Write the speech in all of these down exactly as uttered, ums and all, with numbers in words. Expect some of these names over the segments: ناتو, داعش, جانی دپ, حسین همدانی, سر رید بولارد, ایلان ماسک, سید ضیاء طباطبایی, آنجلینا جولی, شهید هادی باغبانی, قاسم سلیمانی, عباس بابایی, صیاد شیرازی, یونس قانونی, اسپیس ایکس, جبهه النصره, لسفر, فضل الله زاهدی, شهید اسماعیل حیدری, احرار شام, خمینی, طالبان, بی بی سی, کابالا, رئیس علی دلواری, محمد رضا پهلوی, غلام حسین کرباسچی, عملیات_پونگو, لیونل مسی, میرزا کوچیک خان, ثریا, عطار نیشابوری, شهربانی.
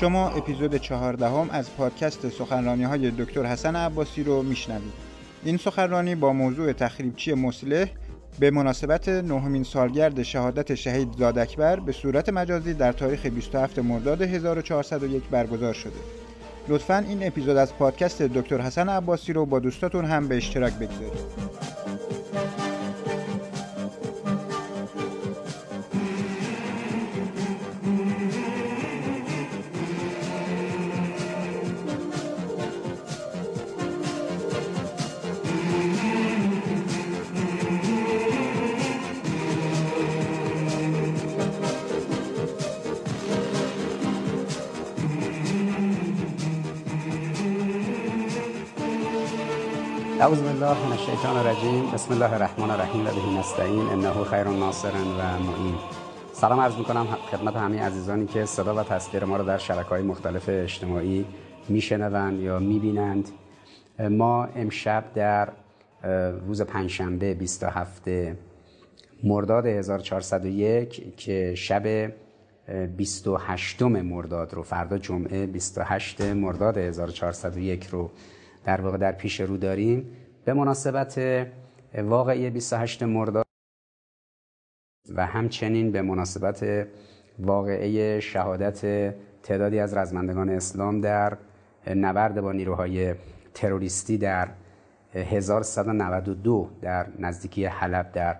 شما اپیزود چهاردهم از پادکست سخنرانی‌های دکتر حسن عباسی رو میشنوید. این سخنرانی با موضوع تخریبچی مصلح به مناسبت نهمین سالگرد شهادت شهید زاد اکبر به صورت مجازی در تاریخ بیست و هفتم مرداد هزار و چهارصد و یک برگزار شده. لطفاً این اپیزود از پادکست دکتر حسن عباسی رو با دوستاتون هم به اشتراک بگذارید. اعوذ بالله من الشیطان الرجیم، بسم الله الرحمن الرحیم و به نستعین انه خیر ناصر و معین. سلام عرض میکنم خدمت همه عزیزانی که صدا و تصویر ما رو در شبکه‌های مختلف اجتماعی میشنوند یا میبینند. ما امشب در روز پنجشنبه بیست و هفتم مرداد هزار و چهارصد و یک که شب بیست و هشتم مرداد رو، فردا جمعه بیست و هشتم مرداد هزار و چهارصد و یک رو در واقع در پیش رو داریم، به مناسبت واقعی بیست و هشتم مرداد و همچنین به مناسبت واقعی شهادت تعدادی از رزمندگان اسلام در نبرد با نیروهای تروریستی در هزار و صد و نود و دو در نزدیکی حلب در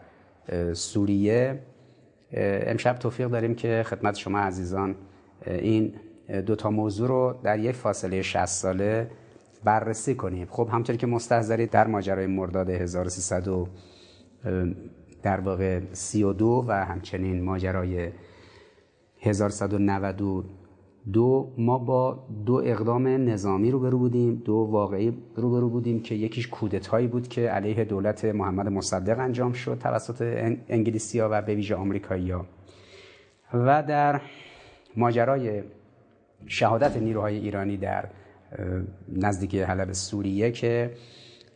سوریه، امشب توفیق داریم که خدمت شما عزیزان این دوتا موضوع رو در یک فاصله شصت ساله بررسی کنیم. خب همونطور که مستحضرید در ماجرای مرداد هزار و سیصد و در واقع سی و دو و همچنین ماجرای هزار و صد و نود و دو ما با دو اقدام نظامی روبرو بودیم، دو واقعی روبرو بودیم که یکیش کودتایی بود که علیه دولت محمد مصدق انجام شد توسط انگلیسی‌ها و به ویژه آمریکایی‌ها، و در ماجرای شهادت نیروهای ایرانی در نزدیکی حلب سوریه که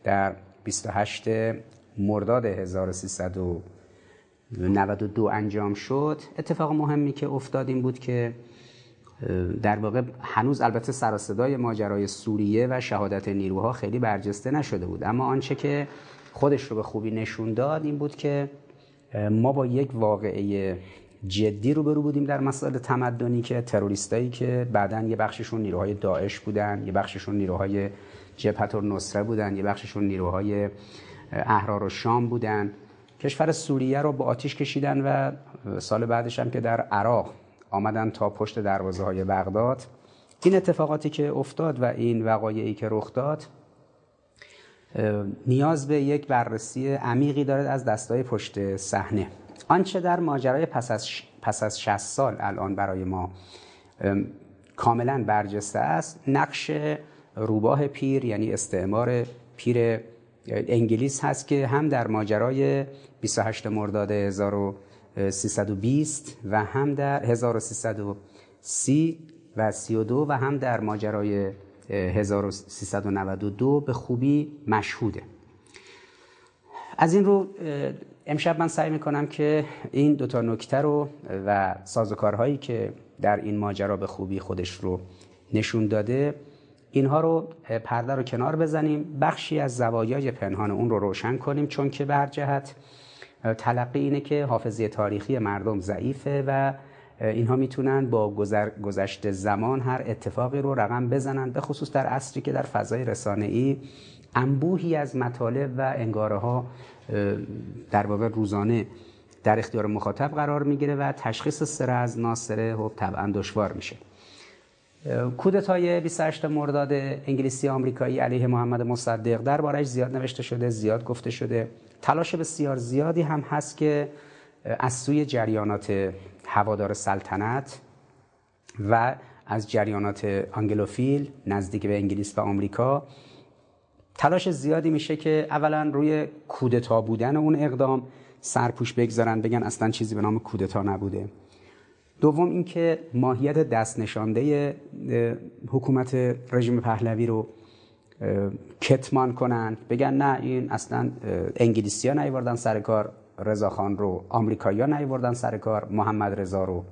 در بیست و هشتم مرداد هزار و سیصد و نود و دو انجام شد. اتفاق مهمی که افتاد این بود که در واقع هنوز البته سر و صدای ماجرای سوریه و شهادت نیروها خیلی برجسته نشده بود، اما آنچه که خودش رو به خوبی نشون داد این بود که ما با یک واقعه جدی روبرو بودیم در مسائل تمدنی که تروریستایی که بعداً یه بخششون نیروهای داعش بودن، یه بخششون نیروهای جبهت النصره بودن، یه بخششون نیروهای احرار و شام بودن، کشور سوریه رو به آتش کشیدن و سال بعدش هم که در عراق آمدن تا پشت دروازه‌های بغداد. این اتفاقاتی که افتاد و این وقایعی که رخ داد نیاز به یک بررسی عمیقی دارد از دستای پشت صحنه. آنچه در ماجرای پس از پس از شصت سال الان برای ما کاملا برجسته است، نقش روباه پیر یعنی استعمار پیر انگلیس هست که هم در ماجرای بیست و هشتم مرداد هزار و سیصد و بیست و هم در هزار و سیصد و سی و سی و دو و هم در ماجرای هزار و سیصد و نود و دو به خوبی مشهوده. از این رو امشب من سعی میکنم که این دوتا نکته رو و سازوکارهایی که در این ماجرا به خوبی خودش رو نشون داده، اینها رو پرده رو کنار بزنیم، بخشی از زوایای پنهان اون رو روشن کنیم، چون که به هر جهت تلقی اینه که حافظه تاریخی مردم ضعیفه و اینها میتونن با گذشت زمان هر اتفاقی رو رقم بزنن، به خصوص در عصری که در فضای رسانه‌ای انبوهی از مطالب و انگاره‌ها در واقع روزانه در اختیار مخاطب قرار میگیره و تشخیص سره از ناسره خب طبعا دشوار میشه. کودتای بیست و هشتم مرداد انگلیسی آمریکایی علیه محمد مصدق دربارش زیاد نوشته شده، زیاد گفته شده، تلاش بسیار زیادی هم هست که از سوی جریانات هوادار سلطنت و از جریانات آنگلوفیل نزدیک به انگلیس و آمریکا تلاش زیادی میشه که اولا روی کودتا بودن اون اقدام سرپوش بگذارن، بگن اصلا چیزی به نام کودتا نبوده. دوم اینکه ماهیت دست نشانده حکومت رژیم پهلوی رو کتمان کنن، بگن نه این اصلا انگلیسی‌ها نیاوردن سر کار رضاخان رو، آمریکایی‌ها نیاوردن سر کار محمد رضا رو.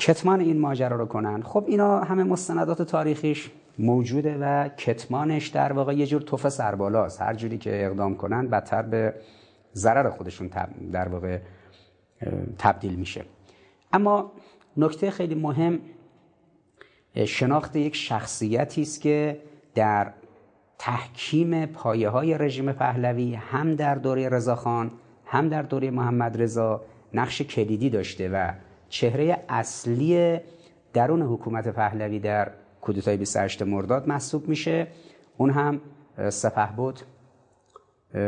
کتمان این ماجرا رو کنن. خب اینا همه مستندات تاریخیش موجوده و کتمانش در واقع یه جور تف سربالاست، هر جوری که اقدام کنن بدتر به ضرر خودشون در واقع تبدیل میشه. اما نکته خیلی مهم شناخت یک شخصیتی است که در تحکیم پایه‌های رژیم پهلوی هم در دوره رضاخان هم در دوره محمد رضا نقش کلیدی داشته و چهره اصلی درون حکومت پهلوی در کودتای بیست و هشت مرداد محسوب میشه. اون هم سپهبد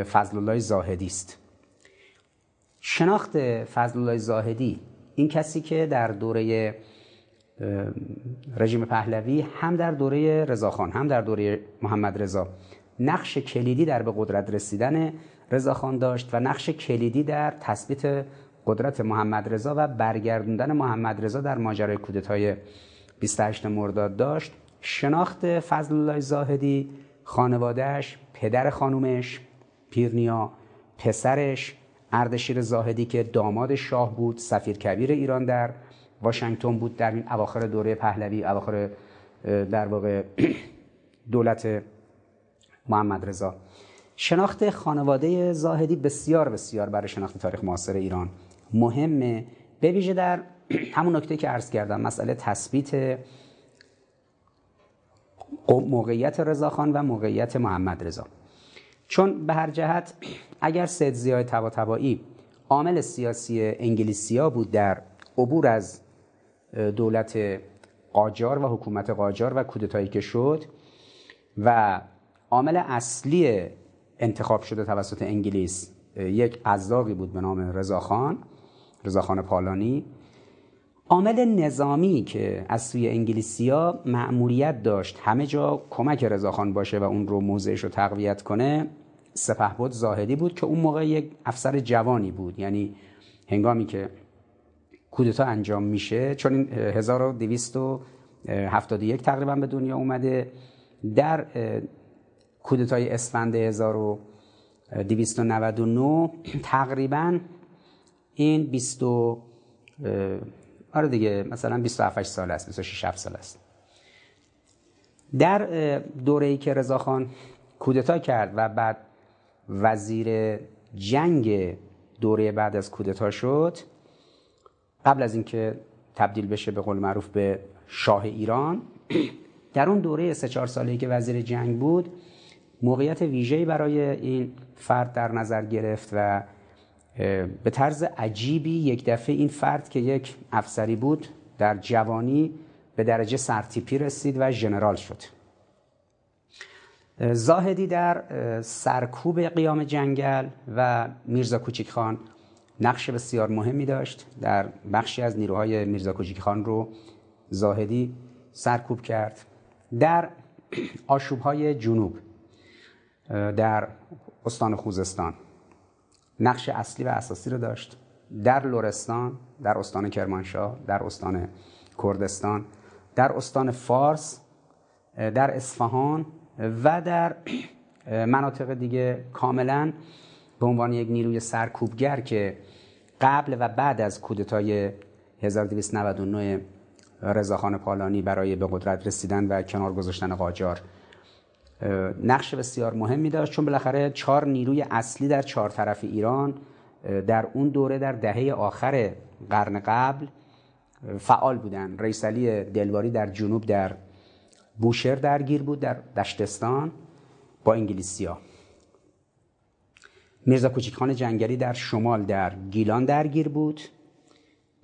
فضل الله زاهدی است. شناخت فضل الله زاهدی، این کسی که در دوره رژیم پهلوی هم در دوره رضاخان هم در دوره محمد رضا نقش کلیدی در به قدرت رسیدن رضاخان داشت و نقش کلیدی در تثبیت قدرت محمد رضا و برگردوندن محمد رضا در ماجرای کودتای بیست و هشت مرداد داشت. شناخت فضل الله زاهدی، خانوادهش، پدر خانومش پیرنیا، پسرش اردشیر زاهدی که داماد شاه بود، سفیر کبیر ایران در واشنگتن بود در این اواخر دوره پهلوی، اواخر در واقع دولت محمد رضا. شناخت خانواده زاهدی بسیار بسیار برای شناخت تاریخ معاصر ایران مهمه، به ویژه در همون نکته که عرض کردم، مسئله تثبیت موقعیت رضاخان و موقعیت محمد رضا. چون به هر جهت اگر سید ضیاء طباطبایی عامل سیاسی انگلیسیا بود در عبور از دولت قاجار و حکومت قاجار و کودتایی که شد و عامل اصلی انتخاب شده توسط انگلیس یک قزاقی بود به نام رضاخان، رضاخان پالانی، عامل نظامی که از سوی انگلیسیا مأموریت داشت همه جا کمک رضاخان باشه و اون رو موضعش رو تقویت کنه، سپهبد زاهدی بود که اون موقع یک افسر جوانی بود. یعنی هنگامی که کودتا انجام میشه، چون این هزار و دویست و هفتاد و یک تقریبا به دنیا اومده، در کودتای اسفند هزار و دویست و نود و نه تقریبا این بیست آره دیگه مثلا بیست و هشت سال است، بیست و شش سال است. در دوره‌ای که رضاخان کودتا کرد و بعد وزیر جنگ دوره بعد از کودتا شد، قبل از اینکه تبدیل بشه به قول معروف به شاه ایران، در اون دوره سه چهار ساله‌ای که وزیر جنگ بود موقعیت ویژه‌ای برای این فرد در نظر گرفت و به طرز عجیبی یک دفعه این فرد که یک افسری بود در جوانی به درجه سرتیپی رسید و ژنرال شد. زاهدی در سرکوب قیام جنگل و میرزا کوچیک خان نقش بسیار مهمی داشت. در بخشی از نیروهای میرزا کوچیک خان رو زاهدی سرکوب کرد. در آشوب‌های جنوب در استان خوزستان نقش اصلی و اساسی رو داشت. در لرستان، در استان کرمانشاه، در استان کردستان، در استان فارس، در اصفهان و در مناطق دیگه کاملا به عنوان یک نیروی سرکوبگر که قبل و بعد از کودتای هزار و دویست و نود و نه رضاخان پالانی برای به قدرت رسیدن و کنار گذاشتن قاجار نقش بسیار مهمی داشت. چون بالاخره چهار نیروی اصلی در چهار طرف ایران در اون دوره در دهه آخر قرن قبل فعال بودن. رئیس علی دلواری در جنوب در بوشهر درگیر بود، در دشتستان با انگلیسیا. میرزا کوچیک خان جنگلی در شمال در گیلان درگیر بود.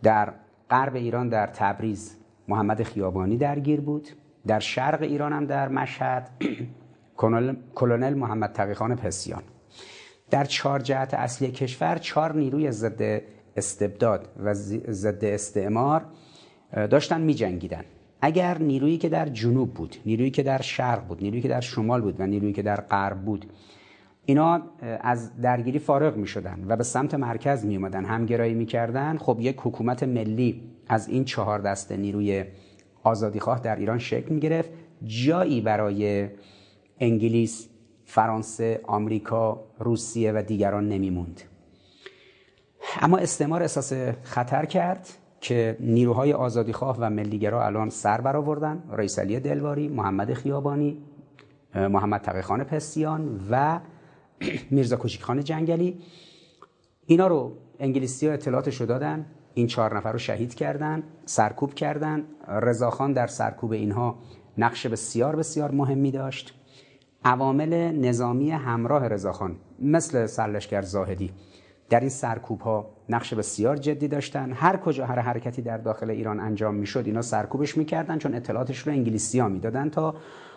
در غرب ایران در تبریز محمد خیابانی درگیر بود. در شرق ایران هم در مشهد کلونل محمد تقی‌خان پسیان. در چهار جهت اصلی کشور چهار نیروی ضد استبداد و ضد استعمار داشتن می جنگیدن. اگر نیرویی که در جنوب بود، نیرویی که در شرق بود، نیرویی که در شمال بود و نیرویی که در غرب بود، اینا از درگیری فارغ می شدن و به سمت مرکز می اومدن، همگرایی می کردن، خب یک حکومت ملی از این چهار دسته نیروی آزادیخواه در ایران شکل می گرفت. جایی برای انگلیس، فرانسه، آمریکا، روسیه و دیگران نمیموند. اما استعمار احساس خطر کرد که نیروهای آزادیخواه و ملیگرا الان سر برآوردن، رئیس علی دلواری، محمد خیابانی، محمد تقیخان پستیان و میرزا کوچیک خان جنگلی، اینا رو انگلیسی‌ها اطلاعاتشو دادن، این چهار نفر رو شهید کردن، سرکوب کردن. رضاخان در سرکوب اینها نقش بسیار بسیار مهمی داشت. عوامل نظامی همراه رضاخان مثل سرلشکر زاهدی در این سرکوب ها نقش بسیار جدی داشتن. هر کجا هر حرکتی در داخل ایران انجام میشد اینا سرکوبش میکردن، چون اطلاعاتش رو انگلیسی‌ها میدادن تا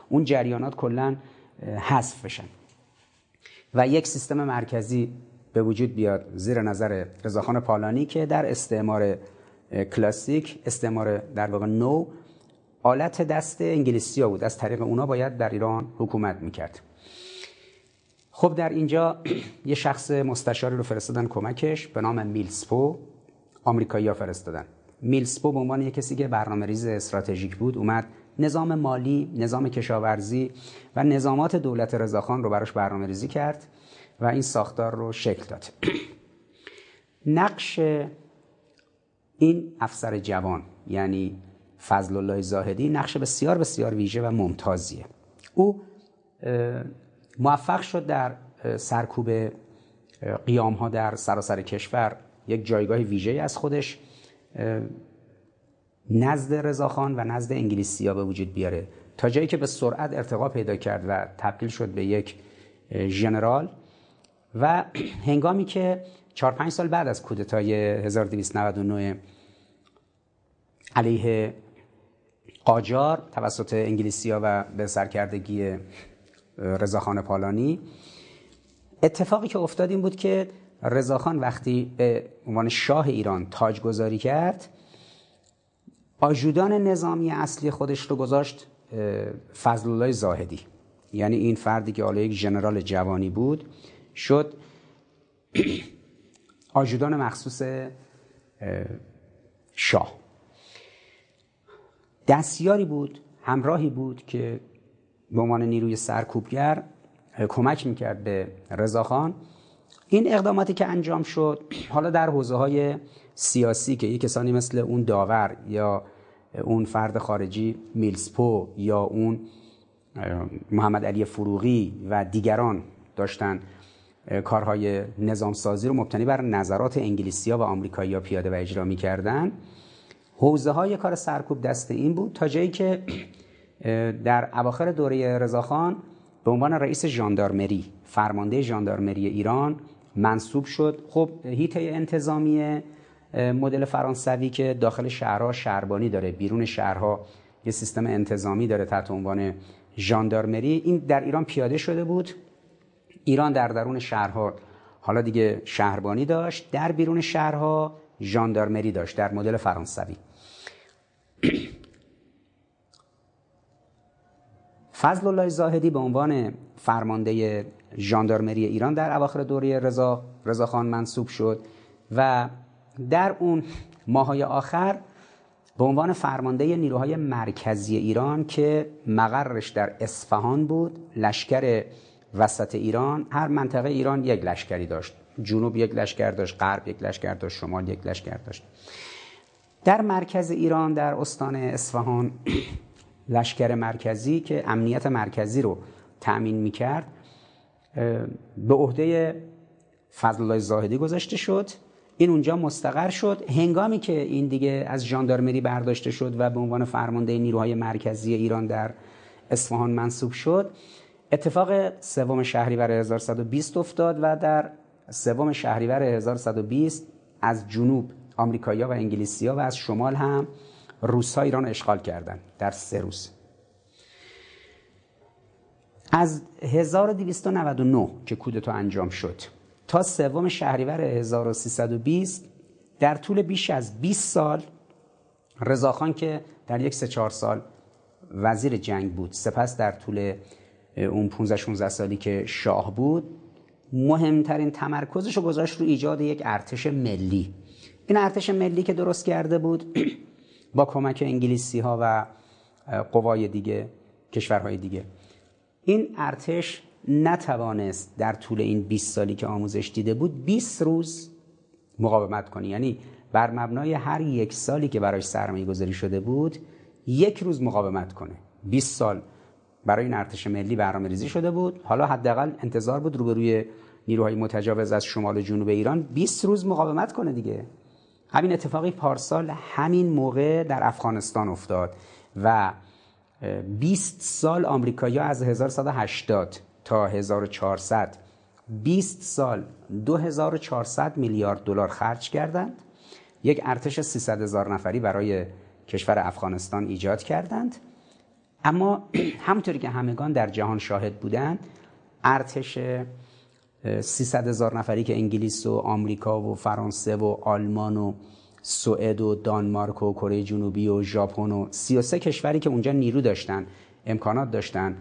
اون جریانات کلا حذف بشن و یک سیستم مرکزی به وجود بیاد زیر نظر رضاخان پالانی که در استعمار کلاسیک، استعمار در واقع نو، آلت دست انگلیسی‌ها بود. از طریق اونا باید در ایران حکومت میکرد. خب در اینجا یه شخص مستشاری رو فرستادن کمکش به نام میلسپو، آمریکایی‌ها فرستادن. میلسپو به عنوان یک کسی که برنامه‌ریز استراتژیک بود اومد نظام مالی، نظام کشاورزی و نظامات دولت رضاخان رو براش برنامه‌ریزی کرد و این ساختار رو شکل داد. نقش این افسر جوان یعنی فضل الله زاهدی نقش بسیار بسیار ویژه و ممتازیه. او موفق شد در سرکوب قیام ها در سراسر کشور یک جایگاه ویژه از خودش نزد رضاخان و نزد انگلیسی ها به وجود بیاره، تا جایی که به سرعت ارتقا پیدا کرد و تبدیل شد به یک ژنرال. و هنگامی که چهار پنج سال بعد از کودتای هزار و دویست و نود و نه علیه قاجار توسط انگلیسی‌ها و به سرکردگی رضاخان پالانی، اتفاقی که افتاد این بود که رضاخان وقتی به عنوان شاه ایران تاجگذاری کرد، آژودان نظامی اصلی خودش رو گذاشت فضل الله زاهدی، یعنی این فردی که حالا یک ژنرال جوانی بود شد آژودان مخصوص شاه. دستیاری بود، همراهی بود که به عنوان نیروی سرکوبگر کمک میکرد به رضاخان. این اقداماتی که انجام شد حالا در حوزه های سیاسی که یک کسانی مثل اون داور یا اون فرد خارجی میلسپو یا اون محمد علی فروغی و دیگران داشتن کارهای نظامسازی رو مبتنی بر نظرات انگلیسی‌ها و آمریکایی‌ها پیاده و اجرا می‌کردن، حوزه های کار سرکوب دست این بود، تا جایی که در اواخر دوره رضاخان به عنوان رئیس ژاندارمری، فرمانده ژاندارمری ایران منصوب شد. خب هیئت انتظامی مدل فرانسوی که داخل شهرها شهربانی داره، بیرون شهرها یه سیستم انتظامی داره تحت عنوان ژاندارمری، این در ایران پیاده شده بود. ایران در درون شهرها حالا دیگه شهربانی داشت، در بیرون شهرها ژاندارمری داشت در مدل فرانسوی. فضل الله زاهدی به عنوان فرمانده ژاندارمری ایران در اواخر دوره رضا رضاخان منصوب شد و در اون ماهای آخر به عنوان فرمانده نیروهای مرکزی ایران که مقرش در اصفهان بود، لشکر وسط ایران، هر منطقه ایران یک لشکری داشت، جنوب یک لشکر داشت، غرب یک لشکر داشت، شمال یک لشکر داشت. در مرکز ایران در استان اصفهان لشکر مرکزی که امنیت مرکزی رو تأمین میکرد به عهده فضل الله زاهدی گذاشته شد. این اونجا مستقر شد. هنگامی که این دیگه از ژاندارمری برداشته شد و به عنوان فرمانده نیروهای مرکزی ایران در اصفهان منصوب شد، اتفاق سوم شهریور هزار و صد و بیست افتاد و در سوم شهریور هزار و صد و بیست از جنوب آمریکایی‌ها و انگلیسی‌ها و از شمال هم روس‌ها ایران اشغال کردند در سه روز. از هزار و دویست و نود و نه که کودتا انجام شد تا سوم شهریور هزار و سیصد و بیست، در طول بیش از بیست سال رضاخان که در یک سه چهار سال وزیر جنگ بود، سپس در طول اون پانزده شانزده سالی که شاه بود، مهمترین تمرکزش رو گذاشت رو ایجاد یک ارتش ملی. این ارتش ملی که درست کرده بود با کمک انگلیسی ها و قوای دیگه کشورهای دیگه، این ارتش نتوانست در طول این بیست سالی که آموزش دیده بود بیست روز مقاومت کنه. یعنی بر مبنای هر یک سالی که براش سرمایه گذاری شده بود یک روز مقاومت کنه. بیست سال برای این ارتش ملی برنامه‌ریزی شده بود، حالا حداقل انتظار بود روبروی نیروهای متجاوز از شمال و جنوب ایران بیست روز مقاومت کنه دیگه. همین اتفاقی پارسال همین موقع در افغانستان افتاد و بیست سال آمریکایی‌ها از هزار و صد و هشتاد تا هزار و چهارصد، بیست سال دو هزار و چهارصد میلیارد دلار خرج کردند. یک ارتش سیصد هزار نفری برای کشور افغانستان ایجاد کردند. اما همونطوری که همگان در جهان شاهد بودند، ارتش سیصد هزار نفری که انگلیس و آمریکا و فرانسه و آلمان و سوئد و دانمارک و کره جنوبی و ژاپن و سی و سه کشوری که اونجا نیرو داشتن، امکانات داشتن،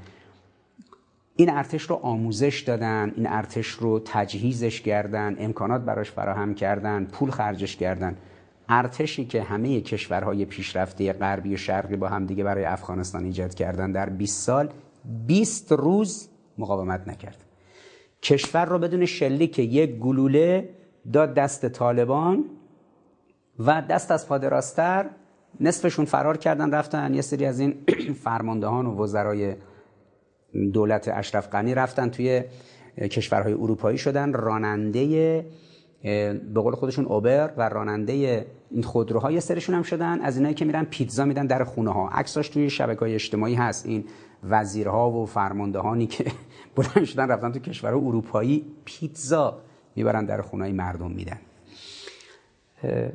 این ارتش رو آموزش دادن، این ارتش رو تجهیزش کردن، امکانات براش فراهم کردن، پول خرجش کردن. ارتشی که همه کشورهای پیشرفته غربی و شرقی با همدیگه برای افغانستان ایجاد کردن در بیست سال بیست روز مقاومت نکرد. کشور رو بدون شلیک یک گلوله داد دست طالبان و دست از پادراستر نصفشون فرار کردن، رفتن یه سری از این فرماندهان و وزرای دولت اشرف غنی رفتن توی کشورهای اروپایی شدن راننده به قول خودشون اوبر و راننده این خودروها. یه سرشون هم شدن از اینایی که میرن پیتزا میدن در خونه ها. عکساش توی شبکه‌های اجتماعی هست، این وزیرها و فرماندهانی که بلند شدن رفتن توی کشورهای اروپایی پیتزا میبرن در خونه‌های مردم میدن.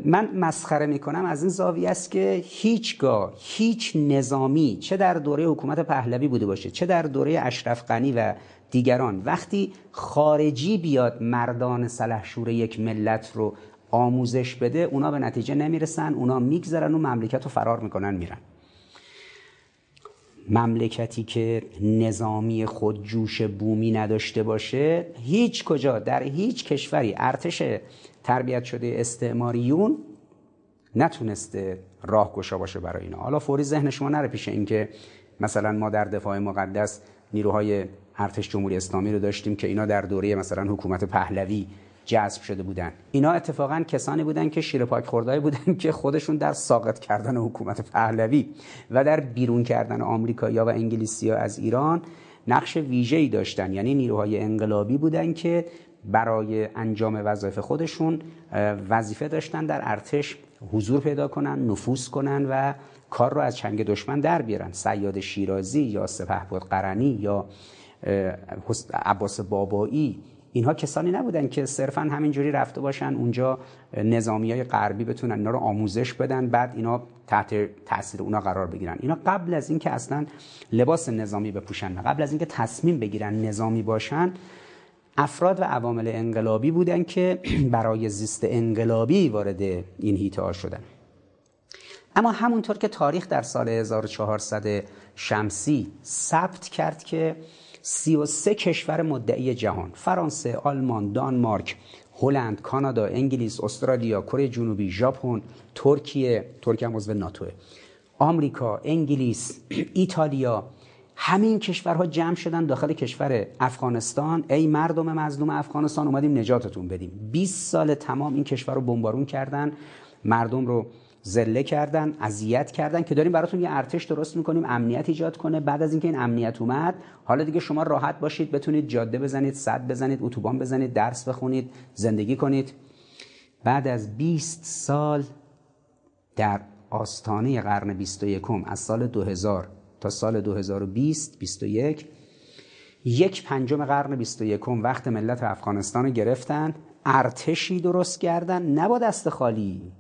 من مسخره میکنم از این زاویه است که هیچگاه هیچ نظامی، چه در دوره حکومت پهلوی بوده باشه چه در دوره اشرف غنی و دیگران، وقتی خارجی بیاد مردان سلحشور یک ملت رو آموزش بده، اونا به نتیجه نمیرسن، اونا میگذرن و مملکت رو فرار میکنن میرن. مملکتی که نظامی خود جوش بومی نداشته باشه، هیچ کجا در هیچ کشوری ارتش تربیت شده استعماریون نتونسته راهگشا باشه برای اینا. حالا فوری ذهن شما نره پیش اینکه مثلا ما در دفاع مقدس نیروهای ارتش جمهوری اسلامی رو داشتیم که اینا در دوره مثلا حکومت پهلوی جذب شده بودن. اینا اتفاقا کسانی بودن که شیرپاک خوردهایی بودن که خودشون در ساقط کردن حکومت پهلوی و در بیرون کردن آمریکایی‌ها و انگلیسی‌ها از ایران نقش ویژه‌ای داشتن. یعنی نیروهای انقلابی بودن که برای انجام وظایف خودشون وظیفه داشتن در ارتش حضور پیدا کنن، نفوذ کنن و کار رو از چنگ دشمن در بیارن. صیاد شیرازی یا سپهبد قرنی یا عباس بابایی، اینها کسانی نبودن که صرفاً همینجوری رفته باشن اونجا نظامیای غربی بتونن اینا رو آموزش بدن بعد اینا تحت تاثیر اونا قرار بگیرن. اینا قبل از اینکه اصلا لباس نظامی بپوشن، قبل از اینکه تصمیم بگیرن نظامی باشن، افراد و عوامل انقلابی بودن که برای زیست انقلابی وارد این هیئت‌ها شدن. اما همونطور که تاریخ در سال هزار و چهارصد شمسی ثبت کرد که سی و سه کشور مدعی جهان، فرانسه، آلمان، دانمارک، هلند، کانادا، انگلیس، استرالیا، کره جنوبی، ژاپن، ترکیه، ترکیه هم عضو ناتو، آمریکا، انگلیس، ایتالیا، همین کشورها جمع شدن داخل کشور افغانستان. ای مردم مظلوم افغانستان، اومدیم نجاتتون بدیم. بیست سال تمام این کشور رو بمبارون کردن، مردم رو ذله کردن، اذیت کردن که داریم براتون یه ارتش درست میکنیم امنیت ایجاد کنه. بعد از اینکه این امنیت اومد، حالا دیگه شما راحت باشید، بتونید جاده بزنید، سد بزنید، اتوبان بزنید، درس بخونید، زندگی کنید. بعد از بیست سال در آستانه قرن بیست و یکم، از سال دو هزار تا سال دو هزار و بیست بیست و یک، یک پنجم قرن بیست و یکم وقت ملت افغانستان رو گرفتن، ارتشی درست کردن نه با دست خالی،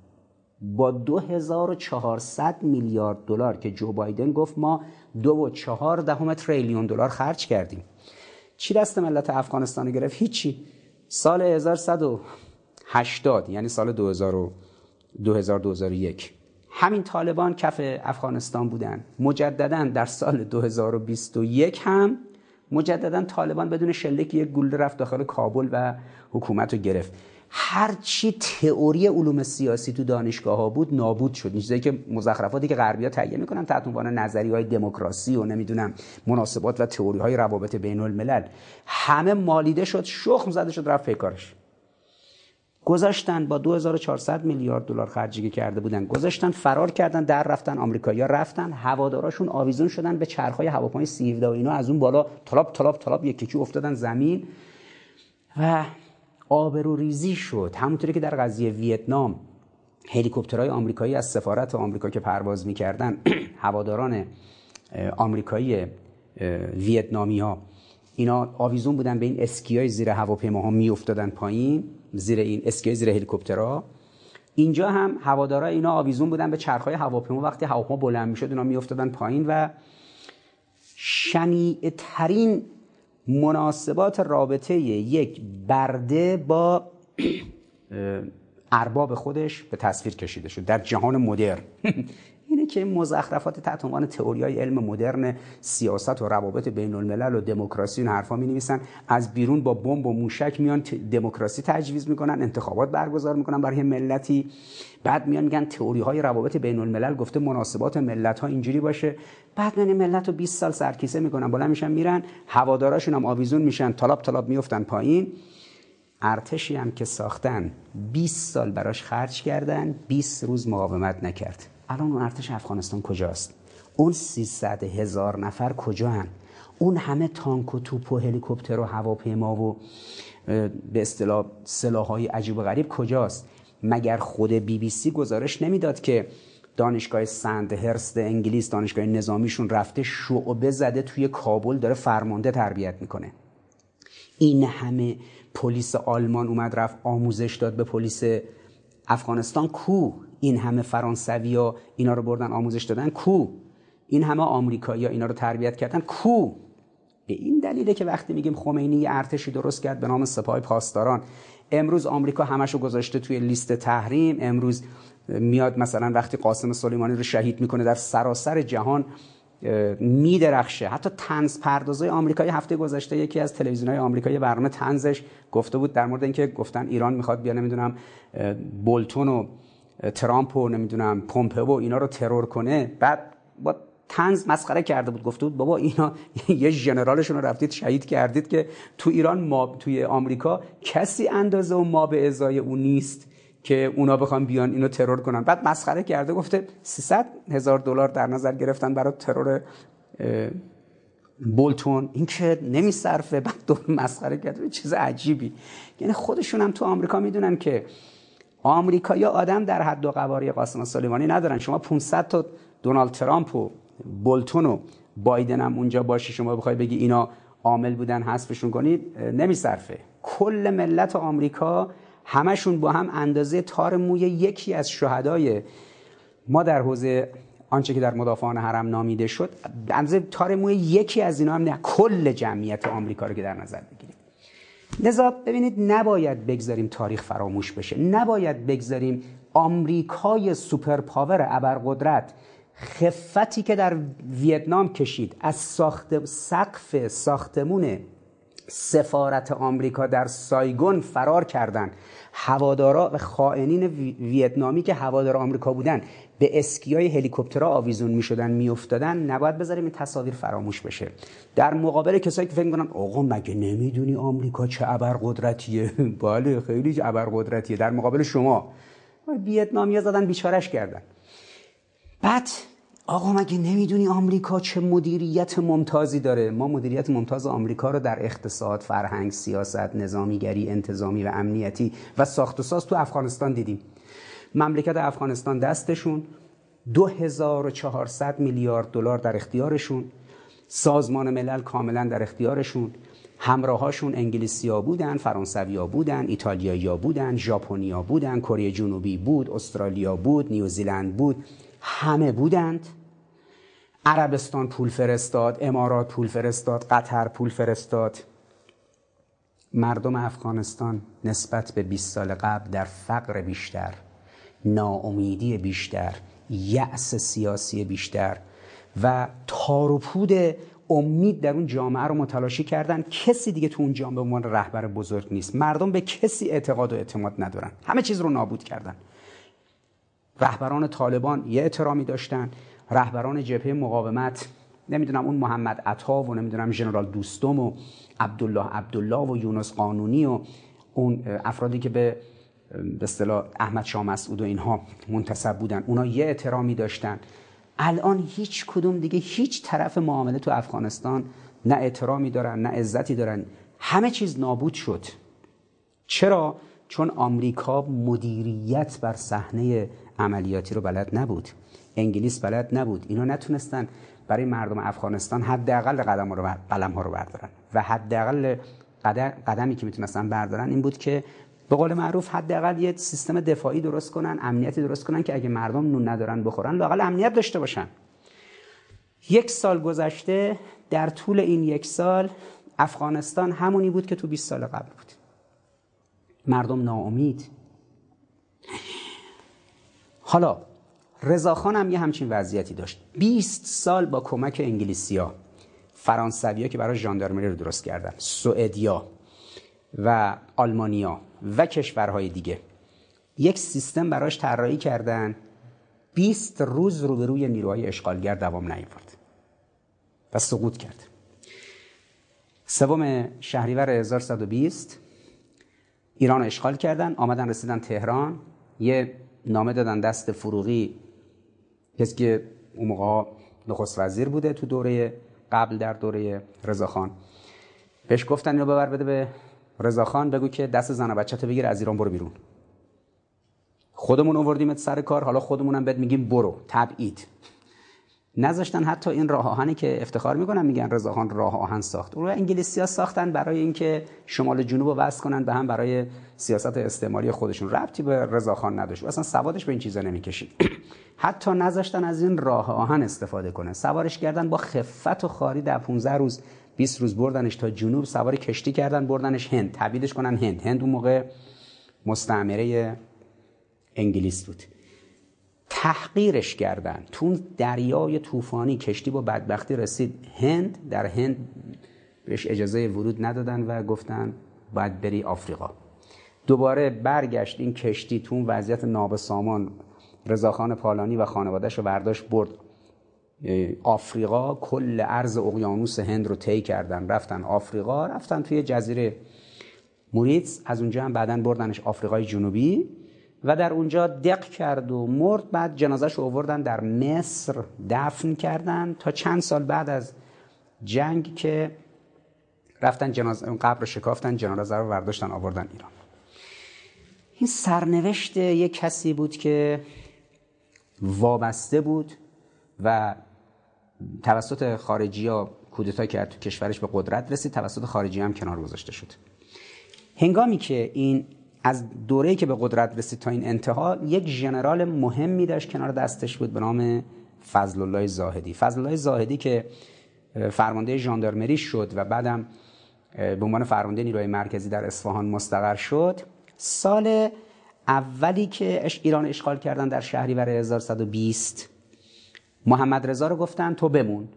با دو هزار و چهارصد میلیارد دلار که جو بایدن گفت ما دو و چهار دهم تریلیون دلار خرج کردیم. چی دست ملت افغانستان رو گرفت؟ هیچی. سال هزار و صد و هشتاد، یعنی سال دو هزار و یک، همین طالبان کف افغانستان بودن. مجدداً در سال دو هزار و بیست و یک هم مجدداً طالبان بدون شلیک یک گلوله رفت داخل کابل و حکومت رو گرفت. هرچی تئوری علوم سیاسی تو دانشگاه ها بود نابود شد. چیزایی که مزخرفاتی که غربی ها تهیه میکنن تحت عنوان نظریه های دموکراسی و نمیدونم مناسبات و تئوری های روابط بین الملل، همه مالیده شد، شخم زده شد، رفت پیکارش. گذاشتن با دو هزار و چهارصد میلیارد دلار خرجی کرده بودن، گذاشتن فرار کردن، در رفتن، آمریکایی‌ها رفتن، هواداراشون آویزون شدن به چرخ‌های هواپیمای سی هفده و اینا، از اون بالا تلاپ تلاپ تلاپ یکیکی افتادن زمین و آبرو ریزی شد. همونطوری که در قضیه ویتنام هلیکوپترهای آمریکایی از سفارت آمریکا که پرواز می‌کردن، هواداران آمریکایی ویتنامی‌ها اینا آویزون بودن به این اسکیای زیر هواپیماها، میافتادن پایین زیر این اسکیای زیر هلیکوپترها. اینجا هم هوادارا اینا آویزون بودن به چرخ‌های هواپیما، وقتی هواپیما بلند میشد اینا میافتادن پایین. و شنیع‌ترین مناسبات رابطه یک برده با ارباب خودش به تصویر کشیده شد در جهان مدرن. اینه که مزخرفات تحت عنوان تئوریای علم مدرن، سیاست و روابط بین الملل و دموکراسی، این حرفا می نویسن، از بیرون با بمب و موشک میان دموکراسی تجویز میکنن، انتخابات برگزار میکنن برای ملتی، بعد میان میگن تئوری های روابط بین الملل گفته مناسبات ملت ها اینجوری باشه، بعد میان ملت رو بیست سال سرکیسه میکنن، بالا میشن میرن، هواداراشون هم آویزون میشن، تالاپ تالاپ میافتن پایین. ارتشی هم که ساختن بیست سال براش خرج کردن، بیست روز مقاومت نکرد. الان اون ارتش افغانستان کجاست؟ اون سیصد هزار نفر کجا هن؟ اون همه تانک و توپ و هلیکوپتر و هواپیما و به اصطلاح سلاح‌های عجیب و غریب کجاست؟ مگر خود بی بی سی گزارش نمیداد که دانشگاه سندهرست انگلیس، دانشگاه نظامیشون رفته شعبه زده توی کابل داره فرمانده تربیت میکنه؟ این همه پلیس آلمان اومد رفت آموزش داد به پلیس افغانستان، کو؟ این همه فرانسوی ها اینا رو بردن آموزش دادن، کو؟ این همه آمریکایی ها اینا رو تربیت کردن، کو؟ به این دلیله که وقتی میگیم خمینی یه ارتشی درست کرد به نام سپاه پاسداران، امروز آمریکا همشو گذاشته توی لیست تحریم، امروز میاد مثلا وقتی قاسم سلیمانی رو شهید میکنه در سراسر جهان میدرخشه. حتی طنز پردازای آمریکایی، هفته گذشته یکی از تلویزیون‌های آمریکایی برنامه طنزش گفته بود در مورد اینکه گفتن ایران میخواد بیا نمیدونم بولتون و ترامپ و نمیدونم پومپئو و اینا رو ترور کنه، بعد با طنز مسخره کرده بود، گفته بود بابا اینا یه ژنرالشون رو رفتید شهید کردید که تو ایران ما توی آمریکا کسی اندازه و ما به ازای اون نیست که اونا بخوام بیان اینو ترور کنن. بعد مسخره کرده گفته سیصد هزار دلار در نظر گرفتن برای ترور بولتون، این که نمیصرفه. بعد دور مسخره کرده، چیز عجیبی. یعنی خودشون هم تو آمریکا میدونن که آمریکایی آدم در حد و قواره قاسم سلیمانی ندارن. شما پانصد تا دونالد ترامپ و بولتون و بایدن هم اونجا باشه، شما بخوای بگی اینا عامل بودن حذفشون کنید، نمیصرفه. کل ملت آمریکا همشون با هم اندازه تار موی یکی از شهدای ما در حوزه آنچه که در مدافعان حرم نامیده شد، اندازه تار موی یکی از اینا هم نه، کل جمعیت آمریکا رو که در نظر بگیرید. لذا ببینید نباید بگذاریم تاریخ فراموش بشه، نباید بگذاریم آمریکای سوپر پاور ابرقدرت خفتی که در ویتنام کشید از ساخت سقف ساختمون سفارت آمریکا در سایگون فرار کردن، هوادارا و خائنین ویتنامی که هوادار آمریکا بودن به اسکیای هلیکوپترها آویزون می‌شدن می‌افتادن، نباید بذاریم این تصاویر فراموش بشه. در مقابل کسایی که فکر می‌کنن آقا مگه نمیدونی آمریکا چه ابرقدرتیه، بله خیلی ابرقدرتیه، در مقابل شما ویتنامیا زدن بیچارهش کردن. بعد آقا مگه نمیدونی آمریکا چه مدیریت ممتازی داره؟ ما مدیریت ممتاز آمریکا رو در اقتصاد، فرهنگ، سیاست، نظامیگری، انتظامی و امنیتی و ساخت و ساز تو افغانستان دیدیم. مملکت افغانستان دستشون، دو هزار و چهارصد میلیارد دلار در اختیارشون، سازمان ملل کاملا در اختیارشون، همراهاشون انگلیسی‌ها بودن، فرانسوی‌ها بودن، ایتالیایی‌ها بودن، ژاپنی‌ها بودن، کره جنوبی بود، استرالیا بود، نیوزیلند بود، همه بودند. عربستان پول فرستاد، امارات پول فرستاد، قطر پول فرستاد. مردم افغانستان نسبت به بیست سال قبل در فقر بیشتر، ناامیدی بیشتر، یأس سیاسی بیشتر و تار و پود امید در اون جامعه رو متلاشی کردن. کسی دیگه تو اون جامعه به عنوان رهبر بزرگ نیست، مردم به کسی اعتقاد و اعتماد ندارن، همه چیز رو نابود کردن. رهبران طالبان یه احترامی داشتن، رهبران جبهه مقاومت نمیدونم اون محمد عطا و نمیدونم ژنرال دوستم و عبدالله عبدالله و یونس قانونی و اون افرادی که به به اصطلاح احمد شاه مسعود و اینها منتسب بودن، اونا یه احترامی داشتن. الان هیچ کدوم دیگه هیچ طرف معامله تو افغانستان نه احترامی دارن نه عزتی دارن، همه چیز نابود شد. چرا؟ چون آمریکا مدیریت بر صحنه عملیاتی رو بلد نبود، انگلیس بلد نبود، اینا نتونستن برای مردم افغانستان حداقل قدم رو قلم ها رو بردارن و حداقل قدمی که میتونستن بردارن این بود که به قول معروف حداقل یه سیستم دفاعی درست کنن، امنیتی درست کنن که اگه مردم نون ندارن بخورن لااقل امنیت داشته باشن. یک سال گذشته، در طول این یک سال افغانستان همونی بود که تو بیست سال قبل بود. مردم ناامید. حالا رضاخان هم یه همچین وضعیتی داشت. بیست سال با کمک انگلیسیا، فرانسویا که برای ژاندارمری رو درست کردن، سوئدیا و آلمانیا و کشورهای دیگه یک سیستم براش طراحی کردن. بیست روز روبروی نیروهای اشغالگر دوام نیاورد و سقوط کرد. سوم شهریور هزار و صد و بیست ایران رو اشغال کردن، آمدن رسیدن تهران، یه نامه دادن دست فروغی، کسی که اون موقع نخست وزیر بوده تو دوره قبل در دوره رضاخان. بهش گفتن اینو ببر بده به رضاخان، بگو که دست زن و بچه تو بگیر از ایران برو بیرون، خودمون آوردیمت سر کار، حالا خودمونم بهت میگیم برو تبعید. نذاشتن حتی این راه آهنی که افتخار میکنن میگن رضاخان راه آهن ساخت، اون رو انگلیسی‌ها ساختن برای اینکه شمال جنوب رو وصل کنن به هم برای سیاست استعماری خودشون، ربطی به رضاخان نداشت، اصلا سوادش به این چیزا نمیکشید. حتی نذاشتن از این راه آهن استفاده کنه، سوارش کردن با خفت و خاری در پانزده روز بیست روز بردنش تا جنوب، سوار کشتی کردن بردنش هند، تبدیلش کنن هند. هند اون موقع مستعمره انگلیس بود. تحقیرش کردن، تو دریای طوفانی کشتی با بدبختی رسید هند، در هند بهش اجازه ورود ندادن و گفتن باید بری آفریقا. دوباره برگشت این کشتی تو وضعیت نابسامان، رضاخان پالانی و خانواده‌اش رو برداشت برد آفریقا، کل عرض اقیانوس هند رو طی کردن، رفتن آفریقا، رفتن توی جزیره موریتس، از اونجا هم بعدن بردنش آفریقای جنوبی و در اونجا دق کرد و مرد. بعد جنازه‌اش رو آوردن در مصر دفن کردن تا چند سال بعد از جنگ که رفتن جنازه اون قبر رو شکافتن، جنازه رو برداشتن آوردن ایران. این سرنوشت یک کسی بود که وابسته بود و توسط خارجی‌ها کودتا کرد تو کشورش، به قدرت رسید، توسط خارجی‌ها هم کنار گذاشته شد. هنگامی که این از دوره‌ای که به قدرت رسید تا این انتها، یک ژنرال مهمی داشت کنار دستش بود به نام فضل الله زاهدی. فضل الله زاهدی که فرمانده ژاندارمری شد و بعدم به عنوان فرمانده نیروی مرکزی در اصفهان مستقر شد. سال اولی که ایران اشغال کردن در شهریور هزار و صد و بیست، محمد رضا رو گفتن تو بمون،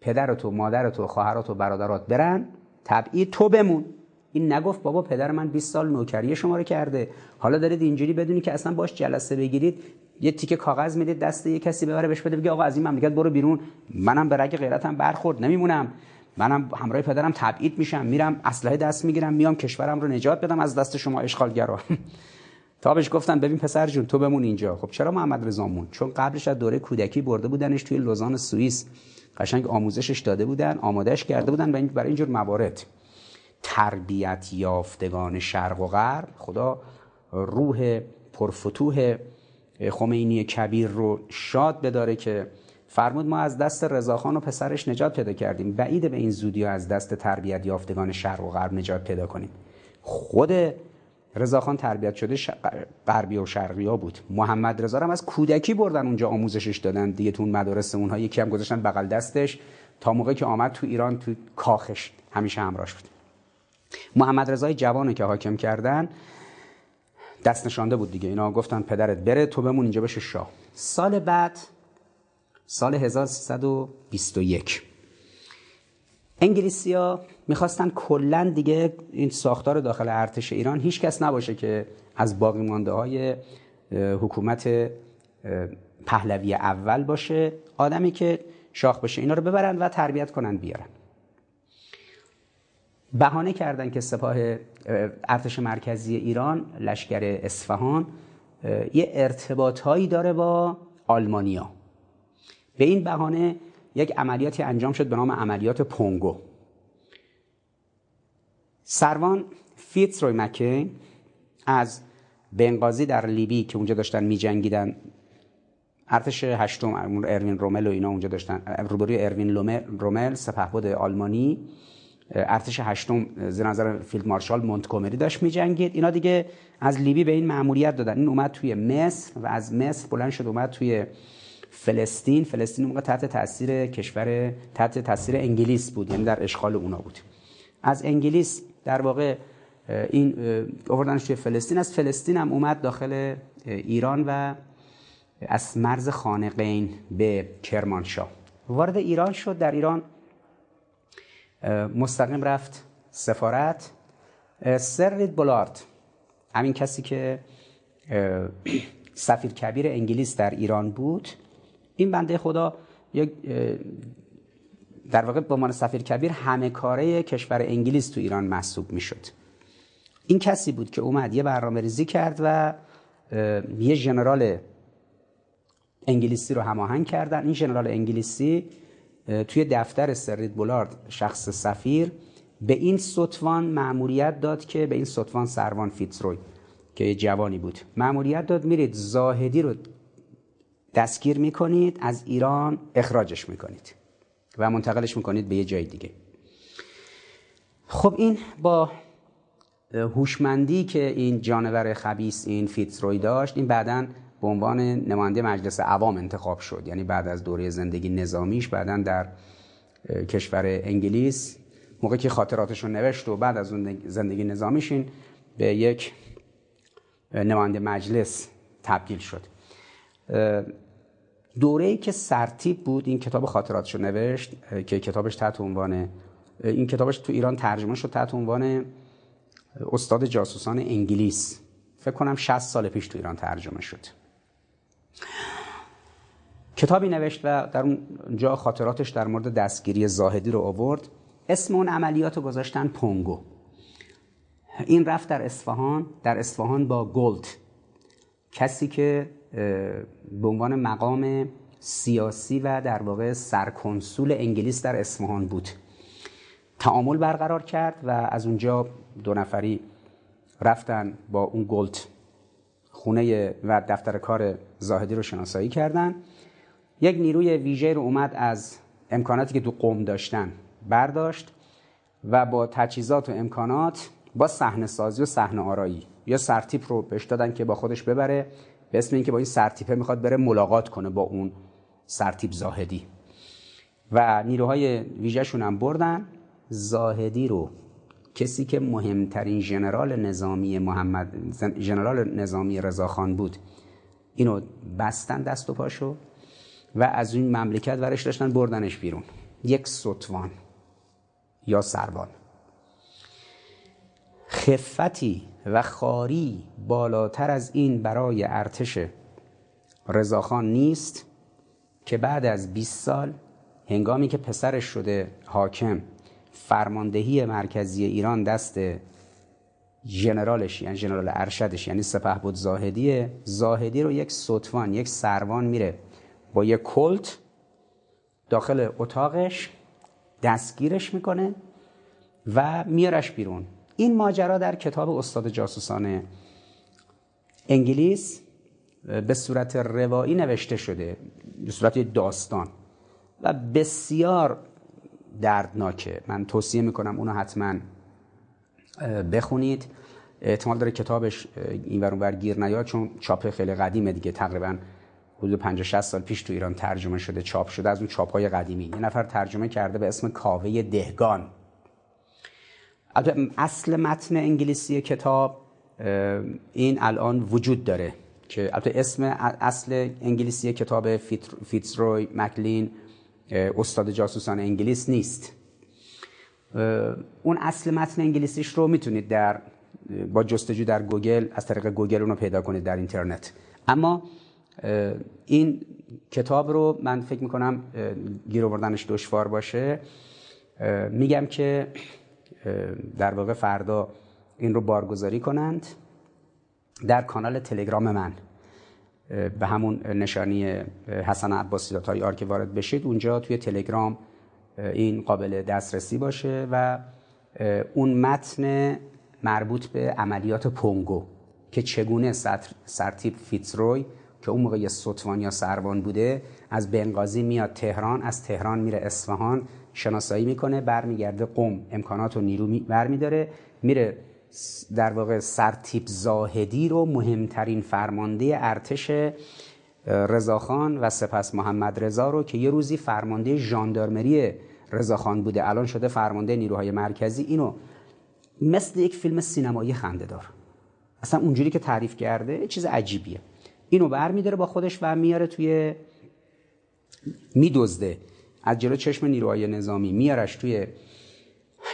پدرت و مادرت و خواهرات و برادرات برن تبعید، تو بمون. این نگفت بابا پدر من بیست سال نوکری شما رو کرده، حالا دارید اینجوری بدونی که اصلا باش جلسه بگیرید، یه تیکه کاغذ میدید دست یه کسی ببره بهش بده بگه آقا از این مملکت برو بیرون، منم به رگ غیرتم برخورد نمیمونم، منم همراه پدرم تبعید میشم، میرم اسلحه دست میگیرم، میام کشورم رو نجات بدم از دست شما اشغالگرا. تا بهش گفتن ببین پسر جون تو بمون اینجا. خب چرا محمد رضا مون؟ چون قبلش از دوره کودکی برده بودنش توی لوزان سوئیس، قشنگ آموزشش داده بودن، آمادهش کرده بودن برای اینجور موارد. تربیت یافتگان شرق و غرب، خدا روح پرفتوه خمینی کبیر رو شاد بداره که فرمود ما از دست رضاخان و پسرش نجات پیدا کردیم، بعیده به این زودی از دست تربیت یافتگان شرق و غرب نجات پیدا کنیم. خود رضاخان تربیت شده غربی و شرقی ها بود، محمد رضا هم از کودکی بردن اونجا آموزشش دادن دیگه، تو مدارس اونها یکی هم گذاشتن بغل دستش تا موقعی که آمد تو ایران تو کاخش همیشه همراهش بود. محمد رضای جوانو که حاکم کردن دست نشانده بود دیگه، اینا گفتن پدرت بره تو بمون اینجا بشه شاه. سال بعد، سال هزار و سیصد و بیست و یک، انگلیسی‌ها میخواستن کلا دیگه این ساختار داخل ارتش ایران هیچ کس نباشه که از باقی مانده های حکومت پهلوی اول باشه، آدمی که شاخ باشه، اینا رو ببرن و تربیت کنن بیارن. بهانه کردن که سپاه ارتش مرکزی ایران، لشکر اصفهان، یه ارتباطهایی داره با آلمانیا. به این بهانه یک عملیاتی انجام شد به نام عملیات پونگو. سروان فیتزروی مکه از بنغازی در لیبی که اونجا داشتن می‌جنگیدن، ارتش هشتم اروین رومل و اینا اونجا داشتن، روبروی اروین رومل سپهبد آلمانی ارتش هشتم زیر نظر فیلد مارشال مونتگومری داشت می‌جنگید. اینا دیگه از لیبی به این مأموریت دادن. این اومد توی مصر و از مصر بلند شد اومد توی فلسطین. فلسطین موقع تحت تاثیر کشور تحت تاثیر انگلیس بود، یعنی در اشغال اونا بود. از انگلیس در واقع این آوردنش توی فلسطین، از فلسطین هم اومد داخل ایران و از مرز خانقین به کرمانشاه وارد ایران شد. در ایران مستقیم رفت سفارت. سر رید بولارد، همین کسی که سفیر کبیر انگلیس در ایران بود، این بنده خدا یک در واقع به عنوان سفیر کبیر همه کاره کشور انگلیس تو ایران محسوب میشد. این کسی بود که اومد یه برنامه ریزی کرد و یه ژنرال انگلیسی رو هماهنگ کردن. این ژنرال انگلیسی توی دفتر سر رید بولارد شخص سفیر به این ستوان مأموریت داد که به این ستوان سروان فیتزروی که یه جوانی بود مأموریت داد میرید زاهدی رو دستگیر میکنید، از ایران اخراجش میکنید و منتقلش میکنید به یه جای دیگه. خب این با هوشمندی که این جانور خبیث این فیتزروی داشت، این بعداً به عنوان نماینده مجلس عوام انتخاب شد. یعنی بعد از دوره زندگی نظامیش بعداً در کشور انگلیس موقعی که خاطراتش رو نوشت و بعد از اون زندگی نظامیش این به یک نماینده مجلس تبدیل شد. دوره‌ای که سرتیپ بود این کتاب خاطراتش رو نوشت که کتابش تحت عنوان این کتابش تو ایران ترجمه شد تحت عنوان استاد جاسوسان انگلیس. فکر کنم شصت سال پیش تو ایران ترجمه شد. کتابی نوشت و در اونجا خاطراتش در مورد دستگیری زاهدی رو آورد. اسم اون عملیات رو گذاشتن پونگو. این رفت در اصفهان، در اصفهان با گولد، کسی که به عنوان مقام سیاسی و در واقع سرکنسول انگلیس در اصفهان بود، تعامل برقرار کرد و از اونجا دو نفری رفتن با اون گولد خونه و دفتر کار زاهدی رو شناسایی کردن. یک نیروی ویژه رو اومد از امکاناتی که تو قم داشتن برداشت و با تجهیزات و امکانات با صحنه سازی و صحنه آرایی یا سرتیپ رو بهش دادن که با خودش ببره، به اسم اینکه با این سرتیپه میخواد بره ملاقات کنه با اون سرتیپ زاهدی. و نیروهای ویژه شون هم بردن. زاهدی رو، کسی که مهمترین ژنرال نظامی محمد ژنرال نظامی رضاخان بود، اینو بستن دست و پاشو و از این مملکت ورش داشتن بردنش بیرون. یک ستوان یا سروان خفتی و خاری بالاتر از این برای ارتش رضاخان نیست که بعد از بیست سال هنگامی که پسرش شده حاکم، فرماندهی مرکزی ایران دست ژنرالش یعنی ژنرال ارشدش یعنی سپهبد زاهدی، زاهدی رو یک ستوان یک سروان میره با یک کلت داخل اتاقش دستگیرش میکنه و میارش بیرون. این ماجرا در کتاب استاد جاسوسان انگلیس به صورت روایی نوشته شده، به صورت داستان و بسیار دردناکه. من توصیه میکنم اونو حتما بخونید. احتمال داره کتابش این ور اون ور گیر نیاد چون چاپ خیلی قدیمه دیگه، تقریبا حدود پنجاه شصت سال پیش تو ایران ترجمه شده، چاپ شده، از اون چاپ‌های قدیمی. یه نفر ترجمه کرده به اسم کاوه دهگان. اصل متن انگلیسی کتاب این الان وجود داره که البته اسم اصل انگلیسی کتاب فیتزروی مکلین استاد جاسوسان انگلیس نیست. اون اصل متن انگلیسیش رو میتونید در با جستجو در گوگل، از طریق گوگل اون رو پیدا کنید در اینترنت. اما این کتاب رو من فکر میکنم گیر آوردنش دشوار باشه. میگم که در واقع فردا این رو بارگذاری کنند در کانال تلگرام من، به همون نشانی حسن عباسی داتای آر که وارد بشید، اونجا توی تلگرام این قابل دسترسی باشه و اون متن مربوط به عملیات پونگو که چگونه سرتیپ فیتزروی که اون موقع یه ستوان یا سروان بوده از بنغازی میاد تهران، از تهران میره اصفهان، شناسایی میکنه، برمیگرده قم، امکانات و نیرو برمیداره، میره در واقع سرتیپ زاهدی رو مهمترین فرمانده ارتش رضاخان و سپس محمد رضا رو که یه روزی فرمانده ژاندارمری رضاخان بوده، الان شده فرمانده نیروهای مرکزی، اینو مثل یک فیلم سینمایی خنده‌دار، اصلا اونجوری که تعریف کرده چیز عجیبیه، اینو برمی‌داره با خودش و میاره توی میدزده از جلو چشم نیروهای نظامی، میارش توی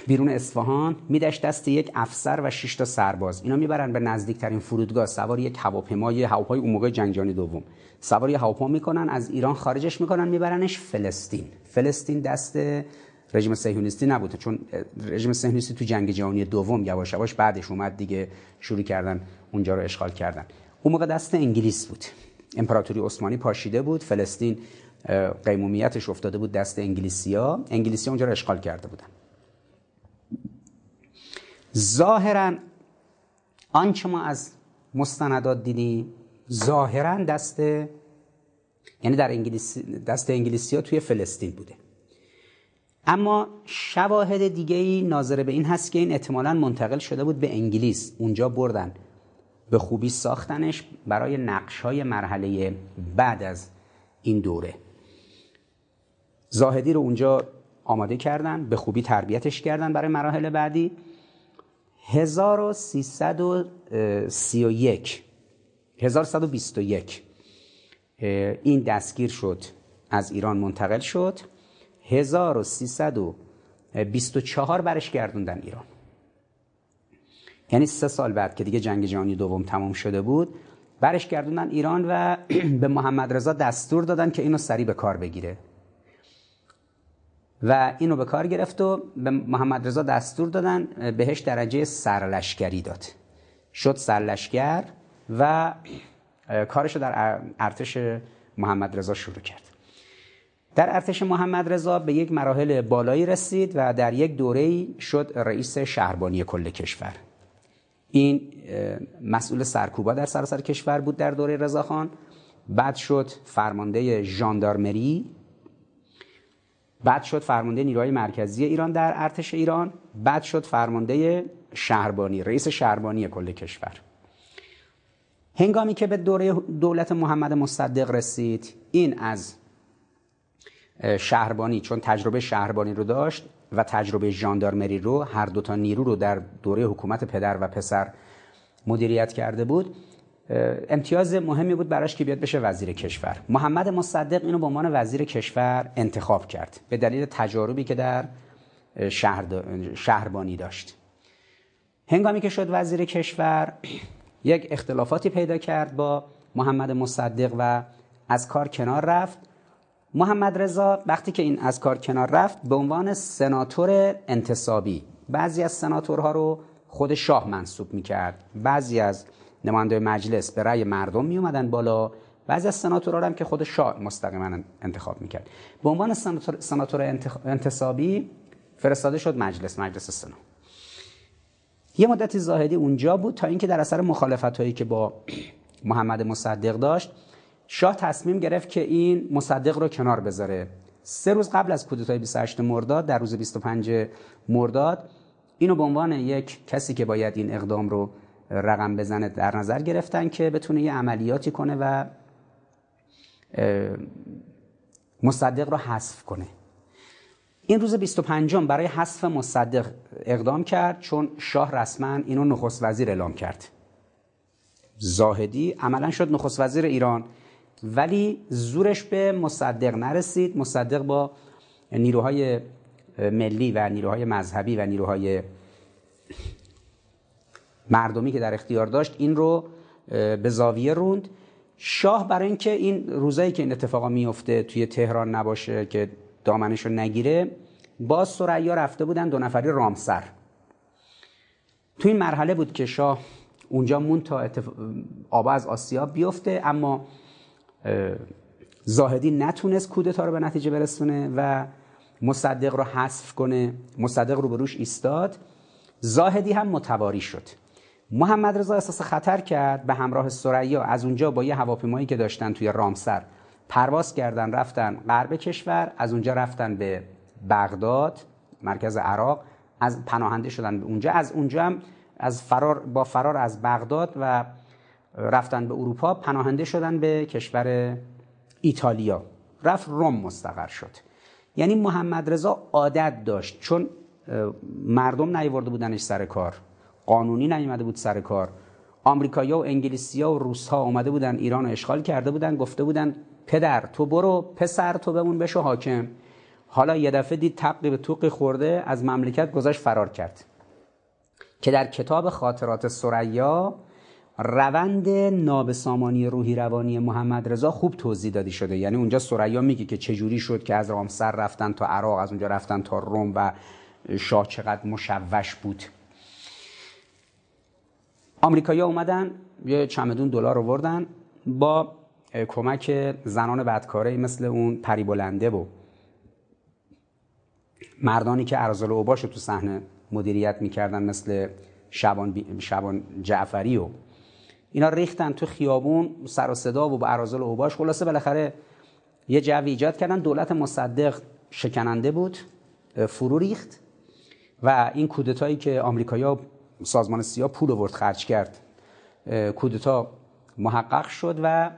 بیرون اصفهان، میدهش دست یک افسر و شش تا سرباز، اینا میبرن به نزدیکترین فرودگاه، سوار یک هواپیمای هواپای اون موقع جنگ جهانی دوم، سوار یک هواپیما میکنن، از ایران خارجش میکنن، میبرنش فلسطین. فلسطین دست رژیم صهیونیستی نبوده، چون رژیم صهیونیستی تو جنگ جهانی دوم یواش یواش بعدش اومد دیگه، شروع کردن اونجا رو اشغال کردن. اون موقع دست انگلیس بود، امپراتوری عثمانی پاشیده بود، فلسطین قیمومیتش افتاده بود دست انگلیسی‌ها، انگلیسی‌ها اونجا رو اشغال کرده بودن. ظاهراً آنچه ما از مستندات دیدیم ظاهراً دست یعنی در انگلیس دست انگلیسی‌ها توی فلسطین بوده، اما شواهد دیگه‌ای ناظر به این هست که این احتمالاً منتقل شده بود به انگلیس، اونجا بردن به خوبی ساختنش برای نقش‌های مرحله بعد از این دوره. زاهدی رو اونجا آماده کردن، به خوبی تربیتش کردن برای مراحل بعدی. هزار و سیصد و سی و یک این دستگیر شد، از ایران منتقل شد، هزار و سیصد و بیست و چهار برش گردوندن ایران، یعنی سه سال بعد که دیگه جنگ جهانی دوم تمام شده بود برش گردوندن ایران و به محمد رضا دستور دادن که اینو سریع به کار بگیره و اینو به کار گرفت و به محمد رضا دستور دادن بهش درجه سرلشکری داد، شد سرلشکر و کارشو در ارتش محمد رضا شروع کرد. در ارتش محمد رضا به یک مراحل بالایی رسید و در یک دوره‌ای شد رئیس شهربانی کل کشور. این مسئول سرکوبا در سراسر کشور بود در دوره رضاخان، بعد شد فرمانده ژاندارمری، بعد شد فرمانده نیروهای مرکزی ایران در ارتش ایران، بعد شد فرمانده شهربانی، رئیس شهربانی کل کشور. هنگامی که به دوره دولت محمد مصدق رسید، این از شهربانی چون تجربه شهربانی رو داشت و تجربه ژاندارمری رو، هر دوتا نیرو رو در دوره حکومت پدر و پسر مدیریت کرده بود، امتیاز مهمی بود براش که بیاد بشه وزیر کشور. محمد مصدق اینو به عنوان وزیر کشور انتخاب کرد به دلیل تجاربی که در شهر شهربانی داشت. هنگامی که شد وزیر کشور یک اختلافاتی پیدا کرد با محمد مصدق و از کار کنار رفت. محمد رضا وقتی که این از کار کنار رفت به عنوان سناتور انتصابی، بعضی از سناتورها رو خود شاه منصوب میکرد، بعضی از نماینده مجلس به رأی مردم می اومدن بالا، بعضی از سناتورها هم که خود شاه مستقیما انتخاب میکرد، به عنوان سناتور, سناتور انتخ... انتصابی فرستاده شد مجلس مجلس سنا. یه مدتی زاهدی اونجا بود تا اینکه در اثر مخالفت‌هایی که با محمد مصدق داشت، شاه تصمیم گرفت که این مصدق رو کنار بذاره. سه روز قبل از کودتای بیست و هشت مرداد، در روز بیست و پنج مرداد، اینو به عنوان یک کسی که باید این اقدام رو رقم بزنه در نظر گرفتن که بتونه یه عملیاتی کنه و مصدق رو حذف کنه. این روز بیست و پنجم برای حذف مصدق اقدام کرد، چون شاه رسما اینو نخست وزیر اعلام کرد. زاهدی عملا شد نخست وزیر ایران، ولی زورش به مصدق نرسید. مصدق با نیروهای ملی و نیروهای مذهبی و نیروهای مردمی که در اختیار داشت این رو به زاویه روند. شاه برای اینکه این روزایی که این اتفاقا میفته توی تهران نباشه که دامنش رو نگیره، با ثریا رفته بودن دو نفری رامسر، تو این مرحله بود که شاه اونجا مون تا اتف... آب از آسیاب بیفته، اما زاهدی نتونست کودتا رو به نتیجه برسونه و مصدق رو حذف کنه. مصدق رو بروش ایستاد، زاهدی هم متواری شد. محمد رضا احساس خطر کرد، به همراه ثریا از اونجا با یه هواپیمایی که داشتن توی رامسر پرواز کردن، رفتن غرب کشور، از اونجا رفتن به بغداد مرکز عراق، از پناهنده شدن به اونجا، از اونجا هم از فرار با فرار از بغداد و رفتن به اروپا پناهنده شدن به کشور ایتالیا، رفت روم مستقر شد. یعنی محمد رضا عادت داشت، چون مردم نیاورده بودنش سر کار، قانونی نیامده بود سر کار، آمریکایی‌ها و انگلیسی‌ها و روس‌ها اومده بودن ایران رو اشغال کرده بودن، گفته بودن پدر تو برو، پسر تو بمون بشو حاکم. حالا یه دفعه دید تقی به توقی خورده، از مملکت گذاشت فرار کرد، که در کتاب خاطرات ثریا روند نابسامانی روحی روانی محمد رضا خوب توضیح داده شده. یعنی اونجا ثریا میگه که چجوری شد که از رامسر رفتن تا عراق، از اونجا رفتن تا روم و شاه چقدر مشوش بود. آمریکایی‌ها اومدن یه چمدون دلار آوردن با کمک زنان بدکاره مثل اون پری بلنده و مردانی که ارذل‌اوباش تو صحنه مدیریت میکردن مثل شبان, بی... شبان جعفری و اینا، ریختن تو خیابون سر و صدا و با ارذل‌اوباش. خلاصه بالاخره یه جو ایجاد کردن. دولت مصدق شکننده بود، فرو ریخت و این کودتایی که آمریکایی‌ها سازمان سیا پول آورد خرج کرد، کودتا محقق شد و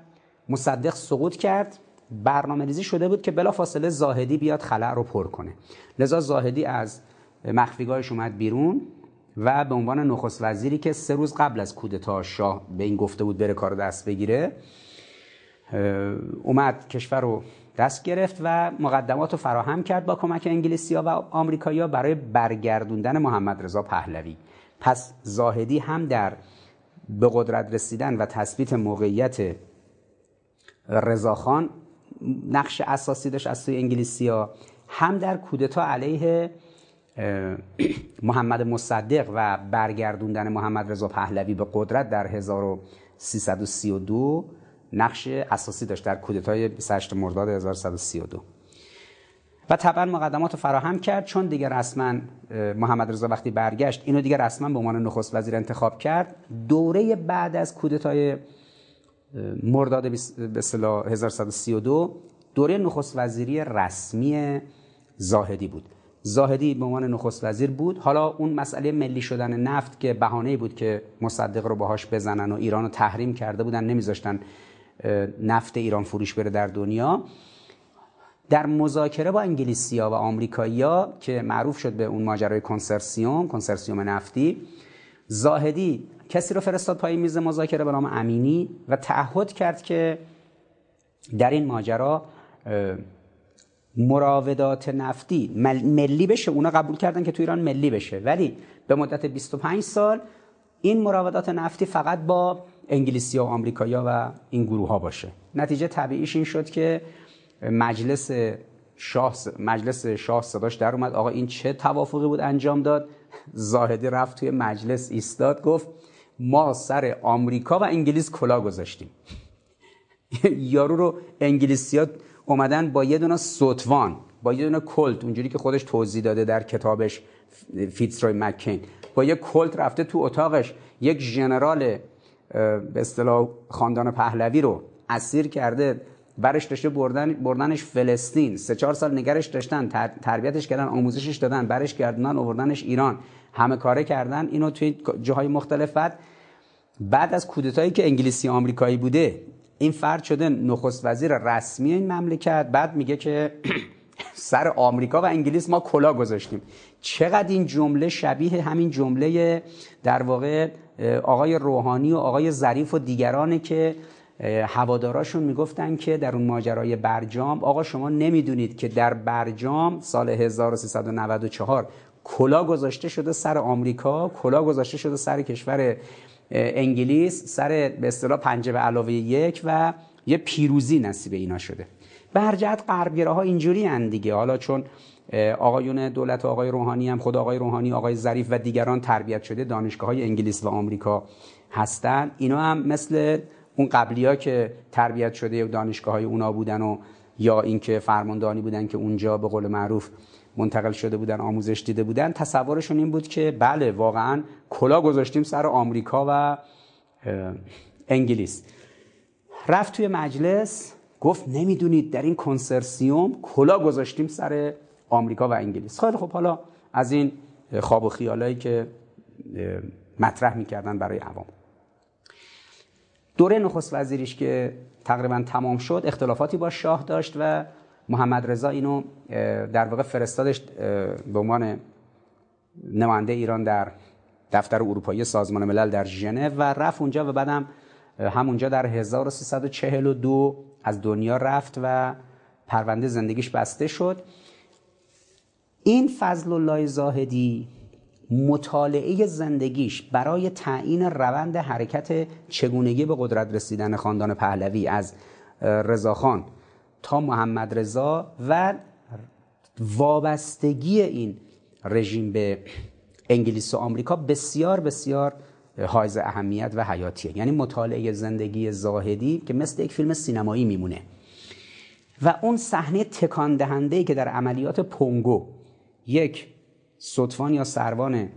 مصدق سقوط کرد. برنامه‌ریزی شده بود که بلافاصله زاهدی بیاد خلأ رو پر کنه، لذا زاهدی از مخفیگاهش اومد بیرون و به عنوان نخست وزیری که سه روز قبل از کودتا شاه به این گفته بود بره کارو دست بگیره، اومد کشور رو دست گرفت و مقدمات رو فراهم کرد با کمک انگلیسی‌ها و آمریکایی‌ها برای برگردوندن محمد رضا پهلوی. پس زاهدی هم در به قدرت رسیدن و تثبیت موقعیت رضاخان نقش اساسی داشت از سوی انگلیسی‌ها، هم در کودتا علیه محمد مصدق و برگردوندن محمد رضا پهلوی به قدرت در هزار و سیصد و سی و دو نقش اساسی داشت، در کودتای بیست و هشتم مرداد هزار و صد و سی و دو. و طبعا مقدمات رو فراهم کرد، چون دیگه رسما محمد رضا وقتی برگشت اینو دیگه رسما به عنوان نخست وزیر انتخاب کرد. دوره بعد از کودتای مرداد به اصطلاح هزار و صد و سی و دو دوره نخست وزیری رسمی زاهدی بود. زاهدی به عنوان نخست وزیر بود. حالا اون مسئله ملی شدن نفت که بهانه‌ای بود که مصدق رو باهاش بزنن و ایران رو تحریم کرده بودن، نمیذاشتن نفت ایران فروش بره در دنیا، در مذاکره با انگلیسی‌ها و آمریکایی‌ها که معروف شد به اون ماجرای کنسرسیوم، کنسرسیوم نفتی، زاهدی کسی رو فرستاد پای میز مذاکره به نام امینی و تعهد کرد که در این ماجرا مراودات نفتی ملی بشه. اونا قبول کردن که تو ایران ملی بشه، ولی به مدت بیست و پنج سال این مراودات نفتی فقط با انگلیسی‌ها و آمریکایی‌ها و این گروه‌ها باشه. نتیجه طبیعیش این شد که مجلس شاه مجلس شاه صداش در اومد، آقا این چه توافقی بود انجام داد؟ زاهدی رفت توی مجلس ایستاد، گفت ما سر آمریکا و انگلیس کلا گذاشتیم. یارو رو انگلیسی‌ها اومدن با یه دونه سوتوان، با یه دونه کلت، اونجوری که خودش توضیح داده در کتابش فیتزروی مکین، با یه کلت رفته تو اتاقش، یک ژنرال به اصطلاح خاندان پهلوی رو اسیر کرده، برش داشته بردن بردنش فلسطین، سه چهار سال نگرش داشتن، تر، تربیتش کردن، آموزشش دادن، برش گردوندن، آوردنش ایران، همه کاره کردن اینو توی جاهای مختلف. بعد از کودتایی که انگلیسی آمریکایی بوده، این فرد شده نخست وزیر رسمی این مملکت، بعد میگه که سر آمریکا و انگلیس ما کلا گذاشتیم. چقدر این جمله شبیه همین جمله در واقع آقای روحانی و آقای ظریف و دیگرانه که هواداراشون میگفتن که در اون ماجرای برجام، آقا شما نمیدونید که در برجام سال هزار و سیصد و نود و چهار کلا گذاشته شده سر آمریکا، کلا گذاشته شده سر کشور انگلیس، سر به اصطلاح پنجه به علاوه یک و یه پیروزی نصیب اینا شده. به هر جهت غربگراها اینجوری اند دیگه. حالا چون آقایون دولت و آقای روحانی هم، خود آقای روحانی، آقای ظریف و دیگران تربیت شده دانشگاه‌های انگلیس و آمریکا هستن، اینا هم مثل اون قبلی‌ها که تربیت شده و دانشگاه‌های اونا بودن و یا اینکه فرماندهانی بودن که اونجا به قول معروف منتقل شده بودن، آموزش دیده بودن، تصورشون این بود که بله واقعاً کلا گذاشتیم سر آمریکا و انگلیس. رفت توی مجلس گفت نمیدونید در این کنسرسیوم کلا گذاشتیم سر آمریکا و انگلیس. خیلی خب، حالا از این خواب و خیالایی که مطرح میکردن برای عوام. دوره نخست وزیریش که تقریبا تمام شد، اختلافاتی با شاه داشت و محمد رضا اینو در واقع فرستادش به عنوان نماینده ایران در دفتر اروپایی سازمان ملل در ژنو و رفت اونجا و بعدم همونجا در هزار و سیصد و چهل و دو از دنیا رفت و پرونده زندگیش بسته شد. این فضل الله زاهدی مطالعه زندگیش برای تعیین روند حرکت چگونگی به قدرت رسیدن خاندان پهلوی از رضاخان تا محمد رضا و وابستگی این رژیم به انگلیس و آمریکا بسیار بسیار حائز اهمیت و حیاتیه. یعنی مطالعه زندگی زاهدی که مثل یک فیلم سینمایی میمونه و اون صحنه تکان دهنده‌ای که در عملیات پونگو یک سطفان یا سروان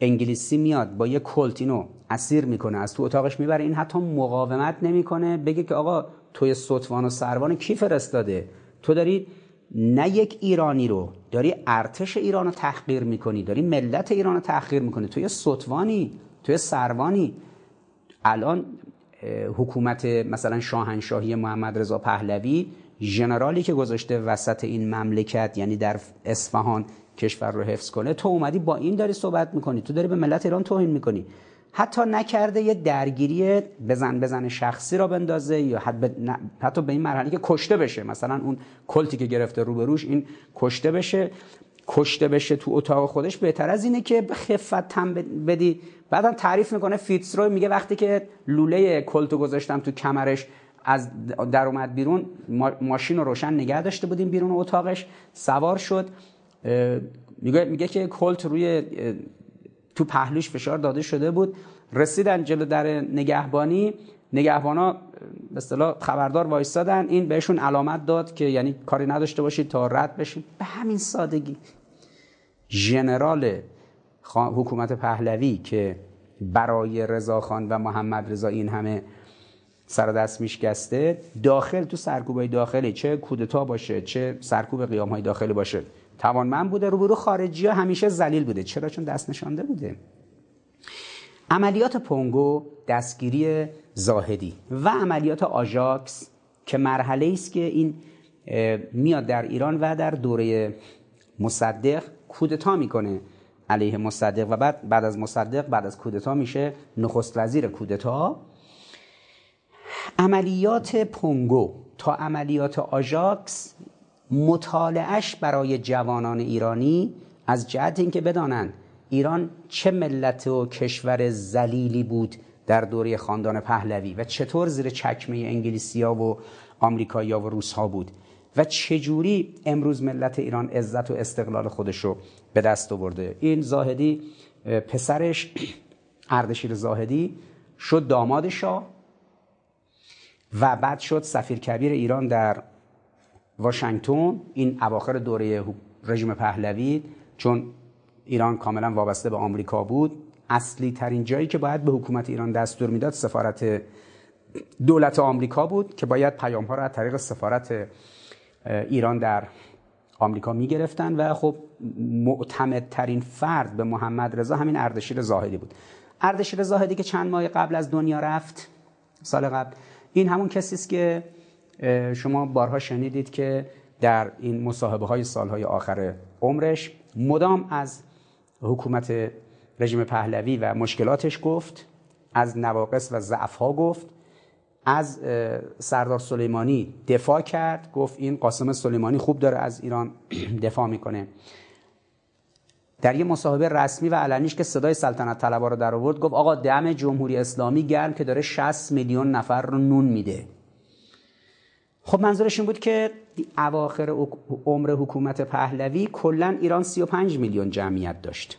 انگلیسی میاد با یک کلت اینو اسیر میکنه، از تو اتاقش میبره، این حتی مقاومت نمیکنه بگه که آقا توی سطفان و سروان کی فرستاده؟ تو داری نه یک ایرانی رو، داری ارتش ایران رو تحقیر میکنی، داری ملت ایران رو تحقیر میکنی، توی سطفانی، توی سروانی. الان حکومت مثلا شاهنشاهی محمد رضا پهلوی ژنرالی که گذاشته وسط این مملکت، یعنی در اصفهان کشور رو حفظ کنه، تو اومدی با این داری صحبت میکنی، تو داری به ملت ایران توهین میکنی. حتی نکرده یه درگیری بزن بزن شخصی را بندازه یا حتی به این مرحله که کشته بشه، مثلا اون کلتی که گرفته روبروش این کشته بشه، کشته بشه تو اتاق خودش، بهتر از اینه که به خفت تم بدی. بعدا تعریف میکنه فیتزروی، میگه وقتی که لوله کلتو گذاشتم تو کمرش از در اومد بیرون، ماشین رو روشن نگه داشته بودیم بیرون اتاقش، سوار شد، میگه میگه که کلت روی تو پهلوش فشار داده شده بود، رسیدن جلو در نگهبانی، نگهبانا به اصطلاح خبردار وایسادن، این بهشون علامت داد که یعنی کاری نداشته باشید تا رد بشید. به همین سادگی ژنرال حکومت پهلوی که برای رضاخان و محمد رضا این همه سر دست میشکسته، داخل تو سرکوبای داخلی، چه کودتا باشه چه سرکوب قیام‌های داخلی باشه، توانمند بوده. روبرو خارجی‌ها همیشه ذلیل بوده. چرا؟ چون دست نشانده بوده. عملیات پونگو، دستگیری زاهدی و عملیات آژاکس که مرحله است که این میاد در ایران و در دوره مصدق کودتا میکنه علیه مصدق و بعد بعد از مصدق بعد از کودتا میشه نخست وزیر کودتا. عملیات پونگو تا عملیات آژاکس مطالعه‌اش برای جوانان ایرانی از جهت اینکه بدانند ایران چه ملت و کشور ذلیلی بود در دوره خاندان پهلوی و چطور زیر چکمه انگلیسی‌ها و آمریکایی‌ها و روس‌ها بود و چجوری امروز ملت ایران عزت و استقلال خودش رو به دست آورده. این زاهدی پسرش اردشیر زاهدی شد داماد شاه و بعد شد سفیر کبیر ایران در واشنگتن. این اواخر دوره رژیم پهلوی، چون ایران کاملا وابسته به آمریکا بود، اصلی ترین جایی که باید به حکومت ایران دستور میداد سفارت دولت آمریکا بود که باید پیام ها را از طریق سفارت ایران در آمریکا میگرفتن و خب معتمدترین فرد به محمد رضا همین اردشیر زاهدی بود. اردشیر زاهدی که چند ماه قبل از دنیا رفت، سال قبل، این همون کسی است که شما بارها شنیدید که در این مصاحبه های سالهای آخر عمرش مدام از حکومت رژیم پهلوی و مشکلاتش گفت، از نواقص و ضعف ها گفت، از سردار سلیمانی دفاع کرد، گفت این قاسم سلیمانی خوب داره از ایران دفاع میکنه. در یه مصاحبه رسمی و علنیش که صدای سلطنت طلبا رو در آورد، گفت آقا دم جمهوری اسلامی گرم که داره شصت میلیون نفر رو نون میده. خب منظورش این بود که اواخر عمر حکومت پهلوی کلا ایران سی و پنج میلیون جمعیت داشت،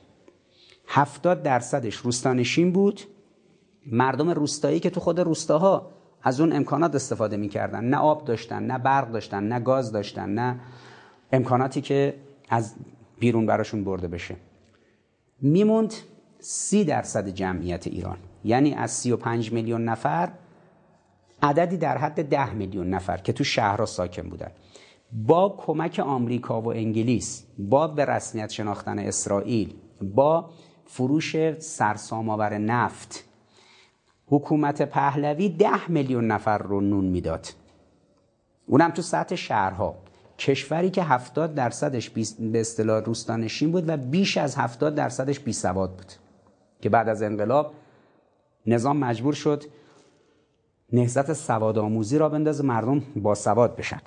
هفتاد درصدش روستانشین بود، مردم روستایی که تو خود روستاها از اون امکانات استفاده می‌کردن، نه آب داشتن، نه برق داشتن، نه گاز داشتن، نه امکاناتی که از بیرون براشون برده بشه. میموند سی درصد جمعیت ایران، یعنی از سی و پنج میلیون نفر عددی در حد ده میلیون نفر که تو شهرها ساکن بودن. با کمک آمریکا و انگلیس، با به رسمیت شناختن اسرائیل، با فروش سرسام‌آور نفت، حکومت پهلوی ده میلیون نفر رو نون میداد، اونم تو سطح شهرها، کشوری که هفتاد درصدش به اصطلاح روستانشین بود و بیش از هفتاد درصدش بیسواد بود که بعد از انقلاب نظام مجبور شد نهضت سواد آموزی را بندازه مردم با سواد بشن.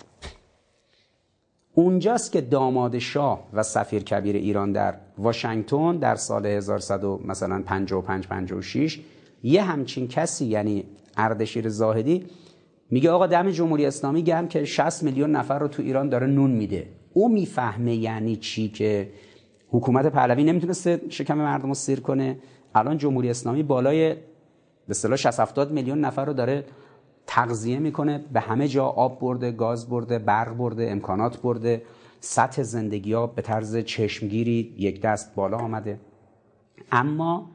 اونجاست که داماد شاه و سفیر کبیر ایران در واشنگتن در سال هزار و صد و پنجاه و پنج پنجاه و شش یه همچین کسی یعنی اردشیر زاهدی میگه آقا دم جمهوری اسلامی گرم که شصت میلیون نفر رو تو ایران داره نون میده. او میفهمه یعنی چی که حکومت پهلوی نمیتونسته شکم مردم رو سیر کنه، الان جمهوری اسلامی بالای به اصطلاح شصت هفتاد میلیون نفر رو داره تغذیه میکنه، به همه جا آب برده، گاز برده، برق برده، امکانات برده، سطح زندگی ها به طرز چشمگیری یک دست بالا آمده، اما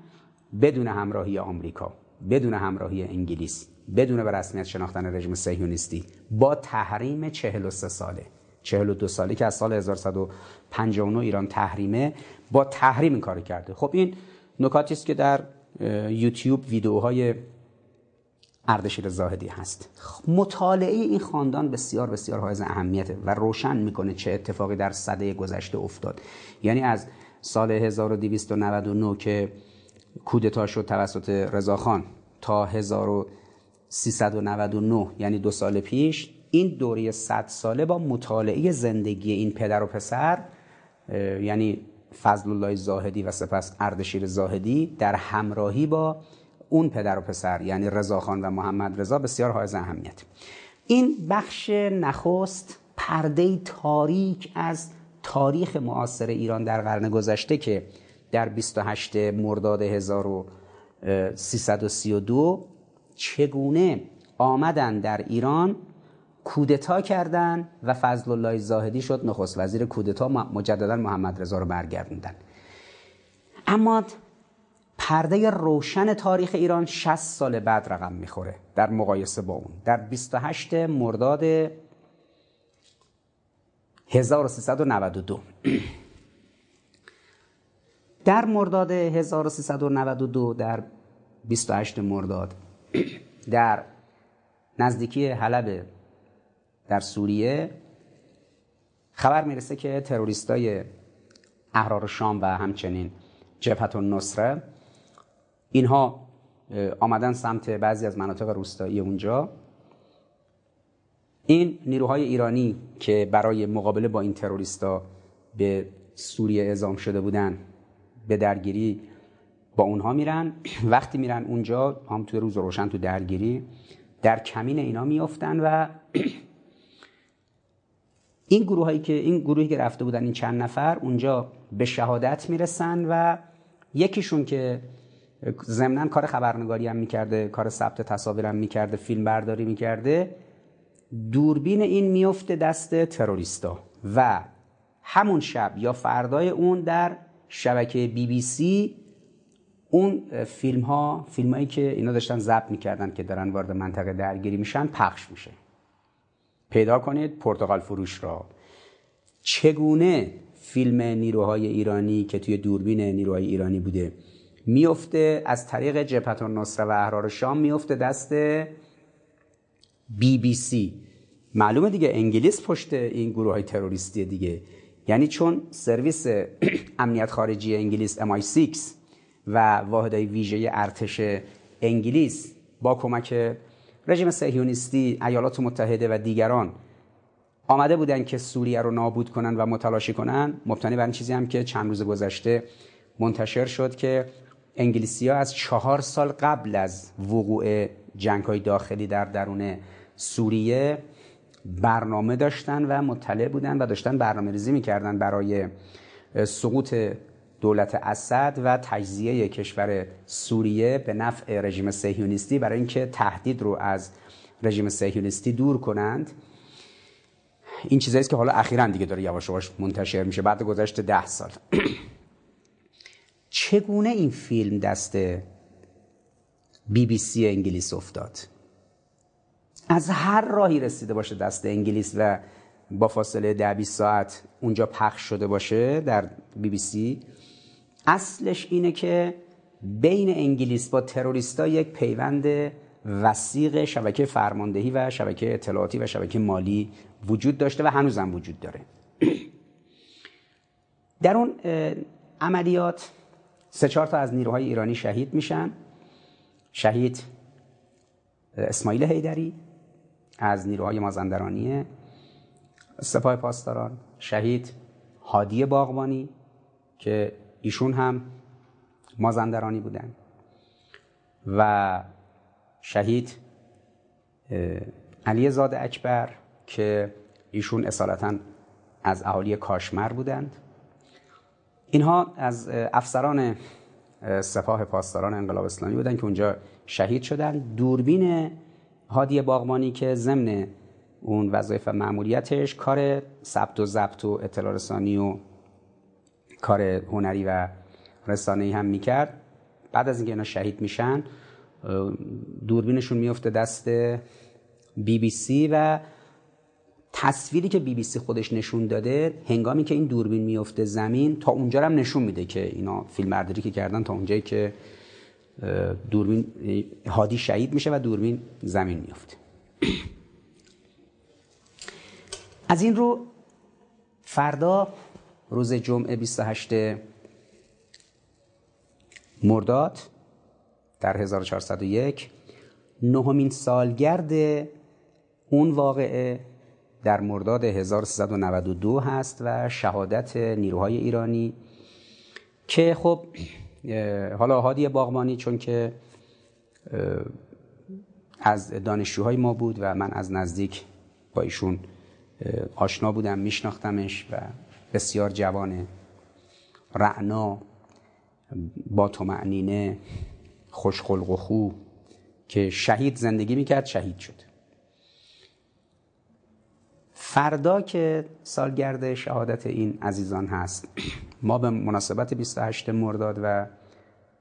بدون همراهی آمریکا، بدون همراهی انگلیس، بدون به رسمیت شناختن رژیم صهیونیستی، با تحریم چهل و سه ساله، چهل و دو ساله که از سال هزار و صد و پنجاه و نه ایران تحریمه، با تحریم این کار کرده. خب این نکاتی است که در یوتیوب ویدیوهای اردشیر زاهدی هست. مطالعه این خاندان بسیار بسیار حائز اهمیته و روشن میکنه چه اتفاقی در سده گذشته افتاد. یعنی از سال هزار و دویست و نود و نه که کودتا شد توسط رضاخان تا هزار و سیصد و نود و نه یعنی دو سال پیش، این دوره صد ساله با مطالعه زندگی این پدر و پسر یعنی فضل الله زاهدی و سپس اردشیر زاهدی در همراهی با اون پدر و پسر یعنی رضاخان و محمد رضا بسیار حائز اهمیت. این بخش نخست پرده تاریک از تاریخ معاصر ایران در قرن گذشته که در بیست و هشتم مرداد هزار و سیصد و سی و دو چگونه آمدن در ایران کودتا کردن و فضل الله زاهدی شد نخست وزیر، کودتا مجددا محمد رضا رو برگردوندن. اما پرده روشن تاریخ ایران شصت سال بعد رقم میخوره در مقایسه با اون. در بیست و هشتم مرداد هزار و سیصد و نود و دو در مرداد هزار و سیصد و نود و دو در بیست و هشتم مرداد در نزدیکی حلب در سوریه خبر میرسه که تروریستای احرار شام و همچنین جبهت النصره اینها آمدن سمت بعضی از مناطق روستایی اونجا. این نیروهای ایرانی که برای مقابله با این تروریستا به سوریه اعزام شده بودن به درگیری با اونها میرن. وقتی میرن اونجا هم توی روز روشن تو درگیری در کمین اینا میافتن و این گروه هایی که این گروهی که رفته بودن این چند نفر اونجا به شهادت میرسن و یکیشون که ضمناً کار خبرنگاری هم میکرده، کار ثبت تصاویر هم میکرده، فیلم برداری میکرده، دوربین این میفته دست تروریستا و همون شب یا فردای اون در شبکه بی بی سی اون فیلم ها فیلم هایی که اینا داشتن ضبط میکردن که دارن وارد منطقه درگیری میشن پخش میشه. پیدا کنید پرتغال فروش را، چگونه فیلم نیروهای ایرانی که توی دوربین نیروهای ایرانی بوده میفته از طریق جبهت النصره و احرار شام میفته دست بی بی سی. معلومه دیگه انگلیس پشت این گروه های تروریستی دیگه، یعنی چون سرویس امنیت خارجی انگلیس ام آی سیکس و واحدهای ویژه ارتش انگلیس با کمک رژیم صهیونیستی، ایالات متحده و دیگران آمده بودن که سوریه رو نابود کنن و متلاشی کنن، مبتنی بر این چیزی هم که چند روز گذشته منتشر شد که انگلیسی‌ها از چهار سال قبل از وقوع جنگ‌های داخلی در درون سوریه برنامه داشتن و مطلع بودن و داشتن برنامه ریزی میکردن برای سقوط دولت اسد و تجزیه کشور سوریه به نفع رژیم صهیونیستی، برای اینکه تهدید رو از رژیم صهیونیستی دور کنند. این چیزایی است که حالا اخیراً دیگه داره یواش یواش منتشر میشه بعد گذشت ده سال. چگونه این فیلم دست بی بی سی انگلیس افتاد؟ از هر راهی رسیده باشه دست انگلیس و با فاصله ده بیست ساعت اونجا پخش شده باشه در بی بی سی، اصلش اینه که بین انگلیس با تروریستا یک پیوند وثیق شبکه فرماندهی و شبکه اطلاعاتی و شبکه مالی وجود داشته و هنوزم وجود داره. در اون عملیات سه چهار تا از نیروهای ایرانی شهید میشن. شهید اسماعیل حیدری از نیروهای مازندرانی سپاه پاسداران، شهید هادی باغبانی که ایشون هم مازندرانی بودن، و شهید علی زاد اکبر که ایشون اصالتاً از اهالی کاشمر بودند. اینها از افسران سپاه پاسداران انقلاب اسلامی بودند که اونجا شهید شدند. دوربین هادی باغبانی که ضمن اون وظایف و مأموریتش کار ثبت و ضبط و اطلاع رسانی و کار هنری و رسانه‌ای هم میکرد، بعد از اینکه اینا شهید میشن دوربینشون میفته دست بی بی سی و تصویری که بی بی سی خودش نشون داده هنگامی که این دوربین میفته زمین، تا اونجا هم نشون میده که اینا فیلمبرداری که کردن تا اونجایی که دوربین هادی شهید میشه و دوربین زمین میفته. از این رو فردا روز جمعه بیست و هشتم مرداد در هزار و چهارصد و یک نهمین سالگرد اون واقعه در مرداد هزار و سیصد و نود و دو هست و شهادت نیروهای ایرانی که خب حالا هادی باغبانی چون که از دانشجوهای ما بود و من از نزدیک با ایشون آشنا بودم، میشناختمش و بسیار جوان رعنا با طمأنینه خوشخلق و خو که شهید زندگی میکرد شهید شد. فردا که سالگرد شهادت این عزیزان هست، ما به مناسبت بیست و هشتم مرداد و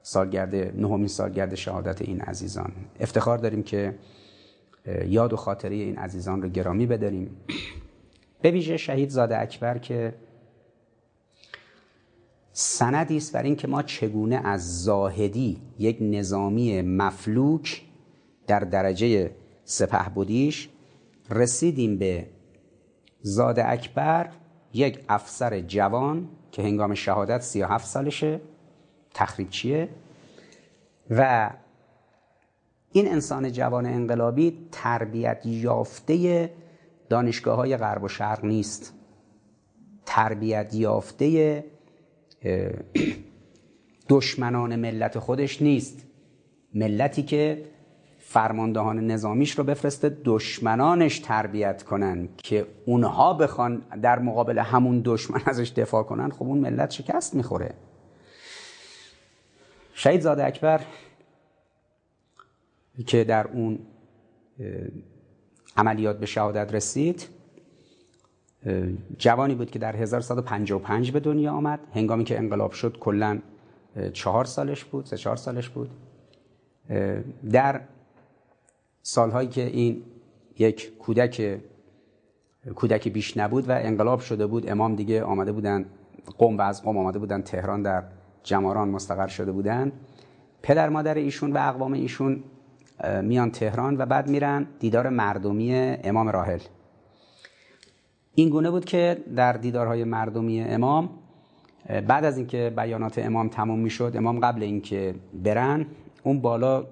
سالگرد نهمین سالگرد شهادت این عزیزان افتخار داریم که یاد و خاطره این عزیزان رو گرامی بداریم، به ویژه شهید زاد اکبر که سندی است بر این که ما چگونه از زاهدی، یک نظامی مفلوک در درجه سپهبدیش، رسیدیم به زاد اکبر، یک افسر جوان که هنگام شهادت سی و هفت سالشه، تخریبچیه، و این انسان جوان انقلابی تربیت یافته دانشگاه های غرب و شرق نیست، تربیت یافته دشمنان ملت خودش نیست، ملتی که فرماندهان نظامیش رو بفرسته دشمنانش تربیت کنن که اونها بخوان در مقابل همون دشمن ازش دفاع کنن، خب اون ملت شکست میخوره. شهید زاد اکبر که در اون عملیات به شهادت رسید جوانی بود که در هزار و صد و پنجاه و پنج به دنیا آمد، هنگامی که انقلاب شد کلاً چهار سالش بود، سه چهار سالش بود. در سالهایی که این یک کودک کودک بیش نبود و انقلاب شده بود، امام دیگه آمده بودن قم و از قم آمده بودن تهران، در جماران مستقر شده بودن، پدر مادر ایشون و اقوام ایشون میان تهران و بعد میرن دیدار مردمی امام راحل. این گونه بود که در دیدارهای مردمی امام بعد از اینکه بیانات امام تمام میشد، امام قبل اینکه برن اون بالا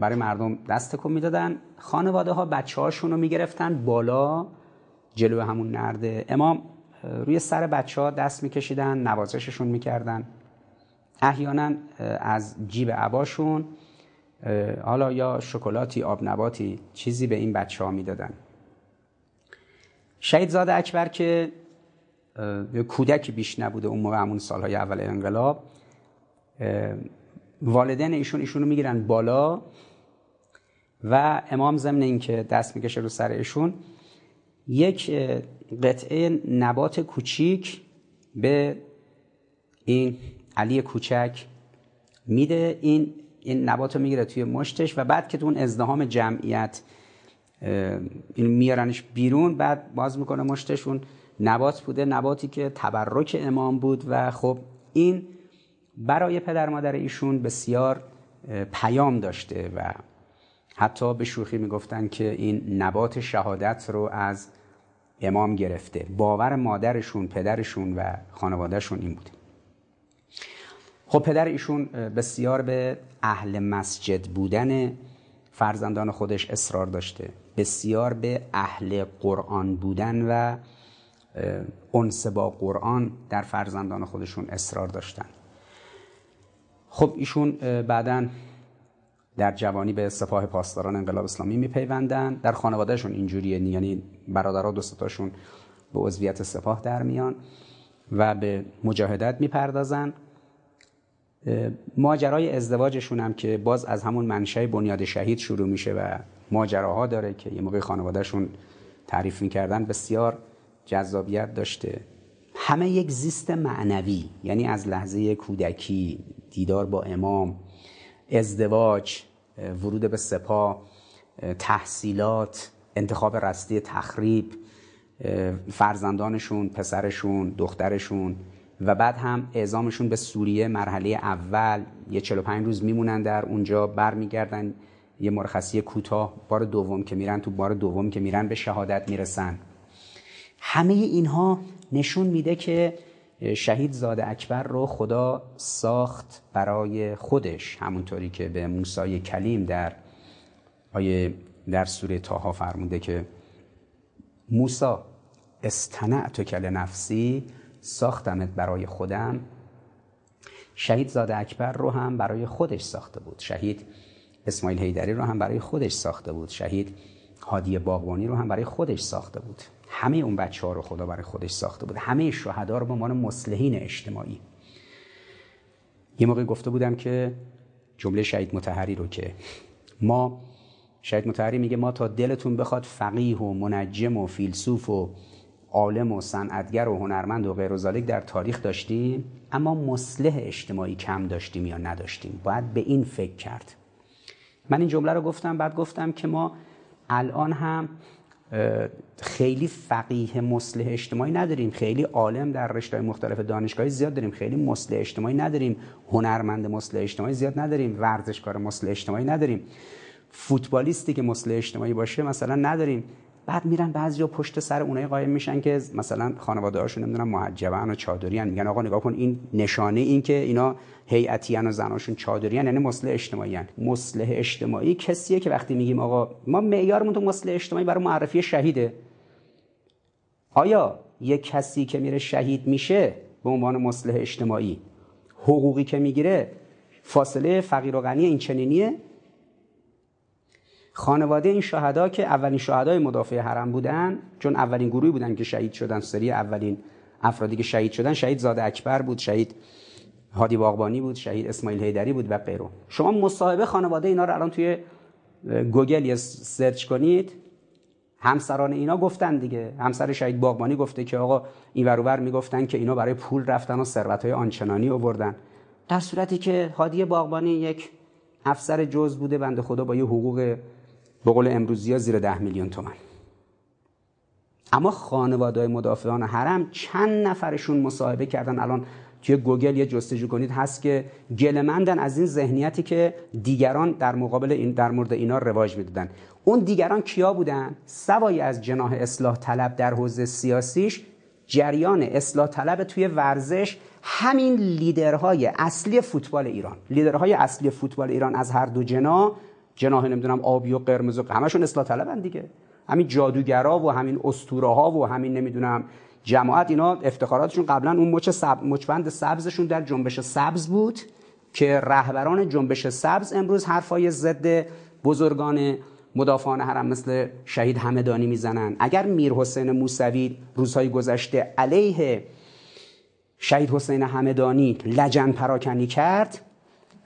برای مردم دست تکون میدادن، خانواده ها بچه هاشون رو میگرفتن بالا جلو همون نرد امام، روی سر بچه ها دست میکشیدن، نوازششون میکردن، احیانا از جیب عباشون حالا یا شکلاتی، آب نباتی، چیزی به این بچه ها میدادن. شهید زاد اکبر که کودکی بیش نبوده اون موقع، همون سالهای اول انقلاب، والدین ایشون ایشونو میگیرن بالا و امام ضمن اینکه دست میکشه رو سر ایشون یک قطعه نبات کوچیک به این علی کوچک میده. این این نبات رو میگیره توی مشتش و بعد که تو اون ازدحام جمعیت این میارنش بیرون، بعد باز میکنه مشتشون نبات بوده، نباتی که تبرک امام بود. و خب این برای پدر مادر ایشون بسیار پیام داشته و حتی به شوخی میگفتن که این نبات شهادت رو از امام گرفته. باور مادرشون، پدرشون و خانوادهشون این بوده. خب پدر ایشون بسیار به اهل مسجد بودن فرزندان خودش اصرار داشته، بسیار به اهل قرآن بودن و انس با قرآن در فرزندان خودشون اصرار داشتن. خب ایشون بعداً در جوانی به سپاه پاسداران انقلاب اسلامی میپیوندن. در خانوادهشون اینجوریه، یعنی برادرها دو تاشون به عضویت سپاه در میان و به مجاهدت میپردازن. ماجرای ازدواجشون هم که باز از همون منشأ بنیاد شهید شروع میشه و ماجراها داره که یه موقع خانوادهشون تعریف میکردن، بسیار جذابیت داشته. همه یک زیست معنوی، یعنی از لحظه کودکی، دیدار با امام، ازدواج، ورود به سپاه، تحصیلات، انتخاب راستی تخریب، فرزندانشون، پسرشون، دخترشون و بعد هم اعزامشون به سوریه مرحله اول. یه چهل و پنج روز میمونن در اونجا، برمیگردن یه مرخصی کوتاه، بار دوم که میرن تو بار دوم که میرن به شهادت میرسن. همه اینها نشون میده که شهید زاد اکبر رو خدا ساخت برای خودش، همونطوری که به موسی کلیم در آیه در سوره طه فرموده که موسی استنعتک لنفسی، ساختمت برای خودم. شهید زاد اکبر رو هم برای خودش ساخته بود، شهید اسماعیل حیدری رو هم برای خودش ساخته بود، شهید هادی باغبانی رو هم برای خودش ساخته بود. همه اون بچه ها رو خدا برای خودش ساخته بود، همه شهدا رو به عنوان مصلحین اجتماعی. یه موقع گفته بودم که جمله شهید مطهری رو که ما شهید مطهری میگه ما تا دلتون بخواد فقیه و منجم و فیلسوف و عالم و صنعتگر و هنرمند و غیر و ذالک در تاریخ داشتیم، اما مصلح اجتماعی کم داشتیم یا نداشتیم. باید به این فکر کرد. من این جمله رو گفتم، بعد گفتم که ما الان هم خیلی فقیه مصلح اجتماعی نداریم، خیلی عالم در رشته‌های مختلف دانشگاهی زیاد داریم، خیلی مصلح اجتماعی نداریم، هنرمند مصلح اجتماعی زیاد نداریم، ورزشکار مصلح اجتماعی نداریم، فوتبالیستی که مصلح اجتماعی باشه مثلا نداریم. بعد میرن بعضیا پشت سر اونایی قایم میشن که مثلا خانواده هاشون نمیدونم محجبن و چادریان، میگن آقا نگاه کن این نشانه این که اینا هیئتیان و زناشون چادریان، یعنی مصلح اجتماعیان. مصلح اجتماعی کسیه که وقتی میگیم آقا ما معیارمون تو مصلح اجتماعی برای معرفی شهیده، آیا یک کسی که میره شهید میشه به عنوان مصلح اجتماعی حقوقی که میگیره فاصله فقیر و غنی این چنینیه؟ خانواده این شهدا که اولین شهدای مدافع حرم بودن، چون اولین گروهی بودن که شهید شدن، سری اولین افرادی که شهید شدن شهید زاد اکبر بود، شهید هادی باغبانی بود، شهید اسماعیل حیدری بود و غیره. شما مصاحبه خانواده اینا رو الان توی گوگل یا سرچ کنید، همسران اینا گفتن دیگه، همسر شهید باغبانی گفته که آقا این ور اونور میگفتن که اینا برای پول رفتن و ثروت‌های آنچنانی آوردن، در صورتی که هادی باغبانی یک افسر جز بوده بنده خدا با یه حقوق به قول امروزی‌ها زیر ده میلیون تومان. اما خانواده‌های مدافعان حرم چند نفرشون مصاحبه کردن؟ الان توی گوگل یه جستجو کنید هست که گله‌مندن از این ذهنیتی که دیگران در مقابل این در مورد اینا رواج میدادن. اون دیگران کیا بودن؟ سوای از جناح اصلاح طلب در حوزه سیاسیش، جریان اصلاح طلب توی ورزش، همین لیدرهای اصلی فوتبال ایران. لیدرهای اصلی فوتبال ایران از هر دو جناح، جناح نمیدونم آبی و قرمز و همشون اصلاح طلبن دیگه، همین جادوگرا و همین اسطوره ها و همین نمیدونم جماعت، اینا افتخاراتشون قبلا اون مچ سب... مچبند سبزشون در جنبش سبز بود که رهبران جنبش سبز امروز حرفای ضد بزرگان مدافعان حرم مثل شهید همدانی میزنن. اگر میرحسین موسوی روزهای گذشته علیه شهید حسین همدانی لجن پراکنی کرد،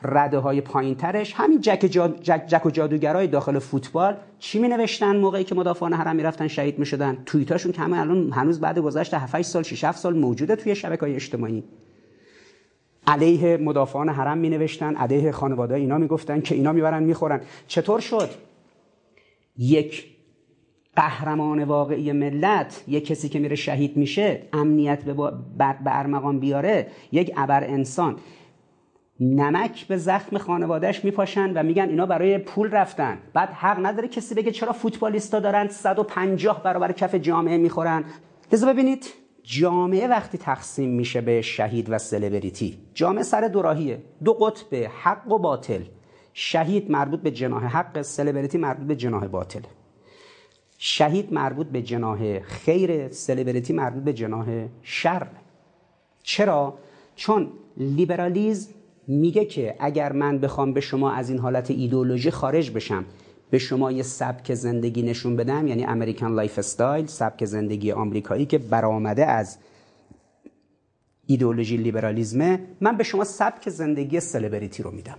رده های پایین ترش همین جک, جا جک, جک و جادوگرای داخل فوتبال چی می نوشتن موقعی که مدافعان حرم می رفتن شهید می شدن؟ توییتاشون که همه الان هنوز بعد گذشت هفت هشت سال شش هفت سال موجوده توی شبکه‌های اجتماعی، علیه مدافعان حرم می نوشتن، علیه خانواده اینا می گفتن که اینا میبرن میخورن. چطور شد یک قهرمان واقعی ملت، یک کسی که میره شهید میشه، امنیت به بر ارمغان بیاره، یک ابر انسان، نمک به زخم خانوادهش میپاشن و میگن اینا برای پول رفتن. بعد حق نداره کسی بگه چرا فوتبالیستا دارن صد و پنجاه برابر کف جامعه میخورن. لذا ببینید جامعه وقتی تقسیم میشه به شهید و سلبریتی، جامعه سر دوراهیه، دو قطبه، حق و باطل. شهید مربوط به جناح حق، سلبریتی مربوط به جناح باطل. شهید مربوط به جناح خیر، سلبریتی مربوط به جناح شر. چرا؟ چون لیبرالیسم میگه که اگر من بخوام به شما از این حالت ایدئولوژی خارج بشم، به شما یه سبک زندگی نشون بدم، یعنی امریکن لایف استایل، سبک زندگی آمریکایی که برآمده از ایدئولوژی لیبرالیسمه، من به شما سبک زندگی سلبریتی رو میدم،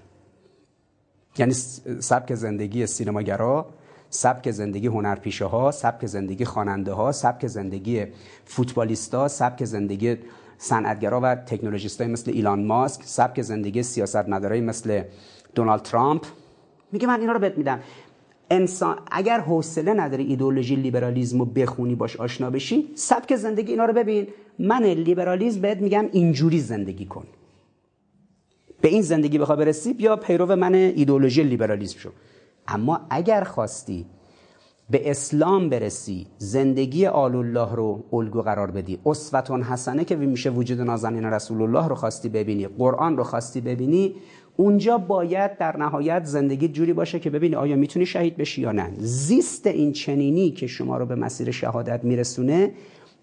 یعنی سبک زندگی سینماگرا، سبک زندگی هنرپیشه ها، سبک زندگی خواننده ها، سبک زندگی فوتبالیست ها، سبک زندگی صنعتگرا و تکنولوژیستای مثل ایلان ماسک، سبک زندگی سیاستمدارای مثل دونالد ترامپ. میگه من اینا رو بهت میدم. انسان اگر حوصله نداری ایدئولوژی لیبرالیسم رو بخونی، باش آشنا بشی، سبک زندگی اینا رو ببین. من لیبرالیسم بهت میگم اینجوری زندگی کن، به این زندگی بخوای برسی، بیا پیرو من ایدئولوژی لیبرالیسم شو. اما اگر خواستی به اسلام برسی، زندگی آل الله رو الگو قرار بدی، اسوه حسنه که میشه وجود نازنین رسول الله رو خواستی ببینی، قرآن رو خواستی ببینی، اونجا باید در نهایت زندگی جوری باشه که ببینی آیا میتونی شهید بشی یا نه. زیست این چنینی که شما رو به مسیر شهادت میرسونه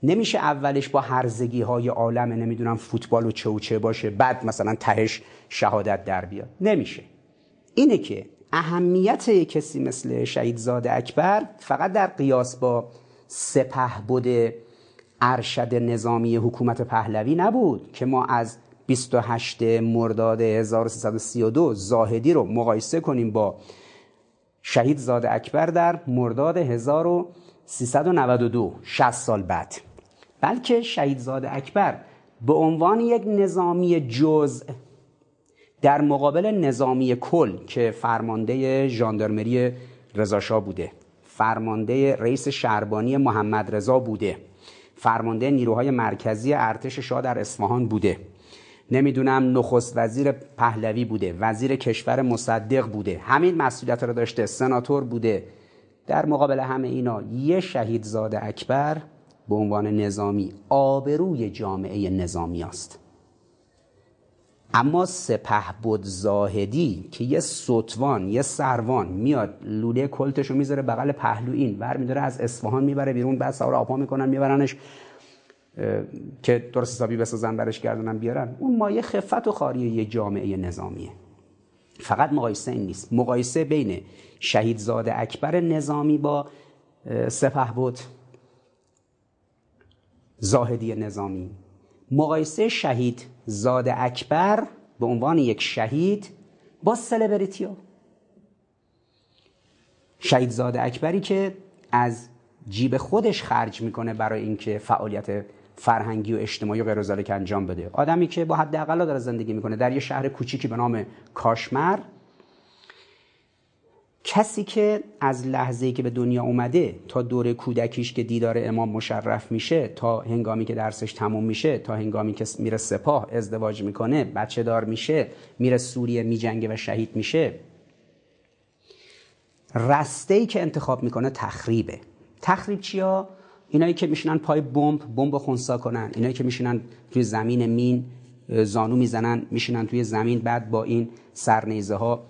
نمیشه اولش با هرزگی های عالم نمیدونم فوتبال و چه و چه باشه، بعد مثلا تهش شهادت در بیاد. نمیشه. اینه که اهمیت کسی مثل شهید زاد اکبر فقط در قیاس با سپهبد ارشد نظامی حکومت پهلوی نبود که ما از بیست و هشتم مرداد هزار و سیصد و سی و دو زاهدی رو مقایسه کنیم با شهید زاد اکبر در مرداد هزار و سیصد و نود و دو، شصت سال بعد، بلکه شهید زاد اکبر به عنوان یک نظامی جزء در مقابل نظامی کل که فرمانده ژاندارمری رضاشاه بوده، فرمانده رئیس شهربانی محمد رضا بوده، فرمانده نیروهای مرکزی ارتش شاه در اصفهان بوده، نمیدونم نخست وزیر پهلوی بوده، وزیر کشور مصدق بوده، همین مسئولیت رو داشته، سناتور بوده، در مقابل همه اینا یه شهید زاد اکبر به عنوان نظامی آبروی جامعه نظامی است. اما سپهبد زاهدی که یه ستوان، یه سروان میاد لوله کلتشو میذاره بغل پهلو، این برمیداره از اصفهان میبره بیرون، بعد سوار آبها میکنن میبرنش که درست حسابی بسازن برش گردونن بیارن. اون مایه خفت و خاری یه جامعه نظامیه. فقط مقایسه این نیست، مقایسه بین شهید زاد اکبر نظامی با سپهبد زاهدی نظامی، مقایسه شهید زاد اکبر به عنوان یک شهید با سلبریتیا. شهید زاد اکبری که از جیب خودش خرج میکنه برای اینکه فعالیت فرهنگی و اجتماعی و غیر ذالک انجام بده، آدمی که با حداقل‌ها داره زندگی میکنه در یه شهر کوچیکی به نام کاشمر، کسی که از لحظه‌ای که به دنیا اومده تا دوره کودکیش که دیدار امام مشرف میشه، تا هنگامی که درسش تموم میشه، تا هنگامی که میره سپاه، ازدواج میکنه، بچه دار میشه، میره سوریه میجنگه و شهید میشه، رسته‌ای که انتخاب میکنه تخریبه. تخریب چیا؟ اینایی که میشینن پای بمب بمب خنثی کنن، اینایی که میشینن توی زمین مین زانو میزنن، میشینن توی زمین بعد با این سرنیزه ها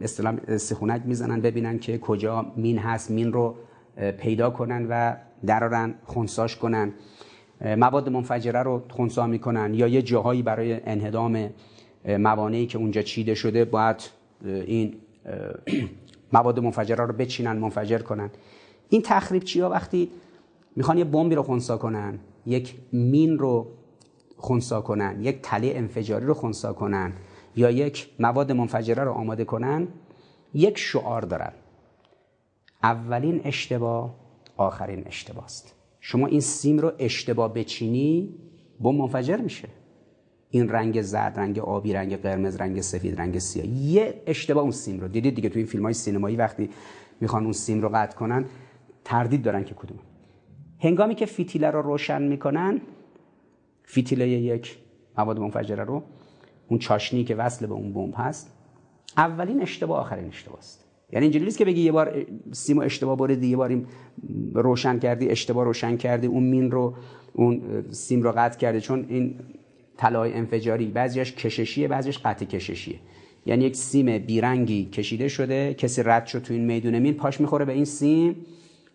اصطلاح سخونک میزنن ببینن که کجا مین هست، مین رو پیدا کنن و درارن، خنثیش کنن، مواد منفجره رو خنثی میکنن، یا یه جاهایی برای انهدام موانعی که اونجا چیده شده باید این مواد منفجره رو بچینن، منفجر کنن. این تخریبچی‌ها وقتی میخوان یه بمبی رو خنثی کنن، یک مین رو خنثی کنن، یک تله انفجاری رو خنثی کنن یا یک مواد منفجره رو آماده کنن، یک شعار دارن: اولین اشتباه آخرین اشتباه است. شما این سیم رو اشتباه بچینی، بمب منفجر میشه. این رنگ زرد، رنگ آبی، رنگ قرمز، رنگ سفید، رنگ سیاه، یه اشتباه اون سیم رو دیدید دیگه. تو این فیلم‌های سینمایی وقتی میخوان اون سیم رو قطع کنن تردید دارن که کدوم. هنگامی که فتیله رو روشن میکنن، فتیله یک مواد منفجره رو، اون چاشنی که وصل به اون بمب هست، اولین اشتباه آخرین اشتباه است. یعنی اینجوری نیست که بگی یه بار سیمو اشتباه بردی، یه بار روشن کردی، اشتباه روشن کردی، اون مین رو، اون سیم رو قطع کردی. چون این طلای انفجاری بعضیش کششیه، بعضیش قطع کششیه. یعنی یک سیم بیرنگی کشیده شده، کسی رد شد تو این میدون مین، پاش میخوره به این سیم،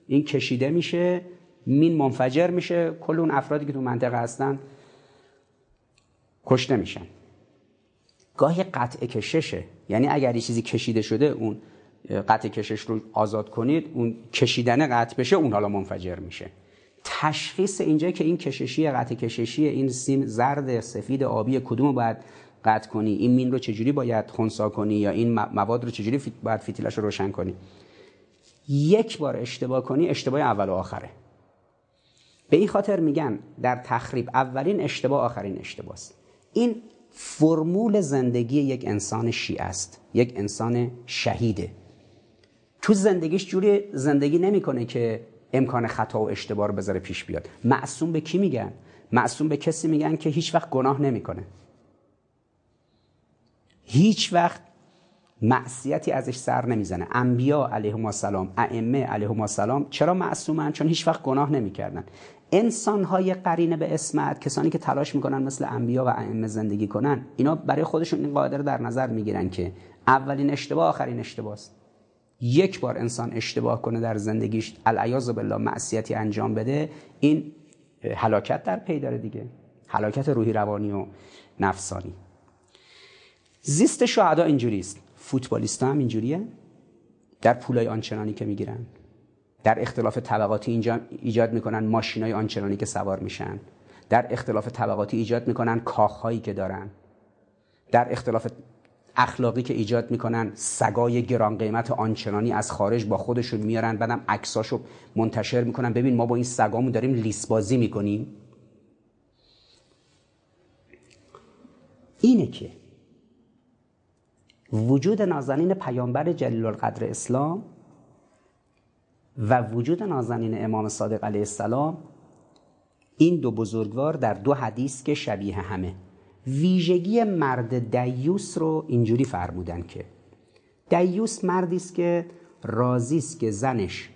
این کشیده میشه، مین منفجر میشه، کل اون افرادی که تو منطقه هستن کشته میشن. گاهی قطع کششه، یعنی اگر یه چیزی کشیده شده اون قطع کشش رو آزاد کنید، اون کشیدن قطع بشه، اون حالا منفجر میشه. تشخیص اینجا که این کششی قطع کششی، این سیم زرد، سفید، آبی، کدوم رو باید قطع کنی، این مین رو چجوری باید خنثی کنی یا این مواد رو چجوری باید فتیلش رو روشن کنی. یک بار اشتباه کنی، اشتباه اول و آخره. به این خاطر میگن در تخریب اولین اشتباه آخرین اشتباه است. این فرمول زندگی یک انسان شیعه است، یک انسان شهیده. تو زندگیش جوری زندگی نمیکنه که امکان خطا و اشتباه رو بذاره پیش بیاد. معصوم به کی میگن؟ معصوم به کسی میگن که هیچ وقت گناه نمیکنه. هیچ وقت معصیتی ازش سر نمیزنه. انبیا علیهم السلام، ائمه علیهم السلام چرا معصومن؟ چون هیچ وقت گناه نمیکردن. انسان‌های قرینه به اسمت، کسانی که تلاش میکنن مثل انبیا و ائمه زندگی کنن، اینا برای خودشون این قاعده رو در نظر میگیرن که اولین اشتباه آخرین اشتباه است. یک بار انسان اشتباه کنه در زندگیش، العیاذ بالله معصیتی انجام بده، این هلاکت در پی داره دیگه، هلاکت روحی، روانی و نفسانی. زیست شهدا اینجوری است. فوتبالیستا هم اینجوریه، در پولای آنچنانی که میگیرن، در اختلاف طبقاتی اینجا ایجاد میکنن ماشینای آنچنانی که سوار میشن، در اختلاف طبقاتی ایجاد میکنن کاخهایی که دارن، در اختلاف اخلاقی که ایجاد میکنن سگای گران قیمت آنچنانی از خارج با خودشون میارن، بعدم عکساشو منتشر میکنن، ببین ما با این سگامون داریم لیس بازی میکنیم. اینه که وجود نازنین پیامبر جلیل القدر اسلام و وجود نازنین امام صادق علیه السلام، این دو بزرگوار در دو حدیث که شبیه همه، ویژگی مرد دیوس رو اینجوری فرمودن که دیوس مردی است که راضی است که زنش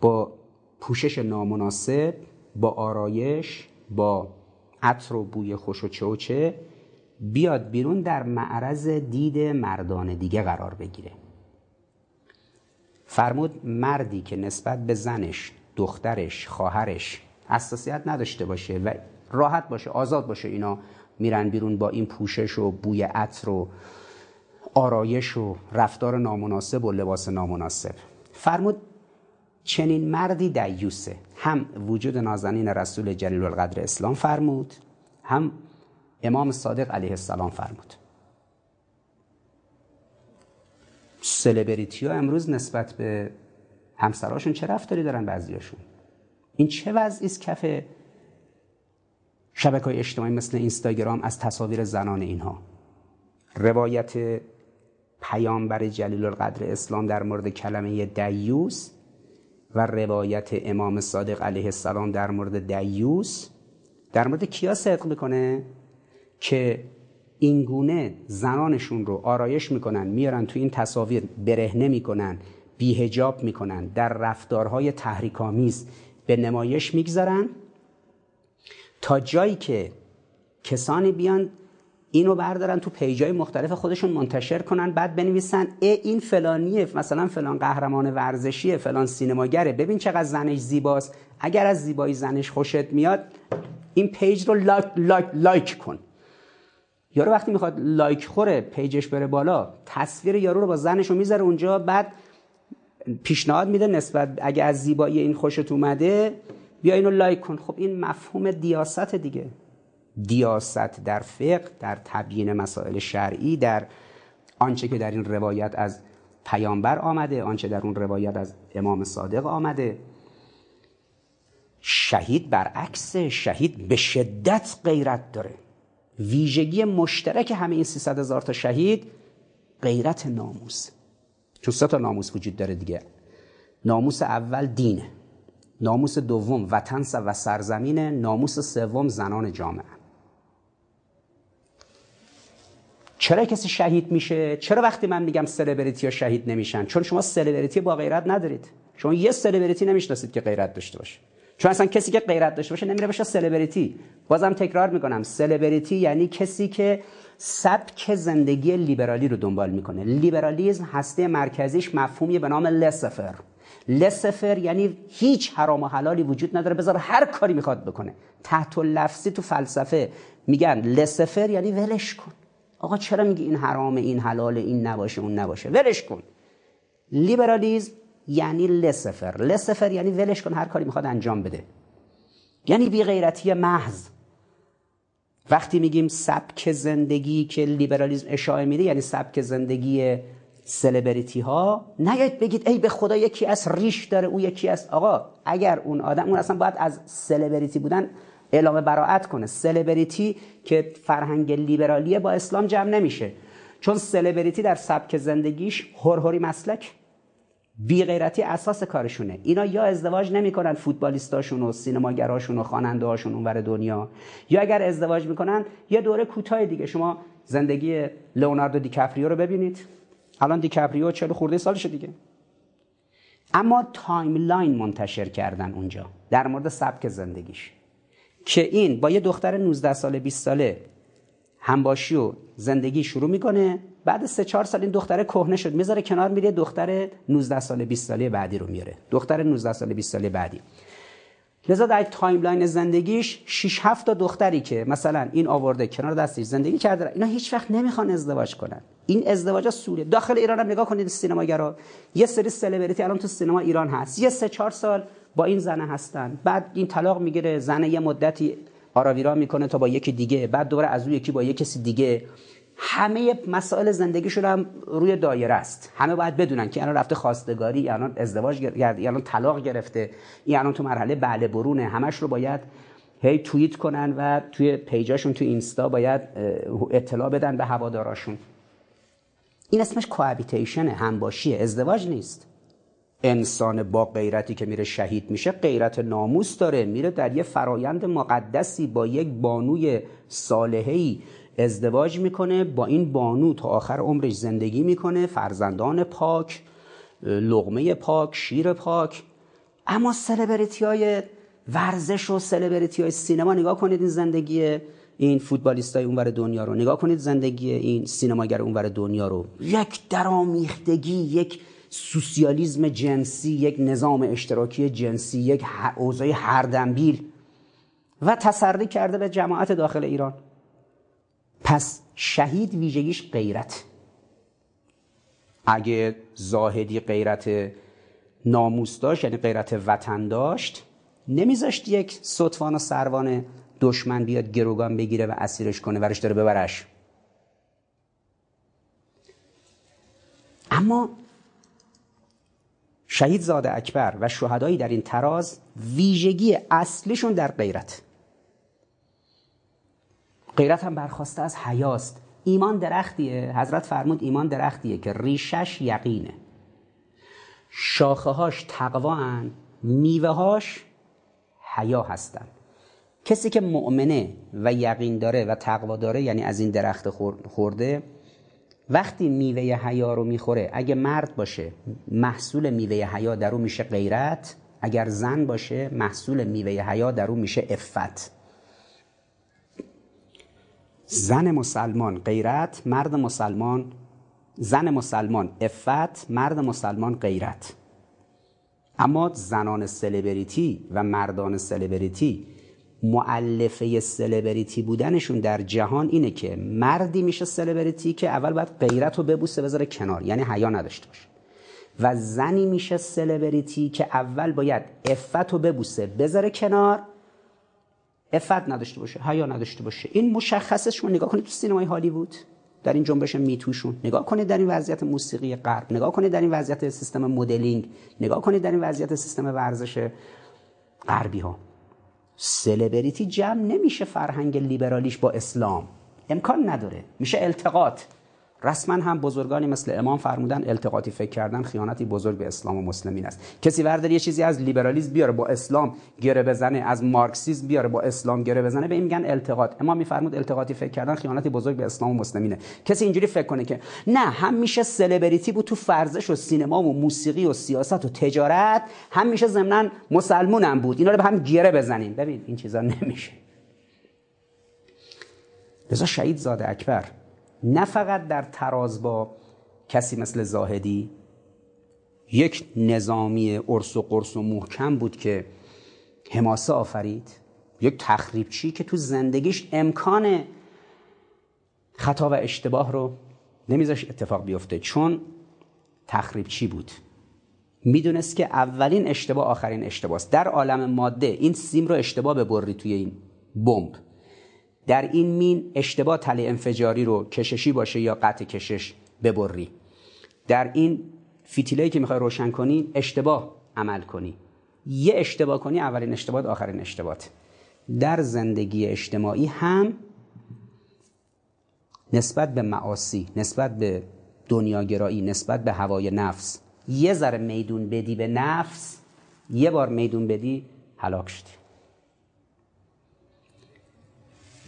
با پوشش نامناسب، با آرایش، با عطر و بوی خوش و چه و چه بیاد بیرون، در معرض دید مردان دیگه قرار بگیره. فرمود مردی که نسبت به زنش، دخترش، خواهرش حساسیت نداشته باشه و راحت باشه، آزاد باشه، اینا میرن بیرون با این پوشش و بوی عطر و آرایش و رفتار نامناسب و لباس نامناسب، فرمود چنین مردی دیوسه. هم وجود نازنین رسول جلیل القدر اسلام فرمود، هم امام صادق علیه السلام فرمود. سلبریتی ها امروز نسبت به همسراشون چه رفتاری دارن بعضیاشون؟ این چه وضعی است کف شبکه‌های اجتماعی مثل اینستاگرام از تصاویر زنان اینها؟ روایت پیامبر جلیل القدر اسلام در مورد کلمه دیوس و روایت امام صادق علیه السلام در مورد دیوس در مورد کیا صدق میکنه؟ که اینگونه زنانشون رو آرایش میکنن، میارن تو این تصاویر، برهنه میکنن، بیهجاب میکنن، در رفتارهای تحریک‌آمیز به نمایش میگذارن، تا جایی که کسانی بیان اینو بردارن تو پیجای مختلف خودشون منتشر کنن، بعد بنویسن ای این فلانیه، مثلا فلان قهرمان ورزشیه، فلان سینماگره، ببین چقدر زنش زیباست. اگر از زیبایی زنش خوشت میاد این پیج رو لایک لایک لایک کن. یارو وقتی میخواد لایک خوره پیجش بره بالا، تصویر یارو رو با زنش رو میذاره اونجا، بعد پیشنهاد میده نسبت اگه از زیبایی این خوشت اومده بیا اینو لایک کن. خب این مفهوم دیاست دیگه، دیاست در فقه، در تبیین مسائل شرعی، در آنچه که در این روایت از پیامبر آمده، آنچه در اون روایت از امام صادق آمده. شهید برعکس، شهید به شدت غیرت داره. ویژگی مشترک همه این سیصد هزار تا شهید غیرت ناموس. چون سه تا ناموس وجود داره دیگه. ناموس اول دینه، ناموس دوم وطن و سرزمینه، ناموس سوم زنان جامعه. چرا کسی شهید میشه؟ چرا وقتی من میگم سلبریتی‌ها شهید نمیشن؟ چون شما سلبریتی با غیرت ندارید. شما یه سلبریتی نمیشناسید که غیرت داشته باشه. چون اصلا کسی که غیرت داشته باشه نمیره بشه سلبریتی. بازم تکرار میکنم، سلبریتی یعنی کسی که سبک زندگی لیبرالی رو دنبال میکنه. لیبرالیسم هسته مرکزیش مفهومی به نام لسفر. لسفر یعنی هیچ حرام و حلالی وجود نداره، بذار هر کاری میخواد بکنه. تحت لفظی تو فلسفه میگن لسفر یعنی ولش کن. آقا چرا میگی این حرامه، این حلاله، این نباشه، اون نباشه؟ ولش کن. لیبرالیسم یعنی لسفر. لسفر یعنی ولش کن، هر کاری میخواد انجام بده. یعنی بی غیرتی محض. وقتی میگیم سبک زندگی که لیبرالیسم اشاره میده یعنی سبک زندگی سلبریتی ها، نگید بگید ای به خدا یکی از ریش داره، او یکی از، آقا اگر اون آدم، اون اصلا باید از سلبریتی بودن اعلام براءت کنه. سلبریتی که فرهنگ لیبرالیه با اسلام جمع نمیشه، چون سلبریتی در سبک زندگیش هرهری مسلک، بی غیرتی اساس کارشونه. اینا یا ازدواج نمیکنن فوتبالیستاشون و سینماگراشون و خواننده‌هاشون اونور دنیا، یا اگر ازدواج میکنن یه دوره کوتاه دیگه. شما زندگی لئوناردو دیکاپریو رو ببینید، الان دیکاپریو چهل خورده سالشه دیگه، اما تایملاین منتشر کردن اونجا در مورد سبک زندگیش که این با یه دختر نوزده ساله بیست ساله همباشی و زندگی شروع میکنه، بعد سه چهار سال این دختره کهنه شد میذاره کنار، میره دختر نوزده ساله بیست ساله بعدی رو میاره، دختر نوزده ساله بیست ساله بعدی. لذا در تایملاین زندگیش شش هفت تا دختری که مثلا این آورده کنار دستش زندگی کرده، اینا هیچ وقت نمیخوان ازدواج کنن. این ازدواجا سوریه، داخل ایران هم نگاه کنید سینماگرا، یه سری سلبریتی الان تو سینما ایران هست، یه سه چهار سال با این زنه هستن، بعد این طلاق میگیره، زنه یه مدتی آراویرا میکنه تا با یکی دیگه، بعد دوباره از اون یکی با یک کسی دیگه. همه مسائل زندگیشون هم روی دایره است. همه باید بدونن که الان رفته خواستگاری، الان ازدواج کرده، الان طلاق گرفته، الان تو مرحله بله برونه. همش رو باید هی توییت کنن و توی پیجاشون تو اینستا باید اطلاع بدن به هواداراشون. این اسمش کوابیتیشن، همباشی، ازدواج نیست. انسان با غیرتی که میره شهید میشه غیرت ناموس داره، میره در یه فرایند مقدسی با یک بانوی صالحه‌ای ازدواج میکنه، با این بانو تا آخر عمرش زندگی میکنه، فرزندان پاک، لقمه پاک، شیر پاک. اما سلبریتی های ورزش و سلبریتی های سینما، نگاه کنید این زندگی این فوتبالیستای اونور دنیا رو، نگاه کنید زندگی این سینماگر اونور دنیا رو، یک درامیختگی، یک سوسیالیسم جنسی، یک نظام اشتراکی جنسی، یک اوضاع هردنبیل و تسری کرده به جماعت داخل ایران. پس شهید ویژگیش غیرت. اگه زاهدی غیرت ناموس داشت، یعنی غیرت وطن داشت، نمیذاشت یک سطفان و سروان دشمن بیاد گروگان بگیره و اسیرش کنه ورش داره ببرش. اما شهید زاد اکبر و شهدایی در این تراز ویژگی اصلیشون در غیرت. غیرت هم برخواسته از حیاست. ایمان درختیه، حضرت فرمود ایمان درختیه که ریشش یقینه، شاخه هاش تقوا هن، میوه هاش حیا هستن. کسی که مؤمنه و یقین داره و تقوا داره، یعنی از این درخت خورده، وقتی میوه حیا رو میخوره، اگه مرد باشه محصول میوه حیا در اون میشه غیرت، اگر زن باشه محصول میوه حیا در اون میشه عفت. زن مسلمان غیرت، مرد مسلمان، زن مسلمان عفت، مرد مسلمان غیرت. اما زنان سلبریتی و مردان سلبریتی مؤلفه سلبریتی بودنشون در جهان اینه که مردی میشه سلبریتی که اول باید غیرت رو ببوسه بذاره کنار، یعنی حیا نداشته باشه. و زنی میشه سلبریتی که اول باید عفتو ببوسه بذاره کنار، عفت نداشته باشه، حیا نداشته باشه. این مشخصه. شما نگاه کنید تو سینمای هالیوود، در این جنبش میتوشون نگاه کنید، در این وضعیت موسیقی غرب نگاه کنید، در این وضعیت سیستم مدلینگ نگاه کنید، در این وضعیت سیستم ورزش غربی ها، سلبریتی جمع نمیشه. فرهنگ لیبرالیش با اسلام امکان نداره، میشه التقاط. رسما هم بزرگانی مثل امام فرمودن التقاطی فکر کردن خیانتی بزرگ به اسلام و مسلمین است. کسی ورداره یه چیزی از لیبرالیسم بیاره با اسلام گره بزنه، از مارکسیسم بیاره با اسلام گره بزنه، به این میگن التقاط. امام میفرمود التقاطی فکر کردن خیانتی بزرگ به اسلام و مسلمینه. کسی اینجوری فکر کنه که نه، هم میشه سلبریتی بود تو ورزش و سینما و موسیقی و سیاست و تجارت، هم میشه ضمناً مسلمونم بود، اینا رو به هم گره بزنیم. ببین این چیزا نمیشه. لذا شهید زاد اکبر نه فقط در تراز با کسی مثل زاهدی یک نظامی عرص و قرص و محکم بود که حماسه آفرید، یک تخریبچی که تو زندگیش امکان خطا و اشتباه رو نمیذاشت اتفاق بیفته، چون تخریبچی بود، میدونست که اولین اشتباه آخرین اشتباه است. در عالم ماده این سیم رو اشتباه ببری توی این بمب، در این مین اشتباه تله انفجاری رو کششی باشه یا قطع کشش ببری، در این فتیله‌ای که میخوای روشن کنی اشتباه عمل کنی، یه اشتباه کنی اولین اشتباه آخرین اشتباه. در زندگی اجتماعی هم نسبت به معاصی، نسبت به دنیاگرایی، نسبت به هوای نفس، یه ذره میدون بدی به نفس، یه بار میدون بدی هلاک شدی.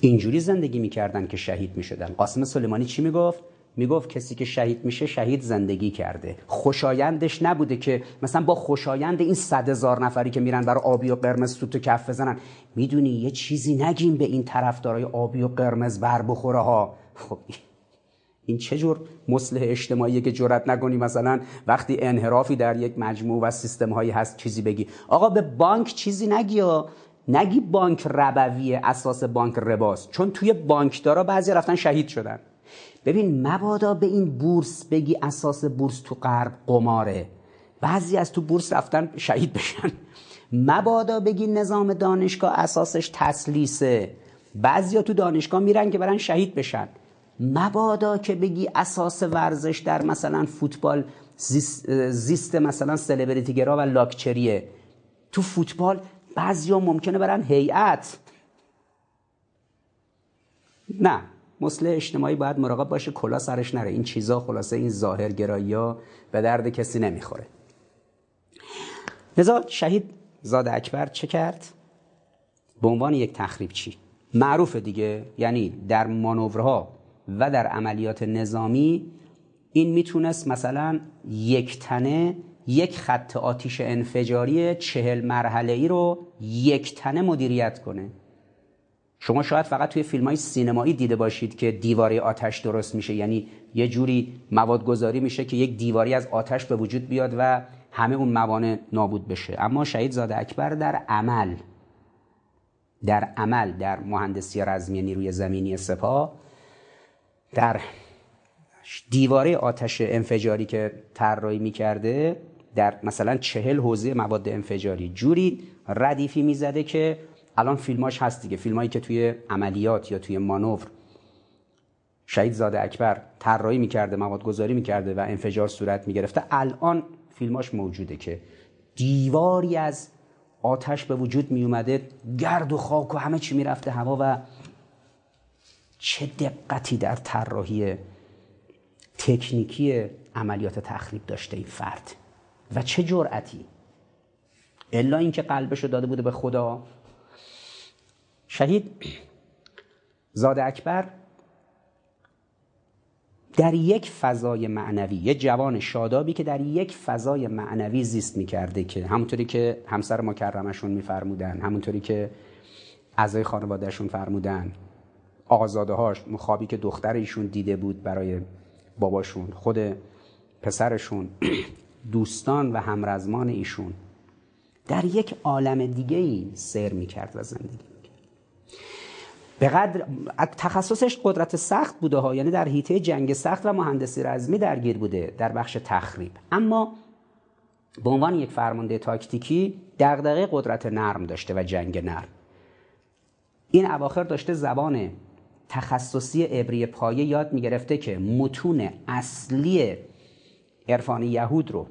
اینجوری زندگی میکردن که شهید میشدن. قاسم سلیمانی چی میگفت؟ میگفت کسی که شهید میشه شهید زندگی کرده. خوشایندش نبوده که مثلا با خوشایند این صد هزار نفری که میرن برای آبی و قرمز سوت و کف بزنن، میدونی یه چیزی نگیم به این طرفدارای آبی و قرمز بر بخوره ها. خب این چه جور مصلح اجتماعیه که جرئت نکنی مثلا وقتی انحرافی در یک مجموعه و سیستم هایی هست چیزی بگی؟ آقا به بانک چیزی نگیا، نگی بانک ربویه، اساس بانک رباست، چون توی بانکدارا بعضی رفتن شهید شدن. ببین مبادا به این بورس بگی اساس بورس تو غرب قماره، بعضی از تو بورس رفتن شهید بشن. مبادا بگی نظام دانشگاه اساسش تسلیسه، بعضیا تو دانشگاه میرن که برن شهید بشن. مبادا که بگی اساس ورزش در مثلا فوتبال زیست, زیست مثلا سلبریتیگرا و لاکچریه، تو فوتبال بعضی ها ممکنه برن هیئت. نه، مصلح اجتماعی باید مراقب باشه کلا سرش نره. این چیزا خلاصه این ظاهرگرایی ها به درد کسی نمیخوره. لذا شهید زاد اکبر چه کرد؟ به عنوان یک تخریبچی معروف دیگه، یعنی در مانورها و در عملیات نظامی این میتونست مثلا یک تنه یک خط آتیش انفجاری چهل مرحله ای رو یک تنه مدیریت کنه. شما شاید فقط توی فیلم های سینمایی دیده باشید که دیواره آتش درست میشه، یعنی یه جوری مواد گذاری میشه که یک دیواری از آتش به وجود بیاد و همه اون موانع نابود بشه. اما شهید زاده اکبر در عمل در عمل در مهندسی رزمی نیروی زمینی سپاه، در دیواره آتش انفجاری که طراحی میکرده، در مثلا چهل حوزه مواد انفجاری جوری ردیفی میزده که الان فیلماش هست دیگه، فیلمایی که توی عملیات یا توی مانور شهید زاده اکبر طراحی میکرده، مواد گذاری میکرده و انفجار صورت میگرفته، الان فیلماش موجوده که دیواری از آتش به وجود میومده، گرد و خاک و همه چی میرفته هوا. و چه دقتی در طراحی تکنیکی عملیات تخریب داشته این فرد، و چه جرأتی، الا اینکه قلبشو داده بوده به خدا. شهید زاد اکبر در یک فضای معنوی، یه جوان شادابی که در یک فضای معنوی زیست میکرده که همونطوری که همسر مکرمشون میفرمودن، همونطوری که اعضای خانوادهشون فرمودن، آقازاده‌هاش، خوابی که دختر ایشون دیده بود برای باباشون، خود پسرشون، دوستان و همرزمان ایشون، در یک عالم دیگه ای سیر میکرد و زندگی میکرد. به قدر تخصصش قدرت سخت بوده ها، یعنی در حیطه جنگ سخت و مهندسی رزمی درگیر بوده در بخش تخریب، اما به عنوان یک فرمانده تاکتیکی دغدغه قدرت نرم داشته و جنگ نرم. این اواخر داشته زبان تخصصی عبری پایه یاد می‌گرفته که متون اصلی عرفان یهود رو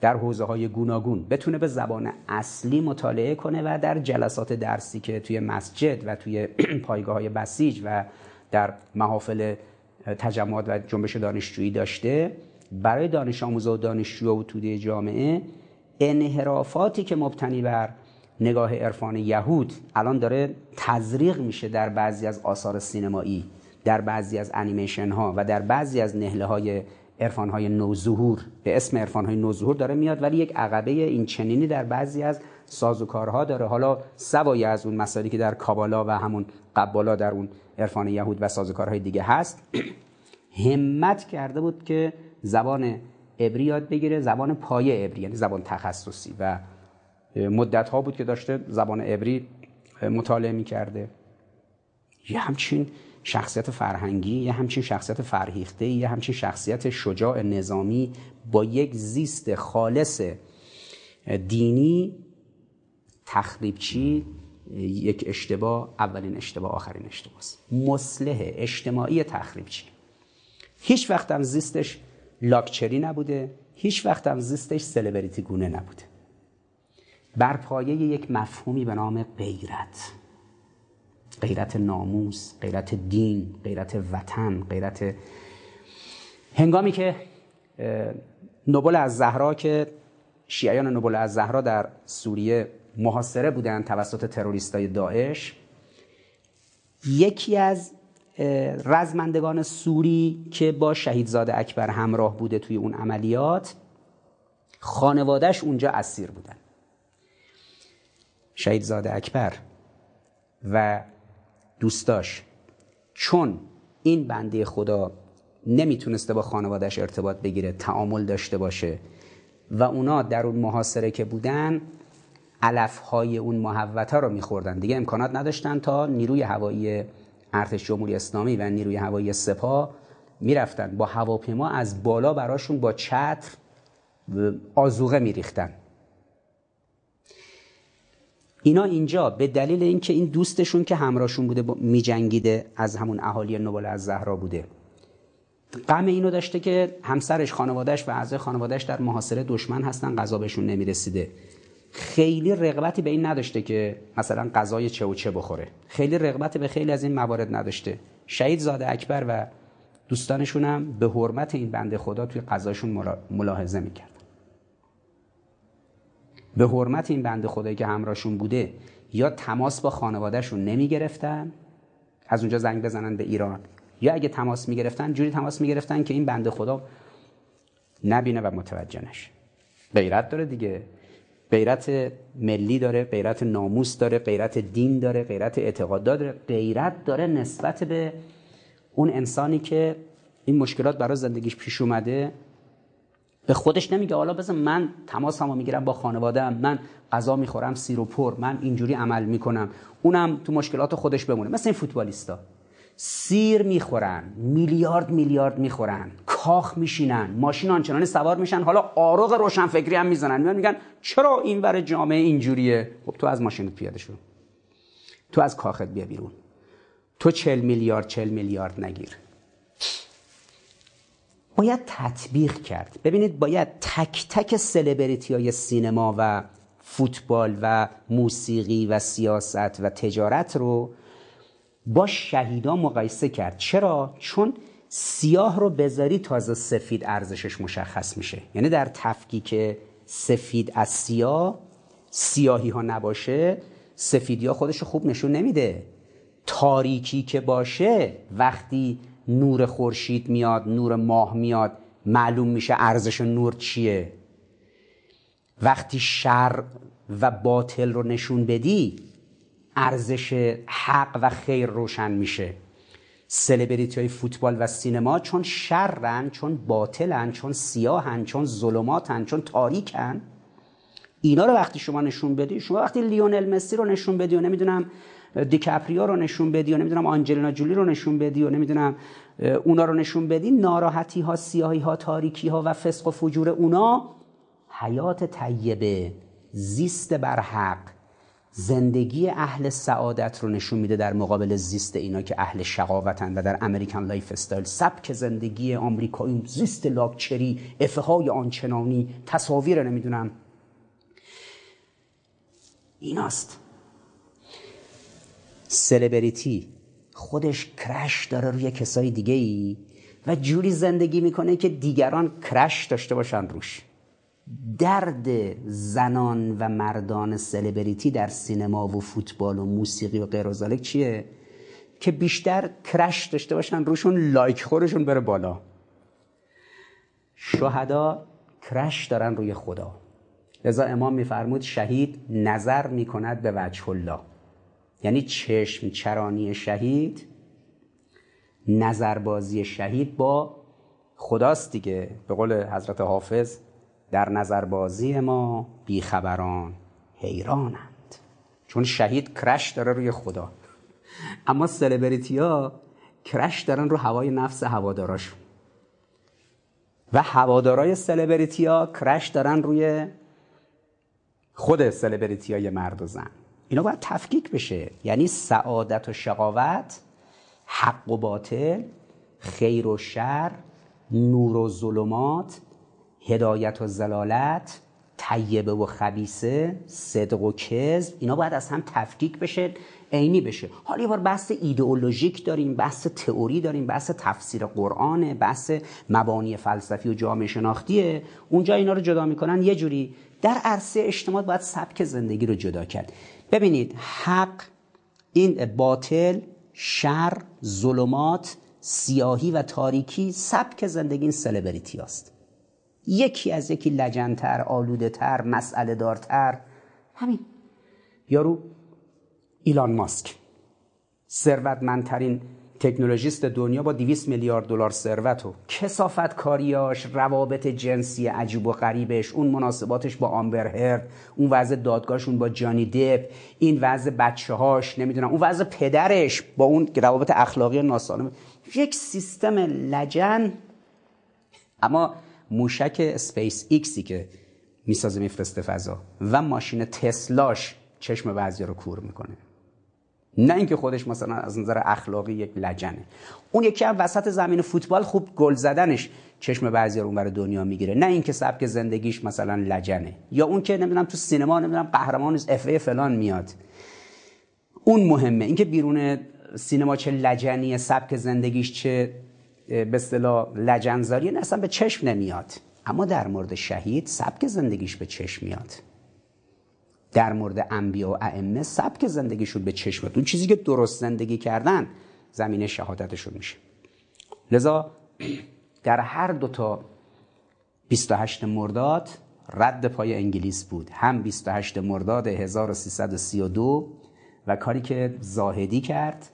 در حوزه‌های گوناگون بتونه به زبان اصلی مطالعه کنه و در جلسات درسی که توی مسجد و توی پایگاه‌های بسیج و در محافل تجمعات و جنبش دانشجویی داشته، برای دانش آموزا و دانشجوها و توده جامعه انحرافاتی که مبتنی بر نگاه عرفان یهود الان داره تزریق میشه در بعضی از آثار سینمایی، در بعضی از انیمیشن ها و در بعضی از نهله های عرفان های نوظهور به اسم عرفان های نوظهور داره میاد، ولی یک عقبه این چنینی در بعضی از سازوکارها داره. حالا سوای از اون مسائلی که در کابالا و همون قبالا در اون عرفان یهود و سازوکارهای دیگه هست، همت کرده بود که زبان عبری یاد بگیره، زبان پایه عبری، یعنی زبان تخصصی، و مدت ها بود که داشته زبان عبری مطالعه می کرده. یه همچین شخصیت فرهنگی، یه همچین شخصیت فرهیخته، یه همچین شخصیت شجاع نظامی با یک زیست خالص دینی تخریبچی، یک اشتباه، اولین اشتباه، آخرین اشتباه، مصلح اجتماعی تخریبچی. هیچ وقت هم زیستش لاکچری نبوده، هیچ وقت هم زیستش سلبریتی گونه نبوده، بر پایه یک مفهومی به نام غیرت، غیرت ناموس، غیرت دین، غیرت وطن، غیرت. هنگامی که نوبل از زهرا، که شیعیان نوبل از زهرا در سوریه محاصره بودن توسط تروریستای داعش، یکی از رزمندگان سوری که با شهید زاد اکبر همراه بوده توی اون عملیات، خانوادهش اونجا اسیر بودن. شهید زاد اکبر و دوستاش چون این بنده خدا نمیتونسته با خانوادهش ارتباط بگیره، تعامل داشته باشه، و اونا در اون محاصره که بودن علفهای اون محوطه رو میخوردن، دیگه امکانات نداشتن تا نیروی هوایی ارتش جمهوری اسلامی و نیروی هوایی سپاه میرفتن با هواپیما از بالا براشون با چتر آذوقه میریختن. اینا اینجا به دلیل اینکه این دوستشون که همراهشون بوده میجنگیده، از همون اهالی نوبل از زهرا بوده، غم اینو داشته که همسرش، خانوادهش و اعضای خانوادهش در محاصره دشمن هستن، غذا بهشون نمیرسیده. خیلی رغبتی به این نداشته که مثلا غذای چه و چه بخوره، خیلی رغبت به خیلی از این موارد نداشته. شهید زاد اکبر و دوستانشون هم به حرمت این بنده خدا توی غذاشون ملاحظه میکرد، به حرمت این بنده خدایی که همراهشون بوده، یا تماس با خانوادهشون نمیگرفتن از اونجا زنگ بزنن به ایران، یا اگه تماس میگرفتن جوری تماس میگرفتن که این بنده خدا نبینه و متوجه نشه. غیرت داره دیگه، غیرت ملی داره، غیرت ناموس داره، غیرت دین داره، غیرت اعتقاد داره، غیرت داره نسبت به اون انسانی که این مشکلات برای زندگیش پیش اومده. به خودش نمیگه حالا بزن من تماسمو میگیرم با خانواده‌ام، من غذا میخورم سیر و پر، من اینجوری عمل میکنم، اونم تو مشکلات خودش بمونه. مثل این فوتبالیستا سیر میخورن، میلیارد میلیارد میخورن، کاخ میشینن، ماشین آنچنانی سوار میشن، حالا عارق روشنفکری هم میزنن، میان میگن چرا اینور جامعه اینجوریه؟ خب تو از ماشینت پیاده شو، تو از کاخت بیا بیرون، تو چهل میلیارد چهل میلیارد نگیر. باید تطبیق کرد. ببینید، باید تک تک سلبریتی‌های سینما و فوتبال و موسیقی و سیاست و تجارت رو با شهیدا مقایسه کرد. چرا؟ چون سیاه رو بذاری تازه سفید ارزشش مشخص میشه. یعنی در تفکیک سفید از سیاه، سیاهی ها نباشه، سفیدی ها خودش رو خوب نشون نمیده. تاریکی که باشه، وقتی نور خورشید میاد، نور ماه میاد، معلوم میشه ارزش نور چیه. وقتی شر و باطل رو نشون بدی، ارزش حق و خیر روشن میشه. سلبریتی های فوتبال و سینما چون شرن، چون باطلن، چون سیاهن، چون ظلماتن، چون تاریکن، اینا رو وقتی شما نشون بدی، شما وقتی لیونل مسی رو نشون بدی و نمیدونم دیکاپریو رو نشون بدی و نمیدونم آنجلینا جولی رو نشون بدی و نمیدونم اونا رو نشون بدی، ناراحتی ها، سیاهی ها، تاریکی ها و فسق و فجور اونا حیات طیبه، زیست برحق، زندگی اهل سعادت رو نشون میده در مقابل زیست اینا که اهل شقاوتن و در امریکن لایف استایل، سبک زندگی آمریکایی، زیست لاکچری، افهای آنچنانی، تصاویر نمیدونم ایناست. سلبریتی خودش کرش داره روی کسای دیگه ای و جوری زندگی میکنه که دیگران کرش داشته باشن روش. درد زنان و مردان سلبریتی در سینما و فوتبال و موسیقی و غیر از ذلک چیه؟ که بیشتر کرش داشته باشن روشون، لایک خورشون بره بالا. شهدا کرش دارن روی خدا، لذا امام میفرمود شهید نظر میکند به وجه الله، یعنی چشم چرانی شهید، نظربازی شهید با خداست دیگه. به قول حضرت حافظ، در نظربازی ما بیخبران حیرانند، چون شهید کرش داره روی خدا. اما سلبریتی ها کرش دارن رو هوای نفس هواداراشون و هوادارای سلبریتی ها کرش دارن روی خود سلبریتی های مرد و زن. اینا باید تفکیک بشه، یعنی سعادت و شقاوت، حق و باطل، خیر و شر، نور و ظلمات، هدایت و ضلالت، طیبه و خبیثه، صدق و کذب، اینا باید از هم تفکیک بشه، عینی بشه. حالا یه بار بحث ایدئولوژیک داریم، بحث تئوری داریم، بحث تفسیر قرآنه، بحث مبانی فلسفی و جامعه شناختیه، اونجا اینا رو جدا میکنن یه جوری. در عرصه اجتماع باید سبک زندگی رو جدا کرد. ببینید، حق، این باطل، شر، ظلمات، سیاهی و تاریکی سبک زندگی این سلبریتی هاست. یکی از یکی لجنتر، آلوده تر، مسئله دارتر. همین یارو ایلان ماسک، ثروتمندترین تکنولوژیست دنیا با دویست میلیارد دلار ثروت، و کثافت کاریاش، روابط جنسی عجیب و غریبش، اون مناسباتش با آمبر هرد، اون وضع دادگاهشون با جانی دپ، این وضع بچه‌هاش، نمیدونم اون وضع پدرش با اون روابط اخلاقی ناسالم، یک سیستم لجن. اما موشک اسپیس ایکسی که میسازه میفرسته فضا و ماشین تسلاش چشم بعضی رو کور میکنه، نه اینکه خودش مثلا از نظر اخلاقی یک لجنه. اون یکی هم وسط زمین فوتبال خوب گل زدنش چشم بعضی رو اونور دنیا میگیره، نه اینکه سبک زندگیش مثلا لجنه. یا اون که نمیدونم تو سینما نمیدونم قهرمان اف ای فلان میاد، اون مهمه. اینکه بیرون سینما چه لجنیه، سبک زندگیش چه به اصطلاح لجنزاریه، نه اصلا به چشم نمیاد. اما در مورد شهید سبک زندگیش به چشم میاد، در مورد انبیا و ائمه سبک زندگیشون به چشم میاد، اون چیزی که درست زندگی کردن زمینه شهادتشون میشه. لذا در هر دو تا بیست و هشت مرداد رد پای انگلیس بود، هم بیست و هشت مرداد هزار و سیصد و سی و دو و کاری که زاهدی کرد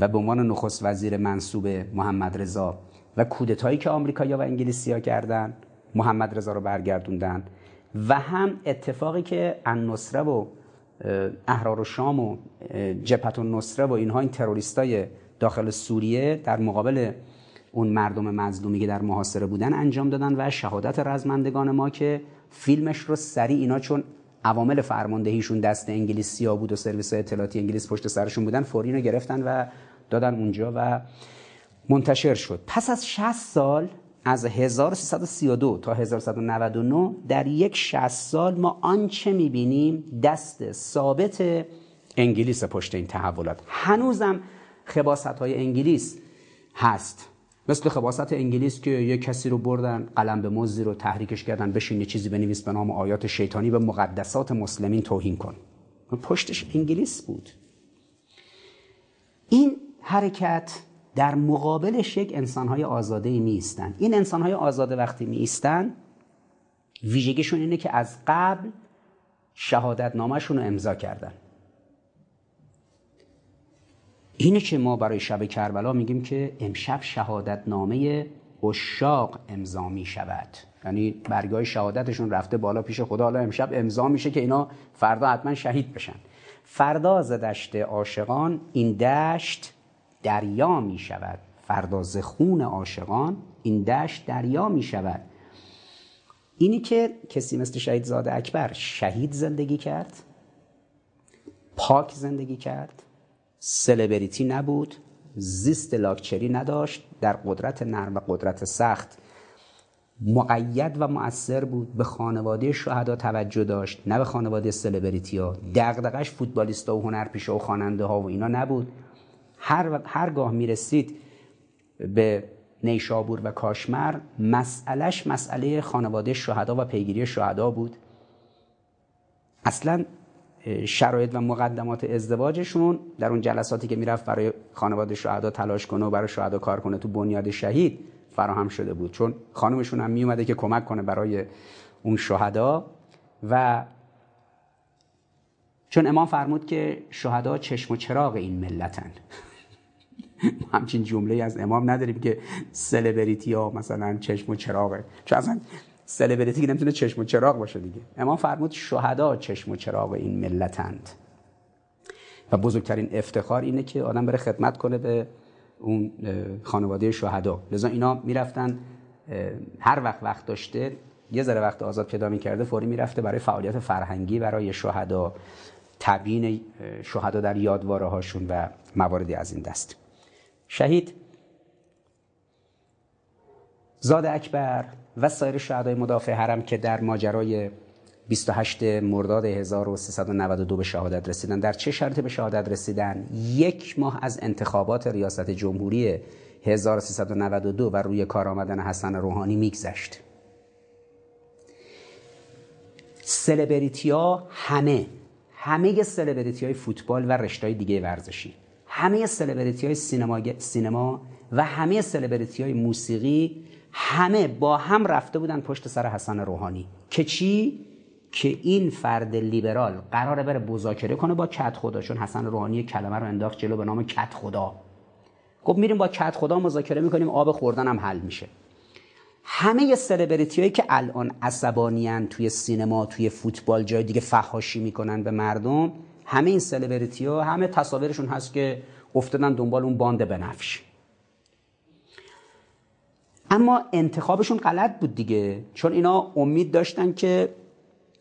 و به عنوان نخست وزیر منصوب محمد رضا، و کودتایی که آمریکایی‌ها و انگلیسی‌ها کردن محمد رضا رو برگردوندن، و هم اتفاقی که النصره و احرار و شام و جبهت النصره و اینها، این تروریستای داخل سوریه در مقابل اون مردم مظلومی که در محاصره بودن انجام دادن، و شهادت رزمندگان ما که فیلمش رو سریع اینا چون عوامل فرماندهیشون دست انگلیسی‌ها بود و سرویس‌های اطلاعاتی انگلیس پشت سرشون بودن، فوری اینو گرفتن و دادن اونجا و منتشر شد. پس از شصت سال، از هزار و سیصد و سی و دو تا هزار و سیصد و نود و نه، در یک شصت سال ما آنچه می‌بینیم دست ثابت انگلیس پشت این تحولات. هنوزم خباثت‌های انگلیس هست، مثل خباثت انگلیس که یک کسی رو بردن قلم به مزدی رو تحریکش کردن بشین یه چیزی بنویس به نام آیات شیطانی، به مقدسات مسلمین توهین کن، پشتش انگلیس بود. این حرکت در مقابلش یک انسان‌های آزاده می ایستن. این انسان‌های آزاده وقتی می ایستن، ویژگیشون اینه که از قبل شهادتنامه‌شون رو امضا کردن. اینه که ما برای شب کربلا میگیم که امشب شهادتنامه عشاق امضا می شود، یعنی برگای شهادتشون رفته بالا پیش خدا، حالا امشب امضا میشه که اینا فردا حتما شهید بشن. فردا ز دشت عاشقان این دشت دریا می شود، فردا ز خون عاشقان این دشت دریا می شود. اینی که کسی مثل شهید زاد اکبر شهید زندگی کرد، پاک زندگی کرد، سلبریتی نبود، زیست لاکچری نداشت، در قدرت نرم و قدرت سخت مقید و مؤثر بود، به خانواده شهدا توجه داشت، نه به خانواده سلبریتی ها. دغدغش فوتبالیستا و هنرپیشه و خواننده ها و اینا نبود. هر هرگاه میرسید به نیشابور و کاشمر، مسئلهش مسئله خانواده شهدا و پیگیری شهدا بود. اصلا شرایط و مقدمات ازدواجشون در اون جلساتی که میرفت برای خانواده شهدا تلاش کنه و برای شهدا کار کنه تو بنیاد شهید فراهم شده بود، چون خانمشون هم می اومده که کمک کنه برای اون شهدا. و چون امام فرمود که شهدا چشم و چراغ این ملتن، همچین جمله از امام نداریم که سلبریتی ها مثلا چشم و چراغه، چون اصلا سلبریتی که نمیتونه چشم و چراغ باشه دیگه. امام فرمود شهدا چشم و چراغ این ملتند و بزرگترین افتخار اینه که آدم بره خدمت کنه به اون خانواده شهدا. لذا اینا میرفتن هر وقت وقت داشته، یه ذره وقت آزاد پیدا میکرده، فوری میرفته برای فعالیت فرهنگی برای شهدا، تبیین شهدا در یادواره هاشون و مواردی از این دست. شهید زاد اکبر و سایر شهدای مدافع حرم که در ماجرای بیست و هشتم مرداد هزار و سیصد و نود و دو به شهادت رسیدن، در چه شرطی به شهادت رسیدن؟ یک ماه از انتخابات ریاست جمهوری هزار و سیصد و نود و دو و روی کار آمدن حسن روحانی میگذشت. سلبریتی‌ها همه همه سلبریتی‌های فوتبال و رشته‌های دیگه ورزشی، همه سلبریتی‌های سینما سینما و همه سلبریتی‌های موسیقی، همه با هم رفته بودن پشت سر حسن روحانی که چی؟ که این فرد لیبرال قراره بره مذاکره کنه با کت خدا. چون حسن روحانی کلمه رو انداخت جلو به نام کت خدا، گفت میریم با کت خدا مذاکره میکنیم، آب خوردن هم حل میشه. همه سلبریتی هایی که الان عصبانیان توی سینما، توی فوتبال، جای دیگه فحاشی میکنن به مردم، همه این سلبریتی ها همه تصاویرشون هست که افتادن دنبال اون باند بنفش. اما انتخابشون غلط بود دیگه، چون اینا امید داشتن که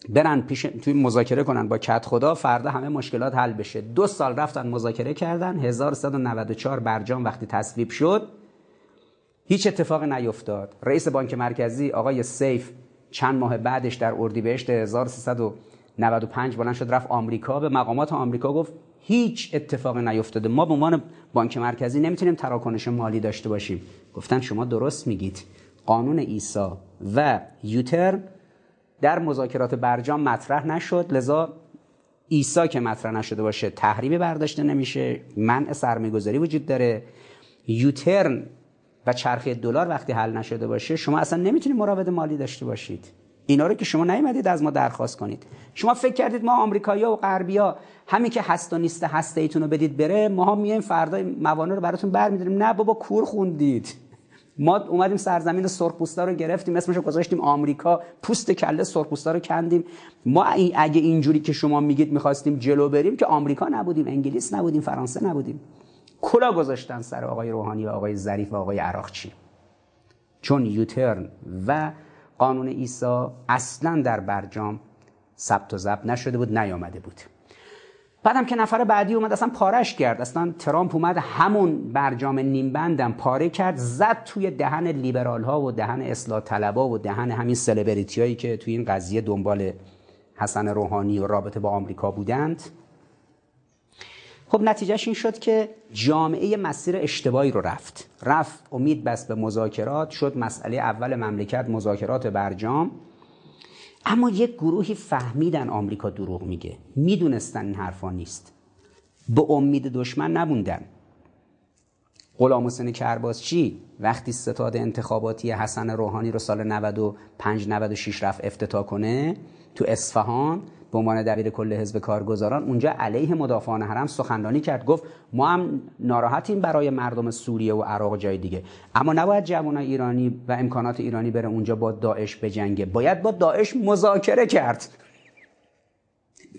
برن پیش توی مذاکره کنن با کت خدا، فردا همه مشکلات حل بشه. دو سال رفتن مذاکره کردن، هزار و سیصد و نود و چهار برجام وقتی تصویب شد هیچ اتفاق نیفتاد. رئیس بانک مرکزی آقای سیف چند ماه بعدش در اردیبهشت هزار و سیصد و نود و پنج بلند شد رفت آمریکا، به مقامات آمریکا گفت هیچ اتفاق نیفتاده، ما به عنوان بانک مرکزی نمیتونیم تراکنش مالی داشته باشیم. گفتن شما درست میگید، قانون ایسا و یوتر در مذاکرات برجام مطرح نشد، لذا ایسا که مطرح نشده باشه تحریم برداشته نمیشه، منع سرمایه‌گذاری وجود داره. یوترن و چرخه دلار وقتی حل نشده باشه شما اصلا نمیتونید مراود مالی داشته باشید. اینا رو که شما نیومدید از ما درخواست کنید. شما فکر کردید ما آمریکایی‌ها و غربی‌ها همین که هست و نیست هسته ایتون رو بدید بره، ما ها میایم فردا موانع رو براتون برمی‌داریم. نه بابا، کور خوندید. ما اومدیم سرزمین سرخپوستا رو گرفتیم، اسمش رو گذاشتیم آمریکا، پوست کله سرخپوستا رو کندیم. ما اگه اینجوری که شما میگید میخواستیم جلو بریم که آمریکا نبودیم، انگلیس نبودیم، فرانسه نبودیم. کلا گذاشتن سر آقای روحانی و آقای ظریف و آقای عراقچی. چون یوترن و قانون ایسا اصلا در برجام ثبت و ضبط نشده بود، نیامده بود. بعدم که نفر بعدی اومد اصلا پارش کرد، اصلا ترامپ اومد همون برجام نیمبندم پاره کرد، زد توی دهن لیبرال ها و دهن اصلاح طلبا و دهن همین سلبریتی هایی که توی این قضیه دنبال حسن روحانی و رابطه با آمریکا بودند. خب نتیجهش این شد که جامعه مسیر اشتباهی رو رفت رفت امید بست به مذاکرات، شد مسئله اول مملکت مذاکرات برجام. اما یک گروهی فهمیدن آمریکا دروغ میگه، میدونستن این حرفا نیست، به امید دشمن نموندن. غلام حسین کرباسچی وقتی ستاد انتخاباتی حسن روحانی رو سال نود و پنج نود و شش رفت افتتاح کنه تو اصفهان به عنوان دبیر کل حزب کارگزاران، اونجا علیه مدافعان حرم سخنرانی کرد، گفت ما هم ناراحتیم برای مردم سوریه و عراق جای دیگه، اما نباید جوانای ایرانی و امکانات ایرانی بره اونجا با داعش بجنگه، باید با داعش مذاکره کرد،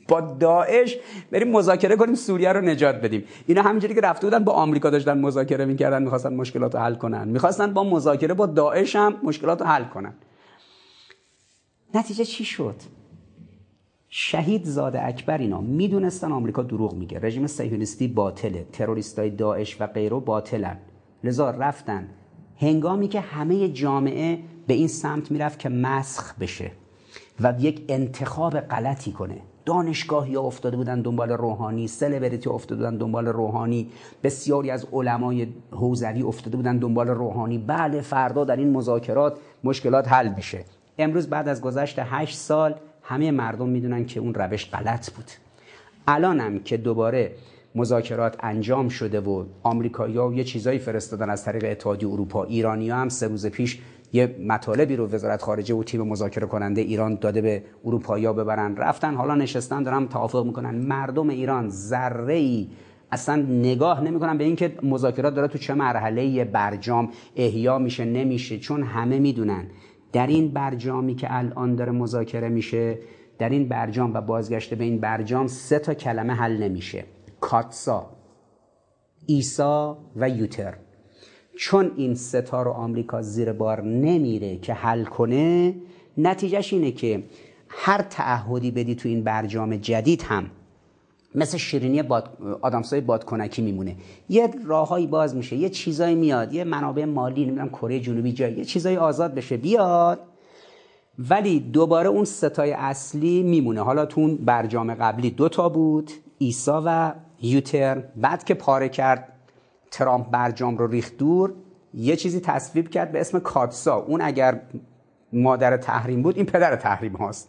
با داعش بریم مذاکره کنیم سوریه رو نجات بدیم. اینا همینجوری که رفته بودن با آمریکا داشتن مذاکره میکردن، میخواستن مشکلات رو حل کنن، میخواستن با مذاکره با داعش هم مشکلات رو حل کنن. نتیجه چی شد؟ شهید زاد اکبر اینا میدونستن آمریکا دروغ میگه، رژیم صهیونیستی باطله، تروریستای داعش و غیره باطلن، لذا رفتن هنگامی که همه جامعه به این سمت میرفت که مسخ بشه و یک انتخاب غلطی کنه. دانشگاهی‌ها افتاده بودن دنبال روحانی، سلبریتی افتاده بودن دنبال روحانی، بسیاری از علمای حوزوی افتاده بودن دنبال روحانی. بله فردا در این مذاکرات مشکلات حل میشه. امروز بعد از گذشت هشت سال همه مردم میدونن که اون روش غلط بود. الانم که دوباره مذاکرات انجام شده و آمریکایی‌ها یه چیزایی فرستادن از طریق اتحادیه اروپا، ایرانی‌ها هم سه روز پیش یه مطالبی رو وزارت خارجه و تیم مذاکره کننده ایران داده به اروپایی‌ها ببرن، رفتن حالا نشستن دارن توافق میکنن. مردم ایران ذره‌ای اصلا نگاه نمیکنن به اینکه مذاکرات داره تو چه مرحله‌ای، برجام احیا میشه نمیشه، چون همه میدونن در این برجامی که الان داره مذاکره میشه، در این برجام و بازگشت به این برجام سه تا کلمه حل نمیشه: کاتسا، ایسا و یوتر. چون این ستا رو آمریکا زیر بار نمیره که حل کنه، نتیجهش اینه که هر تعهدی بدی تو این برجام جدید هم مثل شیرینی باد... آدمسای بادکنکی میمونه. یه راههایی باز میشه، یه چیزایی میاد، یه منابع مالی نمیدونم کره جنوبی جایی، یه چیزایی آزاد بشه بیاد، ولی دوباره اون ستای اصلی میمونه. حالا تو اون برجام قبلی دوتا بود، عیسی و یوتر. بعد که پاره کرد ترامپ برجام رو ریخت دور، یه چیزی تصویب کرد به اسم کاتسا. اون اگر مادر تحریم بود، این پدر تحریم هاست.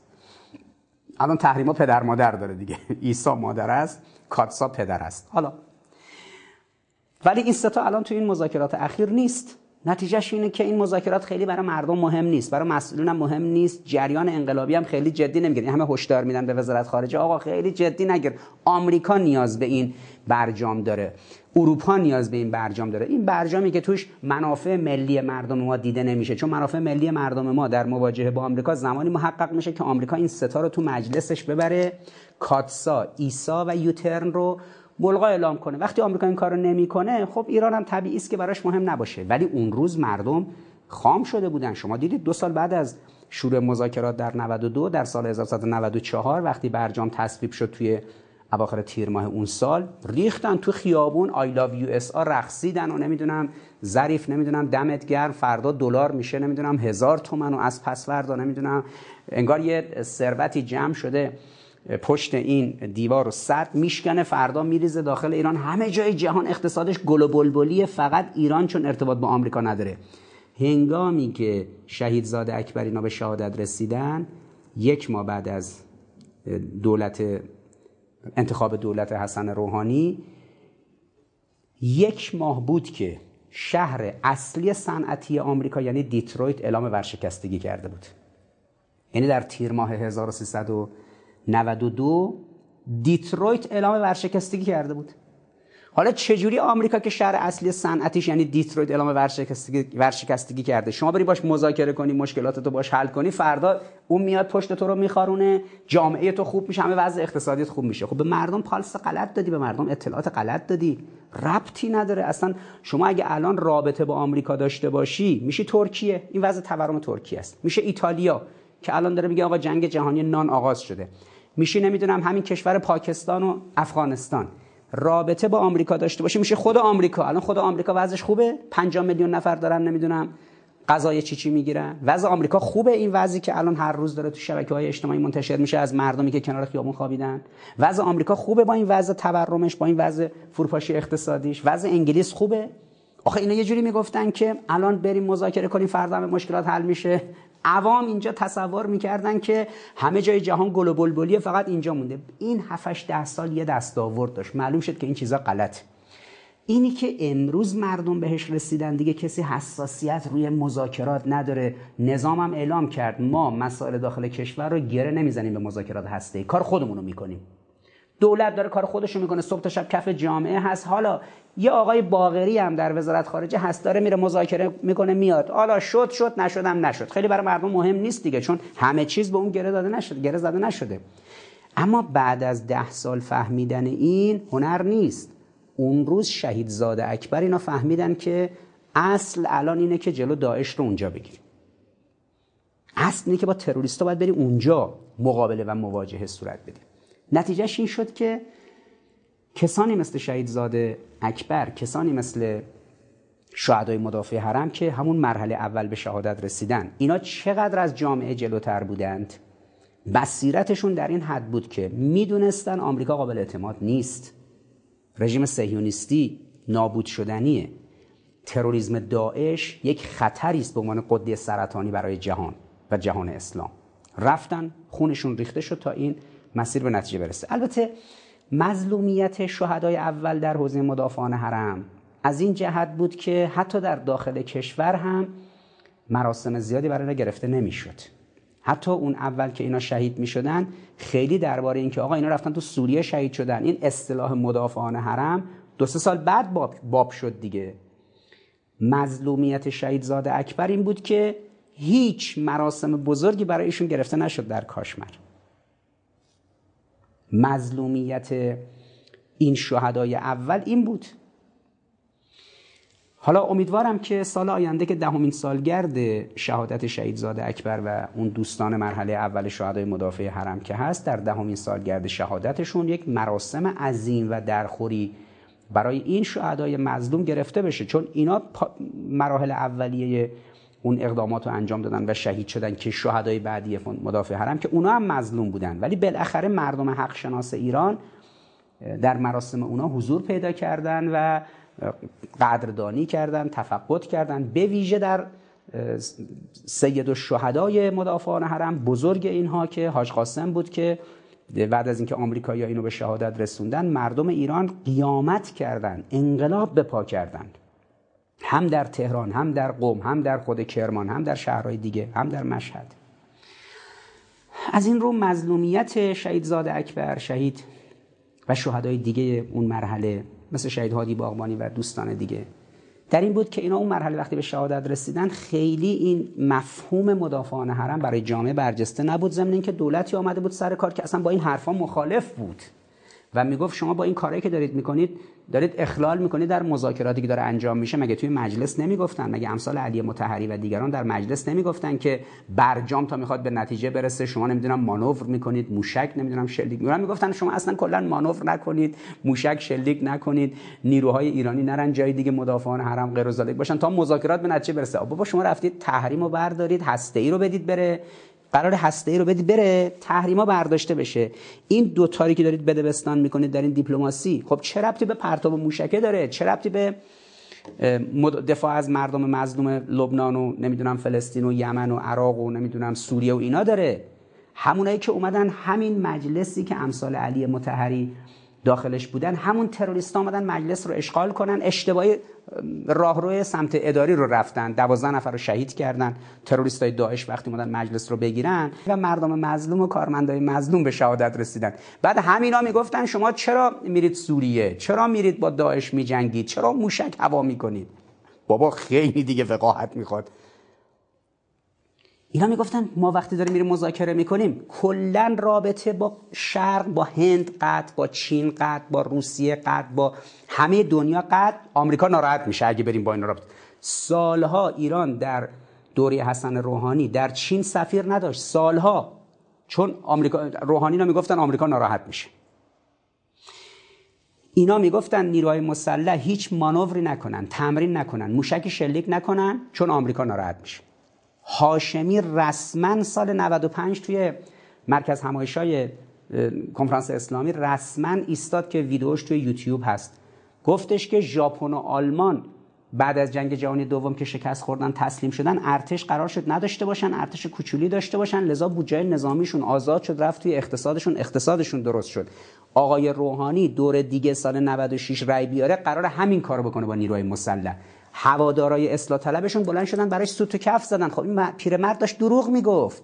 الان تحریم ها پدر مادر داره دیگه، عیسی مادر است، کاتسا پدر است. حالا ولی این سه تا الان تو این مذاکرات اخیر نیست. نتیجهش اینه که این مذاکرات خیلی برای مردم مهم نیست، برای مسئولین هم مهم نیست، جریان انقلابی هم خیلی جدی نمیگیره. همه هشدار میدن به وزارت خارجه آقا خیلی جدی نگیر، آمریکا نیاز به این برجام داره، اروپا نیاز به این برجام داره. این برجامی که توش منافع ملی مردم ما دیده نمیشه، چون منافع ملی مردم ما در مواجهه با آمریکا زمانی محقق میشه که آمریکا این ستا رو تو مجلسش ببره، کاتسا، عیسی و یوترن رو ملغا اعلام کنه. وقتی آمریکا این کارو نمیکنه، خب ایران هم طبیعی است که براش مهم نباشه. ولی اون روز مردم خام شده بودن. شما دیدید دو سال بعد از شروع مذاکرات در نود و دو، در سال هزار و نهصد و نود و چهار وقتی برجام تصویب شد توی اواخر تیر ماه اون سال، ریختن تو خیابون I love یو اس ای رقصیدن و نمیدونم ظریف نمیدونم دمت گرم فردا دلار میشه نمیدونم هزار تومن و از پس فردا نمیدونم انگار یه ثروتی جمع شده پشت این دیوار رو صد میشکنه فردا میریزه داخل ایران. همه جای جهان اقتصادش گل و بلبلیه، فقط ایران چون ارتباط با آمریکا نداره. هنگامی که شهید زاد اکبر اینا به شهادت رسیدن، یک ماه بعد از دولت انتخاب دولت حسن روحانی، یک ماه بود که شهر اصلی صنعتی آمریکا یعنی دیترویت اعلام ورشکستگی کرده بود. یعنی در تیر ماه هزار و سیصد و نود و دو دیترویت اعلام ورشکستگی کرده بود. حالا چجوری آمریکا که شهر اصلی صنعتیش یعنی دیترویت اعلام ورشکستگی ورشکستگی کرده، شما بری باش مذاکره کنی، مشکلات تو باش حل کنی، فردا اون میاد پشت تو رو میخارونه، جامعه تو خوب میشه، همه وضع اقتصادیت خوب میشه. خب به مردم پالس غلط دادی، به مردم اطلاعات غلط دادی، ربطی نداره اصلا. شما اگه الان رابطه با آمریکا داشته باشی، میشی ترکیه، این وضع تورم ترکیه است. میشه ایتالیا که الان داره میگه آقا جنگ جهانی نان آغاز شده. میشه نمیدونم همین کشور پاکستان و افغانستان. رابطه با آمریکا داشته باشه میشه خود آمریکا. الان خود آمریکا وضعش خوبه، پنجاه میلیون نفر دارن نمیدونم غذای چی چی میگیرن. وضع آمریکا خوبه، این وضعی که الان هر روز داره تو شبکه‌های اجتماعی منتشر میشه از مردمی که کنار خیابون خوابیدن. وضع آمریکا خوبه با این وضع تورمش، با این وضع فروپاشی اقتصادیش. وضع انگلیس خوبه. آخه اینا یه جوری میگفتن که الان بریم مذاکره کنیم فردا مشکلات حل میشه. عوام اینجا تصور میکردن که همه جای جهان گل و بلبلیه، فقط اینجا مونده. این هفت هشت سال یه دستاورد داشت، معلوم شد که این چیزا غلطه. اینی که امروز مردم بهش رسیدن دیگه کسی حساسیت روی مذاکرات نداره. نظامم اعلام کرد ما مسائل داخل کشور رو گره نمیزنیم به مذاکرات هسته‌ای، کار خودمون رو میکنیم. دولت داره کار خودش رو میکنه، صبح تا شب کف جامعه هست. حالا یه آقای باقری هم در وزارت خارجه هست، داره میره مذاکره میکنه میاد. حالا شد شد، نشدم نشد. خیلی برای مردم مهم نیست دیگه، چون همه چیز به اون گره داده نشده، گره زده نشده. اما بعد از ده سال فهمیدن این هنر نیست. اون روز شهید زاد اکبر اینا فهمیدن که اصل الان اینه که جلو داعش رو اونجا بگیریم. اصل اینه که با تروریستا باید بریم اونجا مقابله و مواجهه صورت بدیم. نتیجهش این شد که کسانی مثل شهید زاد اکبر، کسانی مثل شهدای مدافع حرم که همون مرحله اول به شهادت رسیدن، اینا چقدر از جامعه جلوتر بودند. بصیرتشون در این حد بود که میدونستن آمریکا قابل اعتماد نیست، رژیم صهیونیستی نابود شدنیه، تروریسم داعش یک خطری است به عنوان قده سرطانی برای جهان و جهان اسلام. رفتن خونشون ریخته شد تا این مسیر به نتیجه برسه. البته مظلومیت شهدای اول در حوزه مدافعان حرم از این جهت بود که حتی در داخل کشور هم مراسم زیادی برای اینا گرفته نمیشد. حتی اون اول که اینا شهید میشدن خیلی درباره این که آقا اینا رفتن تو سوریه شهید شدن، این اصطلاح مدافعان حرم دو سه سال بعد باب, باب شد دیگه. مظلومیت شهید زاد اکبر این بود که هیچ مراسم بزرگی برای ایشون گرفته نشد در کاشمر. مظلومیت این شهدای اول این بود. حالا امیدوارم که سال آینده که دهمین سالگرد شهادت شهید زاد اکبر و اون دوستان مرحله اول شهدای مدافع حرم که هست، در دهمین سالگرد شهادتشون یک مراسم عظیم و درخوری برای این شهدای مظلوم گرفته بشه، چون اینا مراحل اولیه اون اقدامات رو انجام دادن و شهید شدن که شهدای بعدی مدافع حرم که اونا هم مظلوم بودن، ولی بالاخره مردم حق شناس ایران در مراسم اونا حضور پیدا کردن و قدردانی کردن، تفقد کردن. به ویژه در سید الشهدای مدافعان حرم بزرگ اینها که حاج قاسم بود که بعد از اینکه آمریکایی‌ها اینو به شهادت رسوندن، مردم ایران قیامت کردند، انقلاب به پا کردند، هم در تهران، هم در قم، هم در خود کرمان، هم در شهرهای دیگه، هم در مشهد. از این رو مظلومیت شهید زاد اکبر، شهید و شهدای دیگه اون مرحله مثل شهید هادی باغبانی و دوستان دیگه در این بود که اینا اون مرحله وقتی به شهادت رسیدن خیلی این مفهوم مدافعان حرم برای جامعه برجسته نبود، ضمن اینکه دولتی آمده بود سر کار که اصلا با این حرفا مخالف بود و میگفت شما با این کارهایی که دارید میکنید دارید اخلال میکنید در مذاکراتی که داره انجام میشه. مگه توی مجلس نمیگفتن؟ مگه امثال علی مطهری و دیگران در مجلس نمیگفتن که برجام تا میخواد به نتیجه برسه شما نمیدونم مانور میکنید، موشک نمیدونم شلیک میکنن؟ میگفتن شما اصلا کلا مانور نکنید، موشک شلیک نکنید، نیروهای ایرانی نرن جای دیگه، مدافعان حرم غیر ذلک باشن تا مذاکرات به نتیجه برسه. بابا شما رفتید تحریمو بردارید، هسته‌ای رو بدید بره، قرار هسته ای رو بدید بره، تحریما برداشته بشه. این دو تاری که دارید بدبستان میکنید در این دیپلماسی، خب چه ربطی به پرتاب موشکه داره؟ چه ربطی به دفاع از مردم مظلوم لبنان و نمیدونم فلسطین و یمن و عراق و نمیدونم سوریه و اینا داره؟ همونایی که اومدن همین مجلسی که امثال علی مطهری داخلش بودن، همون تروریستا اومدن مجلس رو اشغال کنن، اشتباهی راهروی سمت اداری رو رفتن، دوازده نفر رو شهید کردن تروریستای داعش وقتی اومدن مجلس رو بگیرن و مردم مظلوم و کارمندای مظلوم به شهادت رسیدن. بعد همینا میگفتن شما چرا میرید سوریه؟ چرا میرید با داعش میجنگید؟ چرا موشک هوا میکنید؟ بابا خیلی دیگه وقاحت میخواد. اینا میگفتن ما وقتی داریم میریم مذاکره میکنیم کلا رابطه با شرق، با هند قطع، با چین قطع، با روسیه قطع، با همه دنیا قطع. آمریکا ناراحت میشه اگه بریم با این رابطه. سالها ایران در دوره حسن روحانی در چین سفیر نداشت، سالها، چون آمریکا، روحانی نا میگفتن آمریکا ناراحت میشه. اینا میگفتن نیروهای مسلح هیچ مانوری نکنن، تمرین نکنن، موشک شلیک نکنن چون آمریکا ناراحت میشه. هاشمی رسما سال نود و پنج توی مرکز همایش‌های کنفرانس اسلامی رسما ایستاد که ویدیوش توی یوتیوب هست، گفتش که ژاپن و آلمان بعد از جنگ جهانی دوم که شکست خوردن تسلیم شدن، ارتش قرار شد نداشته باشن، ارتش کوچولی داشته باشن، لذا بودجه نظامیشون آزاد شد، رفت توی اقتصادشون، اقتصادشون درست شد. آقای روحانی دور دیگه سال نود و شش رای بیاره قرار همین کارو بکنه با نیروهای مسلح. هوادارای اصلاح طلبشون بلند شدن برای سوت و کف زدن. خب این پیرمرد داشت دروغ میگفت.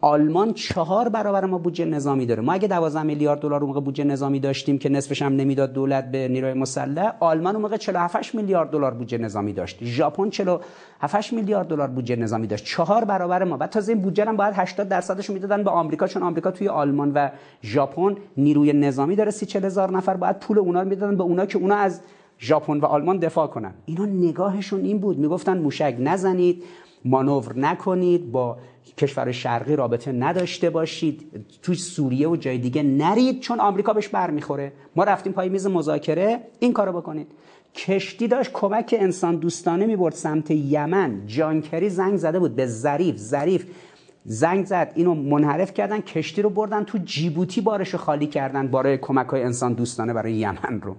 آلمان چهار برابر ما بودجه نظامی داره. ما اگه دوازده میلیارد دلار اون موقع بودجه نظامی داشتیم که نصفش هم نمیداد دولت به نیروی مسلح، آلمان اون موقع چهل و هفت میلیارد دلار بودجه نظامی داشت. ژاپن چهل و هفت میلیارد دلار بودجه نظامی داشت. چهار برابر ما. بعد تازه این بودجه هم باید هشتاد درصدش میدادن به آمریکا، چون آمریکا توی آلمان و ژاپن نیروی نظامی داره، سی چهل هزار نفر، باید پول اونا رو میدادن به اونا که اونا از ژاپن و آلمان دفاع کنن. اینا نگاهشون این بود، میگفتن موشک نزنید، مانور نکنید، با کشور شرقی رابطه نداشته باشید، توی سوریه و جای دیگه نرید چون آمریکا بهش برمیخوره. ما رفتیم پای میز مذاکره این کارو بکنید. کشتی داشت کمک انسان دوستانه میبرد سمت یمن، جانکری زنگ زده بود به ظریف، ظریف زنگ زد اینو منحرف کردن، کشتی رو بردن تو جیبوتی بارشو خالی کردن برای کمک‌های انسان دوستانه برای یمن رو.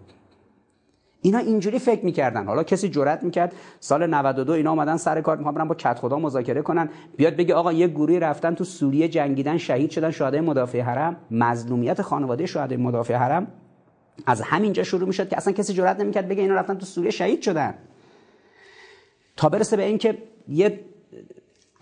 اینا اینجوری فکر میکردن. حالا کسی جرئت میکرد سال نود و دو اینا اومدن سر کار، میخوان برن با کدخدا مذاکره کنن، بیاد بگه آقا یه گروهی رفتن تو سوریه جنگیدن شهید شدن شهدای مدافع حرم. مظلومیت خانواده شهدای مدافع حرم از همینجا شروع میشد که اصلا کسی جرئت نمیکرد بگه اینا رفتن تو سوریه شهید شدن، تا برسه به اینکه یه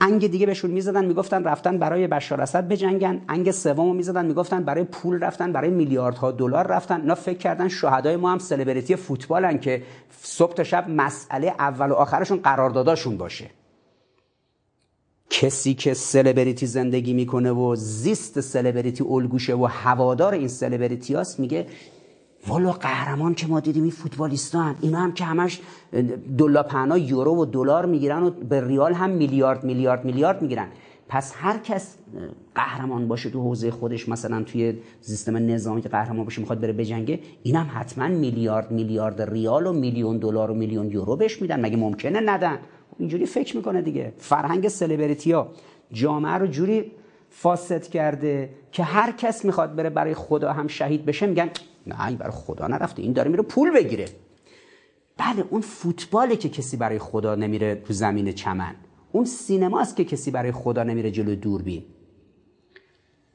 انگ دیگه بهشون میزدن میگفتن رفتن برای بشار اسد بجنگن، انگ سومو میزدن میگفتن برای پول رفتن، برای میلیاردها دلار رفتن. اینا فکر کردن شهدای ما هم سلبریتی فوتبالن که صبح تا شب مسئله اول و آخرشون قرارداداشون باشه. کسی که سلبریتی زندگی میکنه و زیست سلبریتی الگوشه و هوادار این سلبریتیاست میگه والا قهرمان که ما دیدیم این فوتبالیستان، اینا هم که همش دلار پهنا یورو و دلار میگیرن و به ریال هم میلیارد میلیارد میلیارد میگیرن. پس هر کس قهرمان باشه تو حوزه خودش، مثلا توی سیستم نظامی که قهرمان باشه میخواد بره بجنگه، این هم حتما میلیارد میلیارد ریال و میلیون دلار و میلیون یورو بهش میدن، مگه ممکنه ندن؟ اینجوری فکر میکنه دیگه. فرهنگ سلبریتیا جامعه رو جوری فاسد کرده که هر کس میخواد بره برای خدا هم شهید بشه میگن نه این برای خدا نرفته، این داره میره پول بگیره. بله اون فوتباله که کسی برای خدا نمیره تو زمین چمن، اون سینماست که کسی برای خدا نمیره جلو دوربین،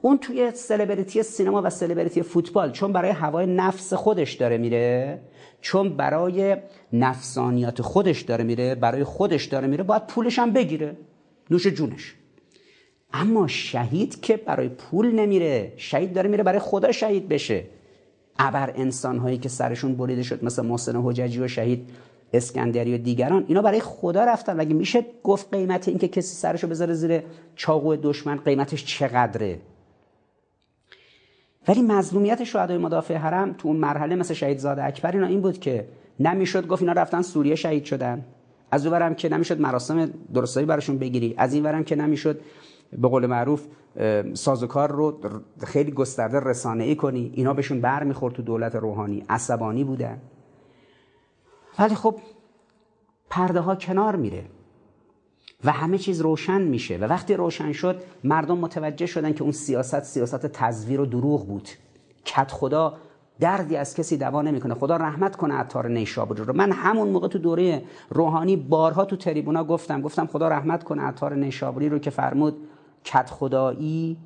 اون توی سلبریتی سینما و سلبریتی فوتبال چون برای هوای نفس خودش داره میره، چون برای نفسانیات خودش داره میره، برای خودش داره میره، باید پولش هم بگیره، نوش جونش. اما شهید که برای پول نمیره، شهید داره میره برای خدا شهید بشه. ابر انسان هایی که سرشون بریده شد مثل محسن حججی و شهید اسکندری و دیگران، اینا برای خدا رفتن. مگه میشه گفت قیمت این که کسی سرشو بذاره زیر چاقو دشمن قیمتش چقدره؟ ولی مظلومیت شهدای مدافع حرم تو اون مرحله مثل شهید زاد اکبر اینا این بود که نمیشد گفت اینا رفتن سوریه شهید شدن، از اون ورم که نمیشد مراسم درستایی براشون بگیری، از این ورم که نمیشد به قول معروف سازوکار رو خیلی گسترده رسانه‌ای کنی. اینا بهشون بر میخورد تو دولت روحانی، عصبانی بودن. ولی خب پرده ها کنار میره و همه چیز روشن میشه و وقتی روشن شد مردم متوجه شدن که اون سیاست سیاست تزویر و دروغ بود. کدخدا دردی از کسی دوا نمیکنه. خدا رحمت کنه عطار نیشابوری رو. من همون موقع تو دوره روحانی بارها تو تریبونا گفتم گفتم خدا رحمت کنه عطار نیشابوری رو که فرمود کدخدایی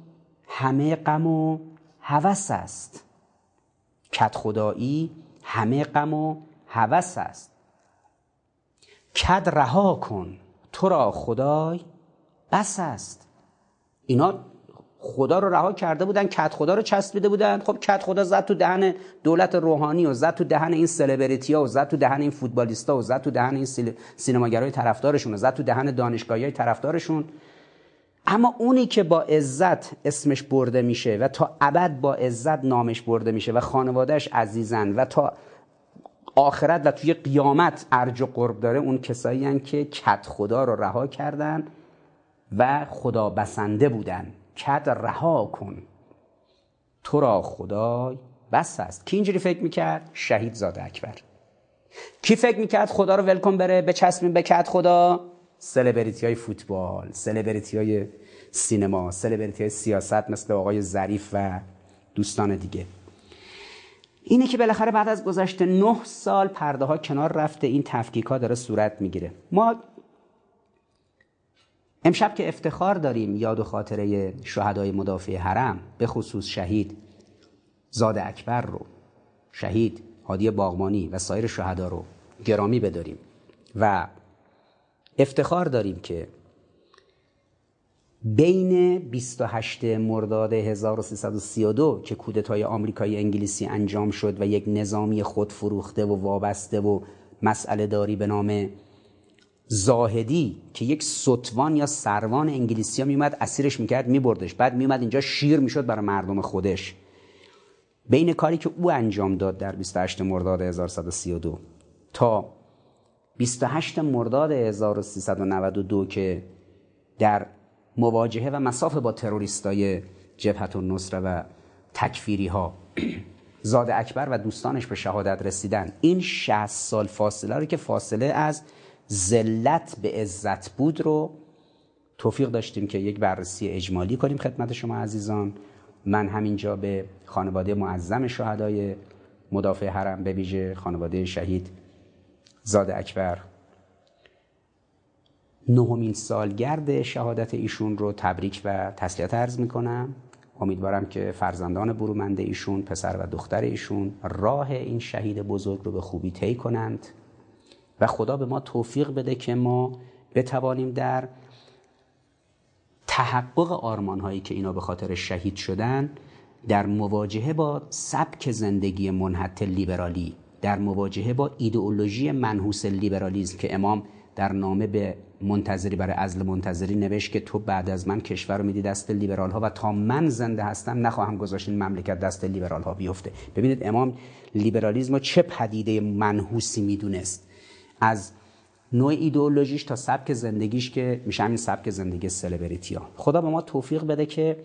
همه غم و هوس است. کدخدایی همه غم و هوس است. کد رها کن تو را خدای بس است. اینا خدا رو رها کرده بودن، کدخدا رو چسبیده بودن. خب کدخدا زد تو دهن دولت روحانی و زد تو دهن این سلبریتی‌ها و زد تو دهن این فوتبالیست‌ها و زد تو دهن این سینماگرای طرفدارشون و زد تو دهن دانشگاهی‌های طرفدارشون. اما اونی که با عزت اسمش برده میشه و تا ابد با عزت نامش برده میشه و خانوادهش عزیزن و تا آخرت و توی قیامت ارج و قرب داره، اون کسایی هن که کدخدا رو رها کردن و خدا بسنده بودن. کد رها کن تو را خدای بس است. کی اینجوری فکر میکرد؟ شهید زاد اکبر. کی فکر میکرد خدا رو ولکن بره به چسبین به کدخدا؟ سلبریتی های فوتبال، سلبریتی های سینما، سلبریتی های سیاست مثل آقای ظریف و دوستان دیگه. اینه که بالاخره بعد از گذشت نه سال پرده ها کنار رفته، این تفکیک ها داره صورت میگیره. ما امشب که افتخار داریم یاد و خاطره شهدای مدافع حرم، به خصوص شهید زاد اکبر رو، شهید هادی باغبانی و سایر شهدا رو گرامی بداریم و افتخار داریم که بین بیست و هشتم مرداد هزار و سیصد و سی و دو که کودتای آمریکایی انگلیسی انجام شد و یک نظامی خود فروخته و وابسته و مسئله داری به نام زاهدی که یک ستوان یا سروان انگلیسی ها میومد اسیرش میکرد میبردش، بعد میومد اینجا شیر میشد برای مردم خودش، بین کاری که او انجام داد در بیست و هشتم مرداد هزار و سیصد و سی و دو تا بیست و هشت مرداد هزار و سیصد و نود و دو که در مواجهه و مصاف با تروریستای جبهت النصره و تکفیری ها زاد اکبر و دوستانش به شهادت رسیدن، این شصت سال فاصله رو که فاصله از ذلت به عزت بود رو توفیق داشتیم که یک بررسی اجمالی کنیم خدمت شما عزیزان. من همینجا به خانواده معظم شهدای مدافع حرم، به ویژه خانواده شهید زاد اکبر، نهمین سالگرد شهادت ایشون رو تبریک و تسلیت عرض میکنم. امیدوارم که فرزندان برومند ایشون، پسر و دختر ایشون، راه این شهید بزرگ رو به خوبی طی کنند و خدا به ما توفیق بده که ما بتوانیم در تحقق آرمان‌هایی که اینا به خاطر شهید شدن، در مواجهه با سبک زندگی منحط لیبرالی، در مواجهه با ایدئولوژی منحوس لیبرالیسم که امام در نامه به منتظری برای عزل منتظری نوشت که تو بعد از من کشور رو میدی دست لیبرال ها و تا من زنده هستم نخواهم گذاشت این مملکت دست لیبرال ها بیفته. ببینید امام لیبرالیسم رو چه پدیده منحوسی میدونست، از نوع ایدئولوژیش تا سبک زندگیش که میشه همین سبک زندگی سلبریتی ها. خدا به ما توفیق بده که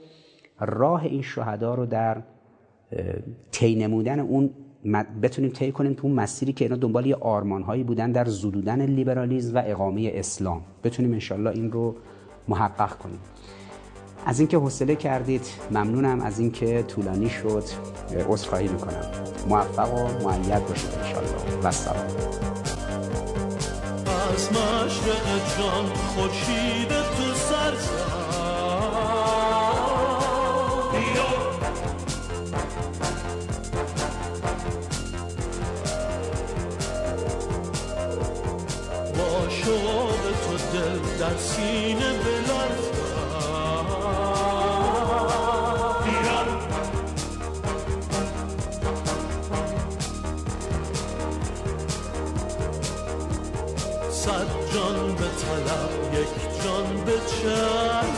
راه این شهدا رو در طی نمودن اون بتونیم طی کنیم، تو اون مسیری که اینا دنبال یه آرمان‌هایی بودن در زدودن لیبرالیسم و اقامه اسلام، بتونیم انشالله این رو محقق کنیم. از اینکه حوصله کردید ممنونم، از اینکه طولانی شد عذرخواهی میکنم. موفق و مؤید باشید انشالله. و سلام. از مشرق جان خورشید تو سر در سینه بلرز ایران، صد جان به طلب یک جان به چرخ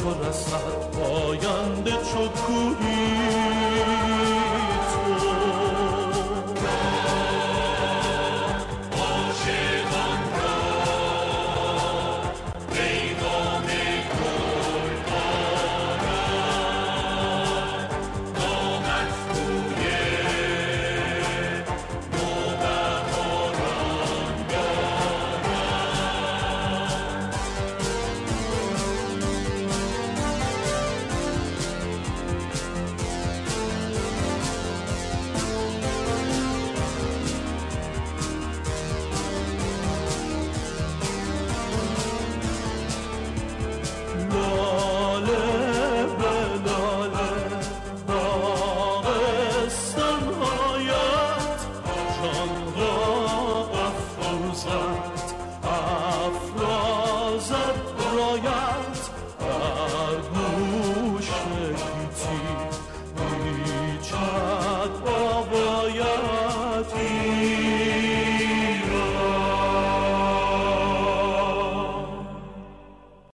چو رسد پاینده چو کوهی